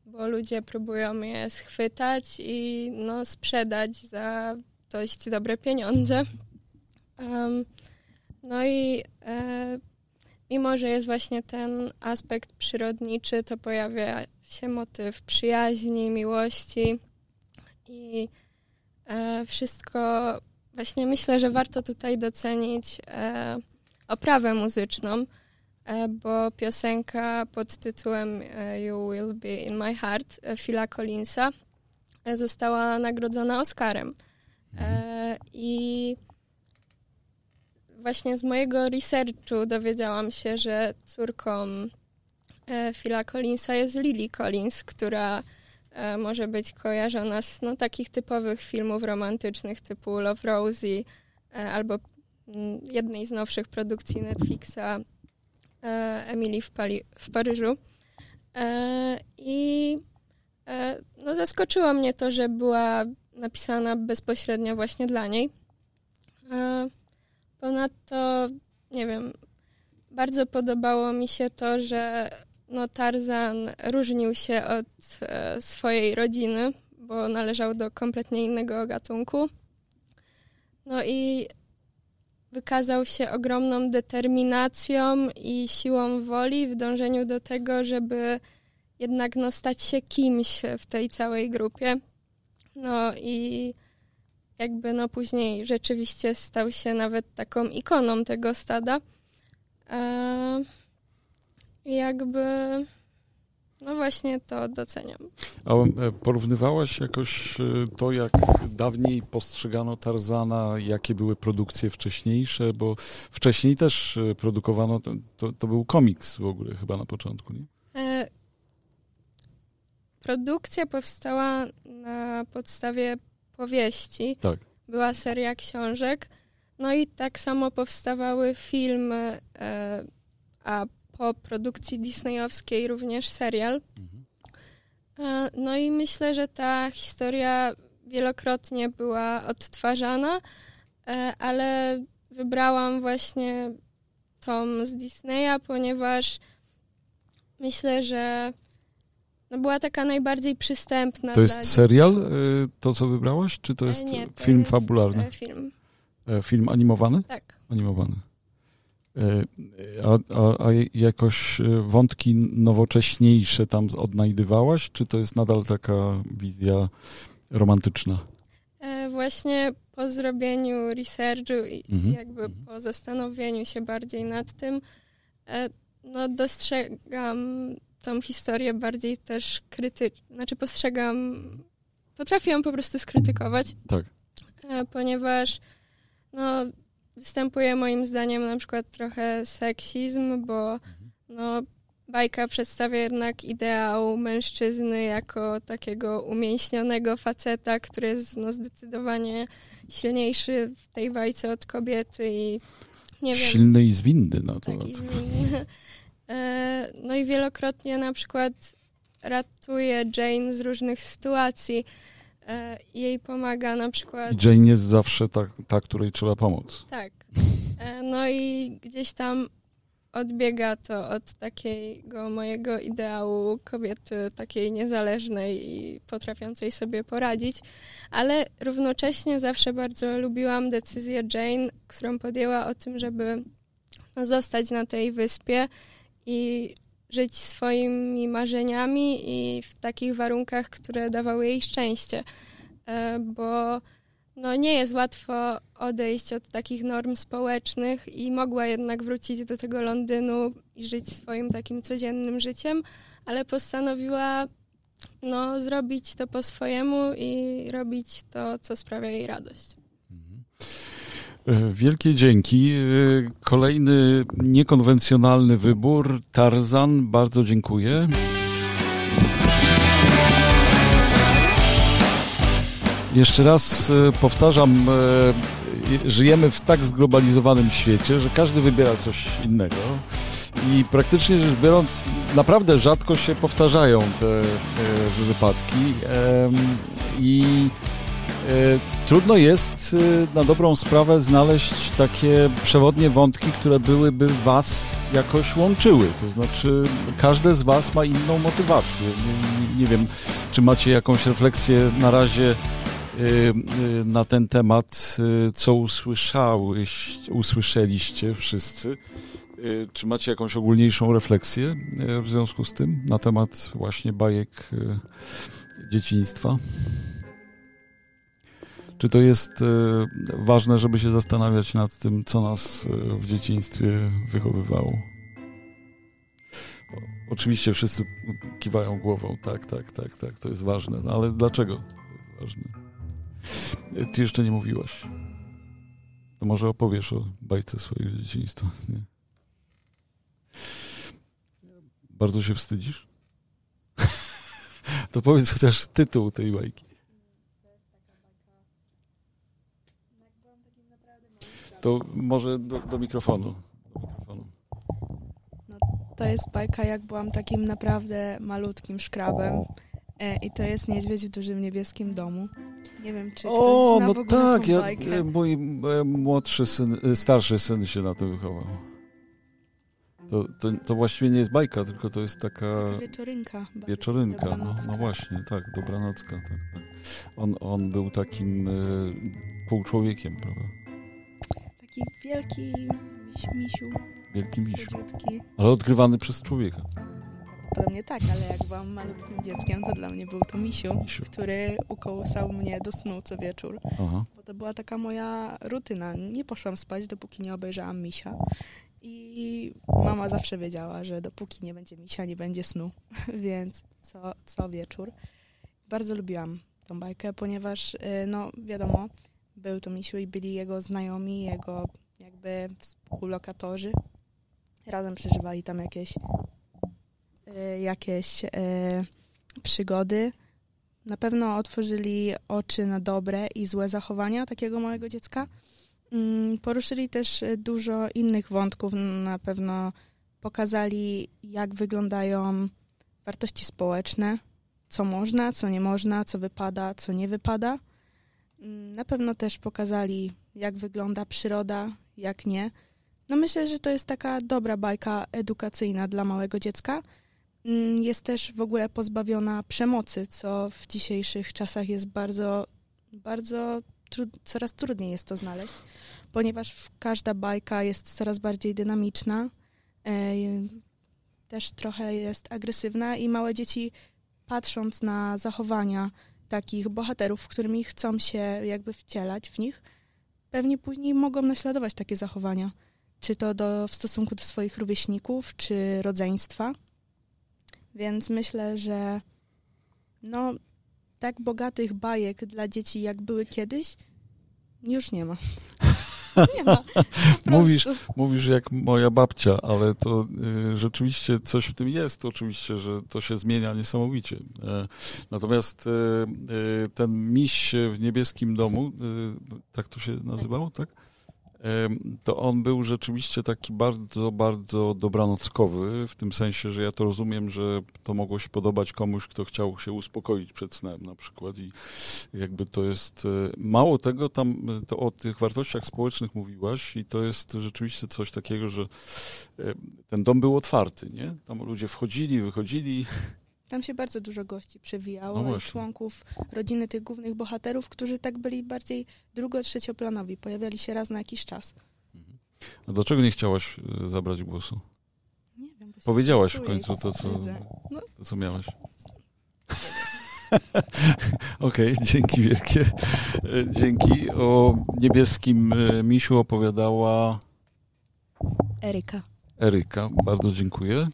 Bo ludzie próbują je schwytać i sprzedać za dość dobre pieniądze. Mimo, że jest właśnie ten aspekt przyrodniczy, to pojawia się motyw przyjaźni, miłości i wszystko, właśnie myślę, że warto tutaj docenić oprawę muzyczną, bo piosenka pod tytułem You Will Be In My Heart Phila Collinsa została nagrodzona Oscarem i właśnie z mojego researchu dowiedziałam się, że córką Phila Collinsa jest Lily Collins, która może być kojarzona z takich typowych filmów romantycznych typu Love Rosie albo jednej z nowszych produkcji Netflixa Emily w Paryżu. Zaskoczyło mnie to, że była napisana bezpośrednio właśnie dla niej. Ponadto, nie wiem, bardzo podobało mi się to, że Tarzan różnił się od swojej rodziny, bo należał do kompletnie innego gatunku. I wykazał się ogromną determinacją i siłą woli w dążeniu do tego, żeby jednak stać się kimś w tej całej grupie. Później rzeczywiście stał się nawet taką ikoną tego stada. Właśnie to doceniam. A porównywałaś jakoś to, jak dawniej postrzegano Tarzana, jakie były produkcje wcześniejsze, bo wcześniej też produkowano, to był komiks w ogóle chyba na początku, nie? Produkcja powstała na podstawie powieści. Tak. Była seria książek. I tak samo powstawały filmy, a po produkcji disneyowskiej również serial. I myślę, że ta historia wielokrotnie była odtwarzana, ale wybrałam właśnie tą z Disneya, ponieważ myślę, że była taka najbardziej przystępna. To jest serial, to co wybrałaś, czy to jest film fabularny? Film. Film animowany? Tak. Animowany. A jakoś wątki nowocześniejsze tam odnajdywałaś, czy to jest nadal taka wizja romantyczna? Właśnie po zrobieniu researchu i po zastanowieniu się bardziej nad tym, dostrzegam tą historię bardziej też krytycznie, postrzegam Potrafię ją po prostu skrytykować. Tak. Ponieważ no, występuje moim zdaniem na przykład trochę seksizm, bo no, bajka przedstawia jednak ideał mężczyzny jako takiego umięśnionego faceta, który jest no, zdecydowanie silniejszy w tej bajce od kobiety i nie wiem... Silny i zwinny na to. Tak, no i wielokrotnie na przykład ratuje Jane z różnych sytuacji. Jej pomaga na przykład... Jane jest zawsze ta, której trzeba pomóc. Tak. No i gdzieś tam odbiega to od takiego mojego ideału kobiety takiej niezależnej i potrafiącej sobie poradzić, ale równocześnie zawsze bardzo lubiłam decyzję Jane, którą podjęła o tym, żeby no, zostać na tej wyspie i żyć swoimi marzeniami i w takich warunkach, które dawały jej szczęście, bo no, nie jest łatwo odejść od takich norm społecznych i mogła jednak wrócić do tego Londynu i żyć swoim takim codziennym życiem, ale postanowiła no, zrobić to po swojemu i robić to, co sprawia jej radość. Wielkie dzięki. Kolejny niekonwencjonalny wybór. Tarzan, bardzo dziękuję. Jeszcze raz powtarzam, żyjemy w tak zglobalizowanym świecie, że każdy wybiera coś innego i praktycznie rzecz biorąc naprawdę rzadko się powtarzają te wypadki i trudno jest na dobrą sprawę znaleźć takie przewodnie wątki, które byłyby was jakoś łączyły. To znaczy każde z was ma inną motywację. Nie wiem, czy macie jakąś refleksję na razie na ten temat, co usłyszeliście wszyscy. Czy macie jakąś ogólniejszą refleksję w związku z tym na temat właśnie bajek dzieciństwa? Czy to jest ważne, żeby się zastanawiać nad tym, co nas w dzieciństwie wychowywało? Oczywiście wszyscy kiwają głową, tak, to jest ważne, no, ale dlaczego to jest ważne? Ty jeszcze nie mówiłaś. To może opowiesz o bajce swojego dzieciństwa. Nie? Bardzo się wstydzisz? To powiedz chociaż tytuł tej bajki. To może do mikrofonu. No, to jest bajka, jak byłam takim naprawdę malutkim szkrabem. I to jest Niedźwiedź w dużym niebieskim domu. Nie wiem, czy ktoś zna no w ogóle tak, ja, bajkę. Mój starszy syn się na to wychował. To właściwie nie jest bajka, tylko to jest taka... Wieczorynka, no właśnie, tak, dobranocka. Tak. On był takim półczłowiekiem, prawda? Taki wielki misiu. Wielki misiu. Słodziutki. Ale odgrywany przez człowieka. Podobnie tak, ale jak byłam malutkim dzieckiem, to dla mnie był to misiu, który ukołysał mnie do snu co wieczór. Aha. Bo to była taka moja rutyna. Nie poszłam spać, dopóki nie obejrzałam misia. I mama zawsze wiedziała, że dopóki nie będzie misia, nie będzie snu. Więc co wieczór. Bardzo lubiłam tą bajkę, ponieważ, no wiadomo, był to misiu i byli jego znajomi, jego jakby współlokatorzy. Razem przeżywali tam jakieś przygody. Na pewno otworzyli oczy na dobre i złe zachowania takiego małego dziecka. Poruszyli też dużo innych wątków. Na pewno pokazali, jak wyglądają wartości społeczne. Co można, co nie można, co wypada, co nie wypada. Na pewno też pokazali, jak wygląda przyroda, jak nie. No myślę, że to jest taka dobra bajka edukacyjna dla małego dziecka. Jest też w ogóle pozbawiona przemocy, co w dzisiejszych czasach jest bardzo, bardzo coraz trudniej jest to znaleźć, ponieważ każda bajka jest coraz bardziej dynamiczna, też trochę jest agresywna i małe dzieci, patrząc na zachowania takich bohaterów, którymi chcą się jakby wcielać w nich, pewnie później mogą naśladować takie zachowania. Czy to w stosunku do swoich rówieśników, czy rodzeństwa. Więc myślę, że no, tak bogatych bajek dla dzieci, jak były kiedyś, już nie ma. Nie ma. Mówisz jak moja babcia, ale to rzeczywiście coś w tym jest, oczywiście, że to się zmienia niesamowicie. Natomiast ten miś w niebieskim domu, tak to się nazywało, tak? To on był rzeczywiście taki bardzo, bardzo dobranockowy, w tym sensie, że ja to rozumiem, że to mogło się podobać komuś, kto chciał się uspokoić przed snem na przykład i jakby to jest, mało tego, tam to o tych wartościach społecznych mówiłaś i to jest rzeczywiście coś takiego, że ten dom był otwarty, nie? Tam ludzie wchodzili, wychodzili. Tam się bardzo dużo gości przewijało, no członków rodziny tych głównych bohaterów, którzy tak byli bardziej drugo-trzecioplanowi. Pojawiali się raz na jakiś czas. A dlaczego nie chciałaś zabrać głosu? Nie wiem. Bo powiedziałaś w końcu to, co miałaś. Okej, dzięki wielkie. Dzięki. O niebieskim misiu opowiadała... Eryka, bardzo dziękuję.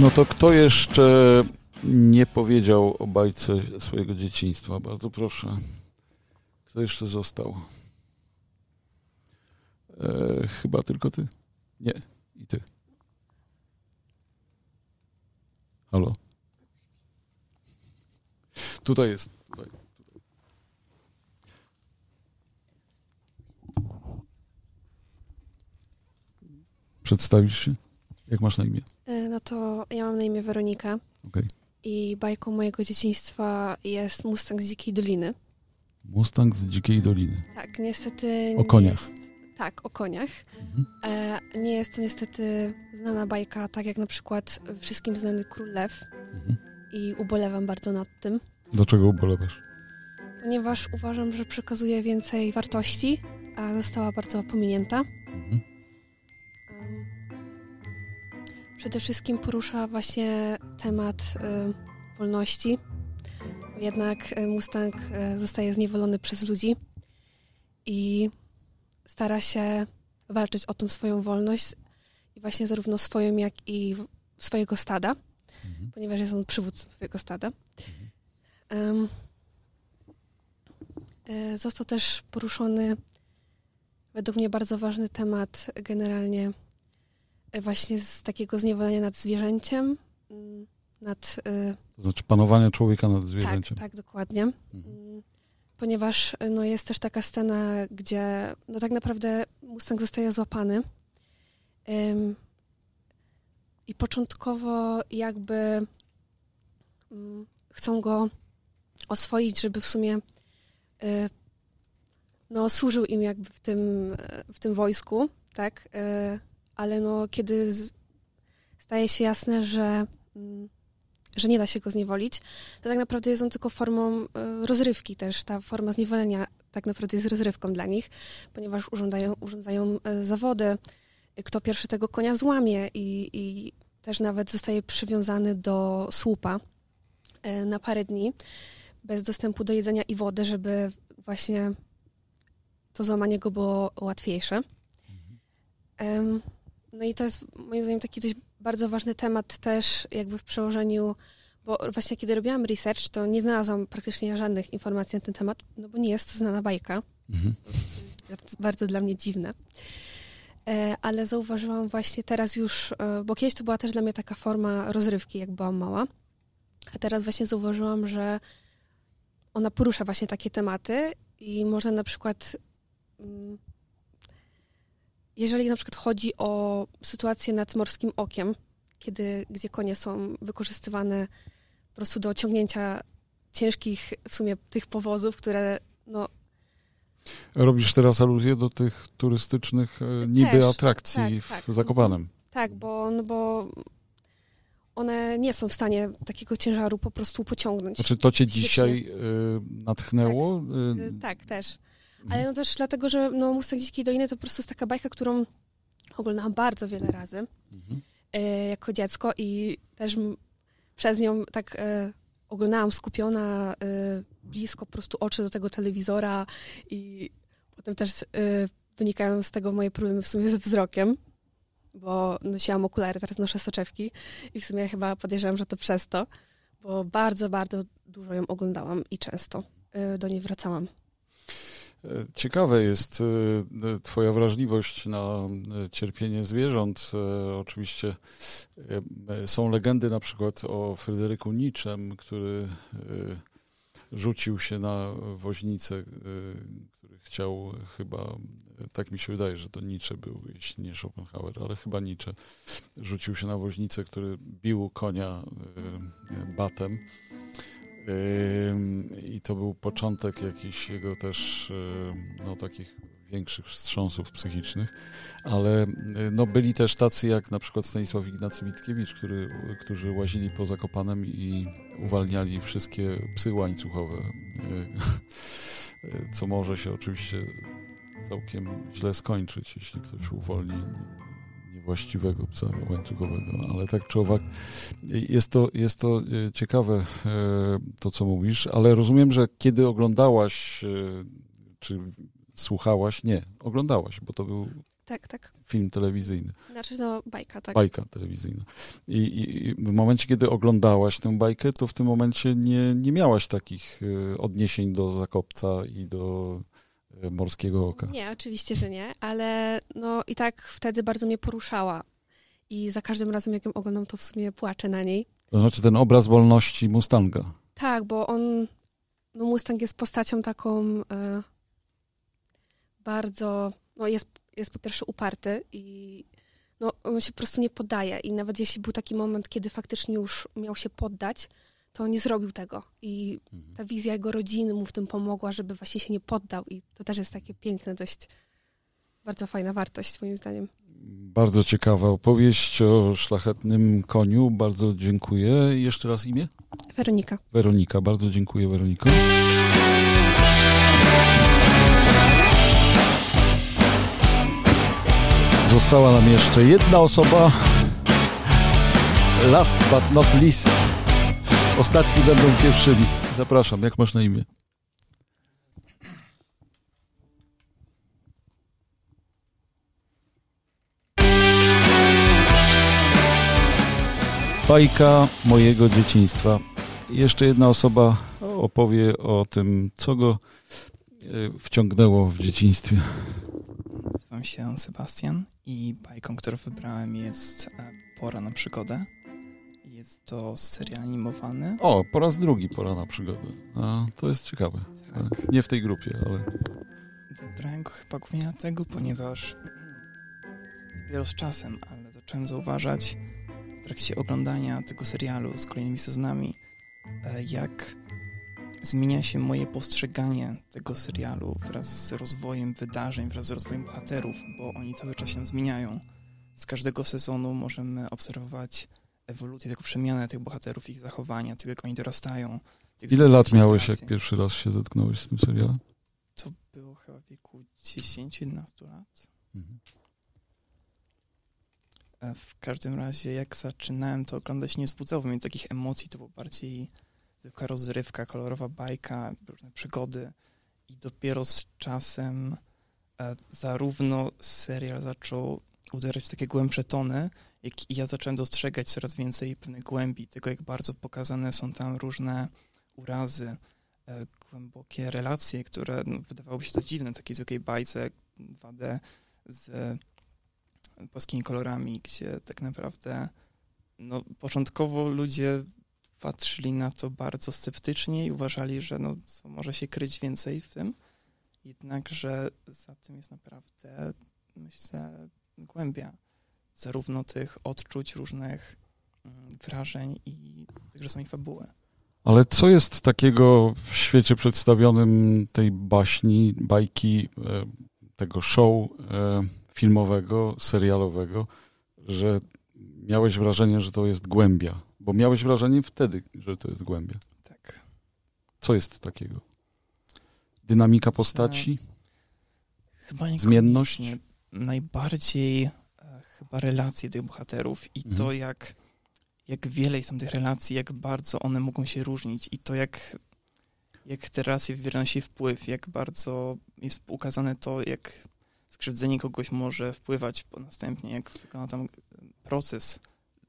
No to kto jeszcze nie powiedział o bajce swojego dzieciństwa? Bardzo proszę. Kto jeszcze został? Chyba tylko ty? Nie, i ty. Halo? Tutaj jest. Tutaj. Przedstawisz się? Jak masz na imię? No to ja mam na imię Weronika. Okay. I bajką mojego dzieciństwa jest Mustang z Dzikiej Doliny. Mustang z Dzikiej Doliny. Tak, niestety... O koniach. O koniach. Mhm. Nie jest to niestety znana bajka, tak jak na przykład wszystkim znany Król Lew. Mhm. I ubolewam bardzo nad tym. Dlaczego ubolewasz? Ponieważ uważam, że przekazuje więcej wartości, a została bardzo pominięta. Mhm. Przede wszystkim porusza właśnie temat wolności, bo jednak Mustang zostaje zniewolony przez ludzi i stara się walczyć o tą swoją wolność i właśnie zarówno swoją, jak i swojego stada, ponieważ jest on przywódcą swojego stada. Został też poruszony według mnie bardzo ważny temat generalnie właśnie z takiego zniewolenia nad zwierzęciem. To znaczy panowanie człowieka nad zwierzęciem. Tak, dokładnie. Mhm. Ponieważ jest też taka scena, gdzie tak naprawdę Mustang zostaje złapany. I początkowo jakby chcą go oswoić, żeby w sumie służył im jakby w tym wojsku, tak? Ale kiedy staje się jasne, że nie da się go zniewolić, to tak naprawdę jest on tylko formą rozrywki też. Ta forma zniewolenia tak naprawdę jest rozrywką dla nich, ponieważ urządzają zawody, kto pierwszy tego konia złamie i też nawet zostaje przywiązany do słupa na parę dni, bez dostępu do jedzenia i wody, żeby właśnie to złamanie go było łatwiejsze. No i to jest moim zdaniem taki dość bardzo ważny temat też jakby w przełożeniu, bo właśnie kiedy robiłam research, to nie znalazłam praktycznie żadnych informacji na ten temat, no bo nie jest to znana bajka. Mhm. Bardzo, bardzo dla mnie dziwne. Ale zauważyłam właśnie teraz już, bo kiedyś to była też dla mnie taka forma rozrywki, jak byłam mała, a teraz właśnie zauważyłam, że ona porusza właśnie takie tematy i można na przykład... Jeżeli na przykład chodzi o sytuację nad Morskim Okiem, gdzie konie są wykorzystywane po prostu do ciągnięcia ciężkich w sumie tych powozów, które Robisz teraz aluzję do tych turystycznych niby atrakcji w Zakopanem. Tak, bo one nie są w stanie takiego ciężaru po prostu pociągnąć. Znaczy to cię dzisiaj natchnęło? Tak, też. Ale też dlatego, że Mustang Dzikiej Doliny to po prostu jest taka bajka, którą oglądałam bardzo wiele razy jako dziecko i też przez nią tak oglądałam skupiona blisko po prostu oczy do tego telewizora i potem też wynikają z tego moje problemy w sumie ze wzrokiem. bo nosiłam okulary, teraz noszę soczewki i w sumie chyba podejrzewam, że to przez to, bo bardzo, bardzo dużo ją oglądałam i często do niej wracałam. Ciekawe jest twoja wrażliwość na cierpienie zwierząt. Oczywiście są legendy na przykład o Fryderyku Nietzschem, który rzucił się na woźnicę, który chciał chyba, tak mi się wydaje, że to Nietzsche był, jeśli nie Schopenhauer, ale chyba Nietzsche, rzucił się na woźnicę, który bił konia batem. I to był początek jakichś jego też no, takich większych wstrząsów psychicznych, ale no, byli też tacy jak na przykład Stanisław Ignacy Witkiewicz, którzy łazili po Zakopanem i uwalniali wszystkie psy łańcuchowe, co może się oczywiście całkiem źle skończyć, jeśli ktoś uwolni właściwego psa łańcuchowego, ale tak czy owak jest to ciekawe to, co mówisz, ale rozumiem, że kiedy oglądałaś, czy słuchałaś, nie, oglądałaś, bo to był film telewizyjny. Znaczy to bajka, tak. Bajka telewizyjna. I w momencie, kiedy oglądałaś tę bajkę, to w tym momencie nie miałaś takich odniesień do Zakopca i do Morskiego Oka. Nie, oczywiście, że nie, ale no i tak wtedy bardzo mnie poruszała i za każdym razem, jak ją oglądam, to w sumie płaczę na niej. To znaczy ten obraz wolności Mustanga. Tak, bo on, no Mustang jest postacią taką bardzo, no jest po pierwsze uparty i no on się po prostu nie poddaje i nawet jeśli był taki moment, kiedy faktycznie już miał się poddać, to nie zrobił tego i ta wizja jego rodziny mu w tym pomogła, żeby właśnie się nie poddał i to też jest takie piękne, dość bardzo fajna wartość moim zdaniem. Bardzo ciekawa opowieść o szlachetnym koniu, bardzo dziękuję. Jeszcze raz imię? Weronika. Weronika, bardzo dziękuję Weroniko. Została nam jeszcze jedna osoba, last but not least. Ostatni będą pierwszymi. Zapraszam, jak masz na imię? Bajka mojego dzieciństwa. Jeszcze jedna osoba opowie o tym, co go wciągnęło w dzieciństwie. Nazywam się Sebastian i bajką, którą wybrałem, jest Pora na Przygodę. Jest to serial animowany. O, po raz drugi Pora na Przygodę. A, to jest ciekawe. Tak. Nie w tej grupie, ale... Wybrałem go chyba głównie dlatego, ponieważ dopiero z czasem, ale zacząłem zauważać w trakcie oglądania tego serialu z kolejnymi sezonami, jak zmienia się moje postrzeganie tego serialu wraz z rozwojem wydarzeń, wraz z rozwojem bohaterów, bo oni cały czas się zmieniają. Z każdego sezonu możemy obserwować ewolucję, taką przemianę tych bohaterów, ich zachowania, tego jak oni dorastają. Ile lat miałeś, jak pierwszy raz się zetknąłeś z tym serialem? To było chyba w wieku 10-11 lat. Mhm. W każdym razie, jak zaczynałem to oglądać, nie wzbudzało mnie takich emocji, to było bardziej zwykła rozrywka, kolorowa bajka, różne przygody i dopiero z czasem zarówno serial zaczął uderzać w takie głębsze tony, jak i ja zacząłem dostrzegać coraz więcej pewnych głębi, tego jak bardzo pokazane są tam różne urazy, głębokie relacje, które no, wydawałoby się to dziwne, takiej zwykłej bajce 2D z polskimi kolorami, gdzie tak naprawdę no, początkowo ludzie patrzyli na to bardzo sceptycznie i uważali, że no, co może się kryć więcej w tym, jednakże za tym jest naprawdę, myślę, głębia. Zarówno tych odczuć, różnych wrażeń i także samej fabuły. Ale co jest takiego w świecie przedstawionym tej baśni, bajki, tego show filmowego, serialowego, że miałeś wrażenie, że to jest głębia? Bo miałeś wrażenie wtedy, że to jest głębia. Tak. Co jest takiego? Dynamika postaci? Chyba nie. Zmienność? Najbardziej... chyba relacje tych bohaterów i to, jak wiele jest tam tych relacji, jak bardzo one mogą się różnić i to, jak te relacje wywierają się wpływ, jak bardzo jest ukazane to, jak skrzywdzenie kogoś może wpływać następnie, jak wygląda tam proces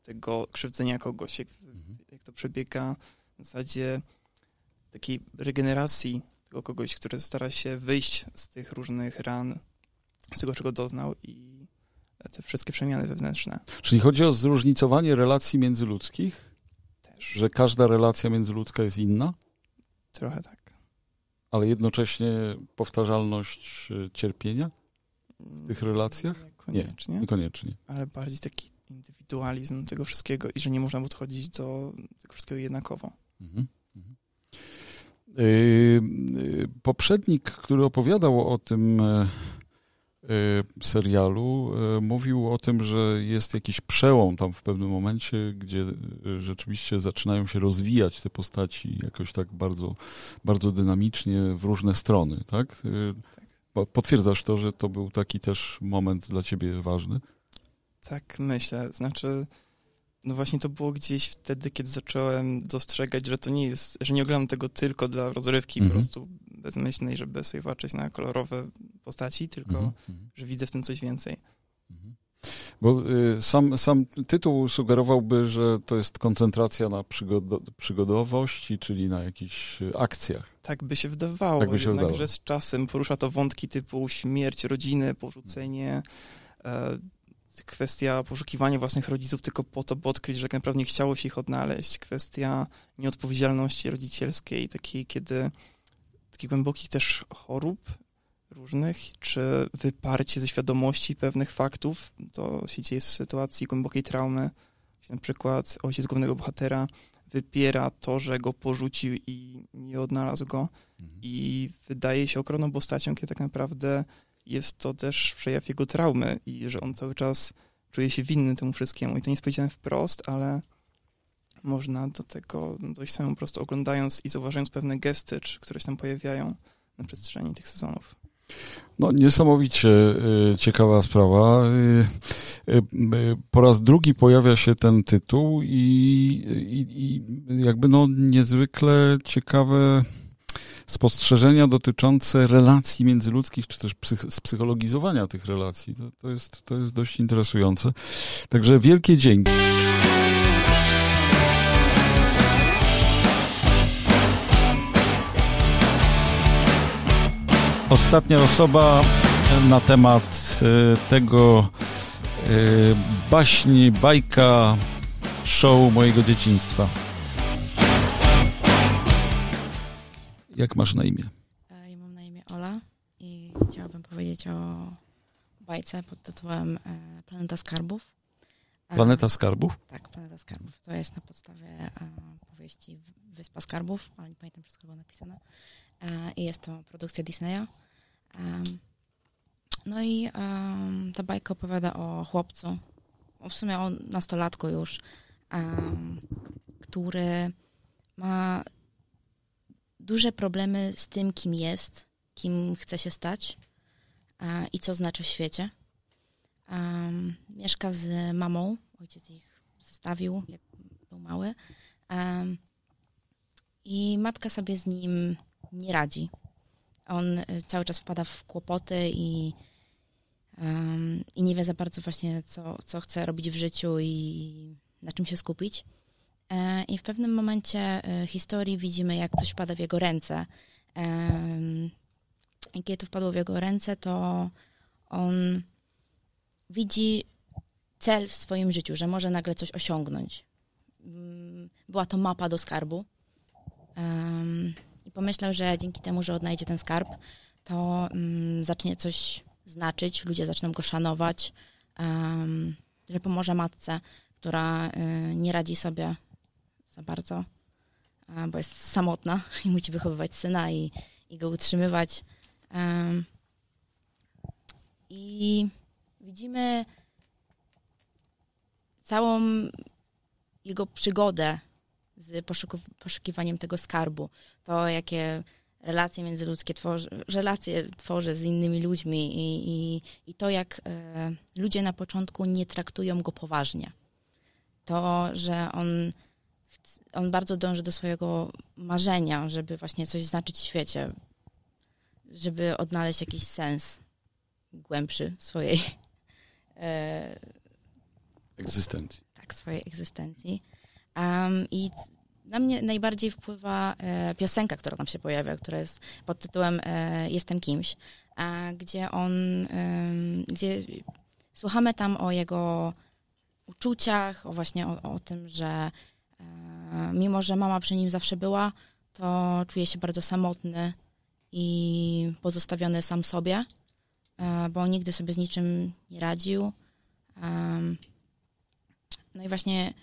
tego krzywdzenia kogoś, jak to przebiega w zasadzie takiej regeneracji tego kogoś, który stara się wyjść z tych różnych ran, z tego, czego doznał i te wszystkie przemiany wewnętrzne. Czyli chodzi o zróżnicowanie relacji międzyludzkich? Też. Że każda relacja międzyludzka jest inna? Trochę tak. Ale jednocześnie powtarzalność cierpienia w tych relacjach? Niekoniecznie. Nie, niekoniecznie. Ale bardziej taki indywidualizm tego wszystkiego i że nie można podchodzić do tego wszystkiego jednakowo. Mhm. Poprzednik, który opowiadał o tym serialu, mówił o tym, że jest jakiś przełom tam w pewnym momencie, gdzie rzeczywiście zaczynają się rozwijać te postaci jakoś tak bardzo, bardzo dynamicznie w różne strony, tak? Tak. Potwierdzasz to, że to był taki też moment dla ciebie ważny? Tak, myślę. Znaczy, no właśnie to było gdzieś wtedy, kiedy zacząłem dostrzegać, że to nie jest, że nie oglądam tego tylko dla rozrywki po prostu bezmyślnej, żeby sobie patrzeć na kolorowe postaci, tylko że widzę w tym coś więcej. Bo sam tytuł sugerowałby, że to jest koncentracja na przygodowości, czyli na jakichś akcjach. Tak by się wydawało, tak by się jednak, że z czasem porusza to wątki typu śmierć rodziny, porzucenie, kwestia poszukiwania własnych rodziców tylko po to, by odkryć, że tak naprawdę nie chciało się ich odnaleźć. Kwestia nieodpowiedzialności rodzicielskiej, takiej, kiedy takich głębokich też chorób różnych, czy wyparcie ze świadomości pewnych faktów. To się dzieje w sytuacji głębokiej traumy. Na przykład ojciec głównego bohatera wypiera to, że go porzucił i nie odnalazł go. I wydaje się ogromną postacią, kiedy tak naprawdę jest to też przejaw jego traumy i że on cały czas czuje się winny temu wszystkiemu. I to nie jest powiedziane wprost, ale można do tego dojść samemu po prostu oglądając i zauważając pewne gesty, które się tam pojawiają na przestrzeni tych sezonów. No niesamowicie ciekawa sprawa. Po raz drugi pojawia się ten tytuł i jakby no niezwykle ciekawe spostrzeżenia dotyczące relacji międzyludzkich, czy też psychologizowania tych relacji. To jest dość interesujące. Także wielkie dzięki. Ostatnia osoba na temat tego baśni, bajka, show mojego dzieciństwa. Jak masz na imię? Ja mam na imię Ola i chciałabym powiedzieć o bajce pod tytułem Planeta Skarbów. Planeta Skarbów? Tak, Planeta Skarbów. To jest na podstawie powieści Wyspa Skarbów, ale nie pamiętam przez kogo napisane. I jest to produkcja Disneya. No i ta bajka opowiada o chłopcu, w sumie o nastolatku już, który ma duże problemy z tym, kim jest, kim chce się stać i co znaczy w świecie. Mieszka z mamą, ojciec ich zostawił, jak był mały. I matka sobie z nim nie radzi. On cały czas wpada w kłopoty i nie wie za bardzo właśnie, co chce robić w życiu i na czym się skupić. I w pewnym momencie historii widzimy, jak coś wpada w jego ręce. I kiedy to wpadło w jego ręce, to on widzi cel w swoim życiu, że może nagle coś osiągnąć. Była to mapa do skarbu. I pomyślał, że dzięki temu, że odnajdzie ten skarb, to zacznie coś znaczyć, ludzie zaczną go szanować, że pomoże matce, która nie radzi sobie za bardzo, bo jest samotna i musi wychowywać syna i go utrzymywać. I widzimy całą jego przygodę z poszukiwaniem tego skarbu. To, jakie relacje międzyludzkie relacje tworzy z innymi ludźmi i to, jak ludzie na początku nie traktują go poważnie. To, że on bardzo dąży do swojego marzenia, żeby właśnie coś znaczyć w świecie, żeby odnaleźć jakiś sens głębszy swojej egzystencji. Tak, swojej egzystencji. I na mnie najbardziej wpływa piosenka, która tam się pojawia, która jest pod tytułem Jestem kimś, gdzie on, gdzie słuchamy tam o jego uczuciach, o właśnie o tym, że mimo, że mama przy nim zawsze była, to czuje się bardzo samotny i pozostawiony sam sobie, bo nigdy sobie z niczym nie radził. No i właśnie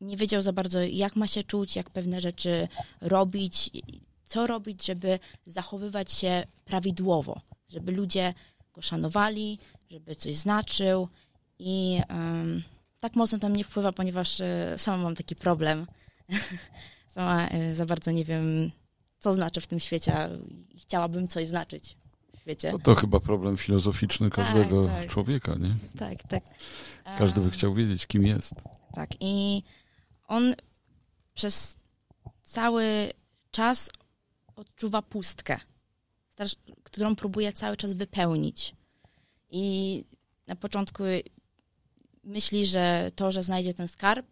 nie wiedział za bardzo, jak ma się czuć, jak pewne rzeczy robić, co robić, żeby zachowywać się prawidłowo, żeby ludzie go szanowali, żeby coś znaczył. I tak mocno to mnie wpływa, ponieważ sama mam taki problem. Sama za bardzo nie wiem, co znaczy w tym świecie. Chciałabym coś znaczyć w świecie. No to chyba problem filozoficzny każdego człowieka, nie? Tak, tak. Każdy by chciał wiedzieć, kim jest. Tak, i on przez cały czas odczuwa pustkę, którą próbuje cały czas wypełnić. I na początku myśli, że to, że znajdzie ten skarb,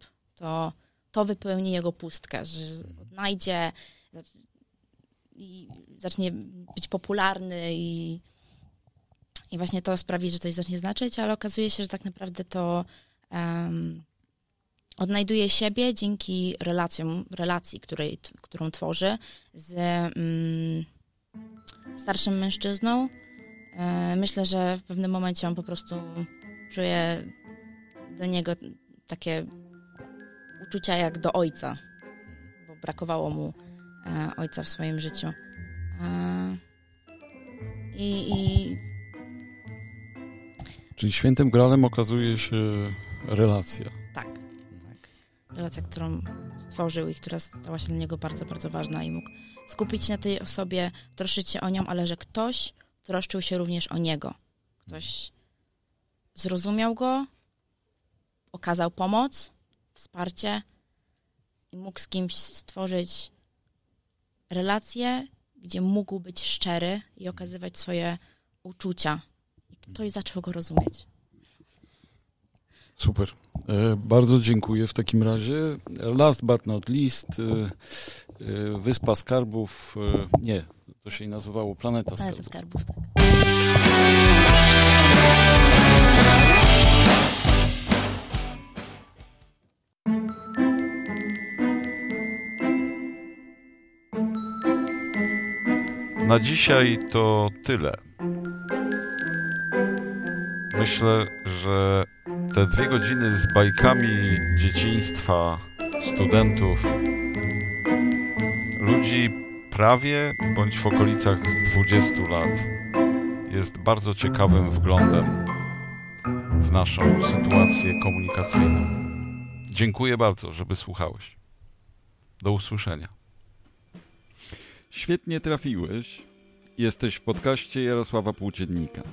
to wypełni jego pustkę, że odnajdzie i zacznie być popularny i właśnie to sprawi, że coś zacznie znaczyć, ale okazuje się, że tak naprawdę to odnajduje siebie dzięki relacji, którą tworzy z starszym mężczyzną. Myślę, że w pewnym momencie on po prostu czuje do niego takie uczucia jak do ojca, bo brakowało mu ojca w swoim życiu. Czyli świętym gralem okazuje się relacja. Tak, tak. Relacja, którą stworzył i która stała się dla niego bardzo, bardzo ważna i mógł skupić się na tej osobie, troszczyć się o nią, ale że ktoś troszczył się również o niego. Ktoś zrozumiał go, okazał pomoc, wsparcie i mógł z kimś stworzyć relację, gdzie mógł być szczery i okazywać swoje uczucia. I ktoś zaczął go rozumieć. Super. Bardzo dziękuję w takim razie. Last but not least, Wyspa Skarbów, nie, to się nazywało Planeta Skarbów. Tak. Na dzisiaj to tyle. Myślę, że te 2 godziny z bajkami dzieciństwa, studentów, ludzi prawie bądź w okolicach 20 lat jest bardzo ciekawym wglądem w naszą sytuację komunikacyjną. Dziękuję bardzo, że wysłuchałeś. Do usłyszenia. Świetnie trafiłeś. Jesteś w podcaście Jarosława Płóciennika.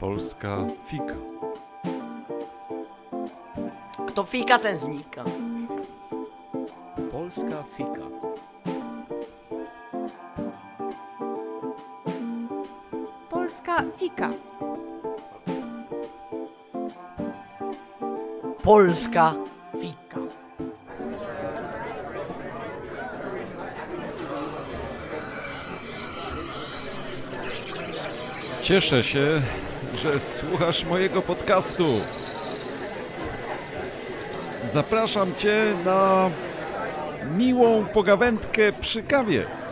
Polska fika. Kto fika, ten znika. Polska fika. Polska fika. Polska fika. Cieszę się, że słuchasz mojego podcastu. Zapraszam Cię na miłą pogawędkę przy kawie.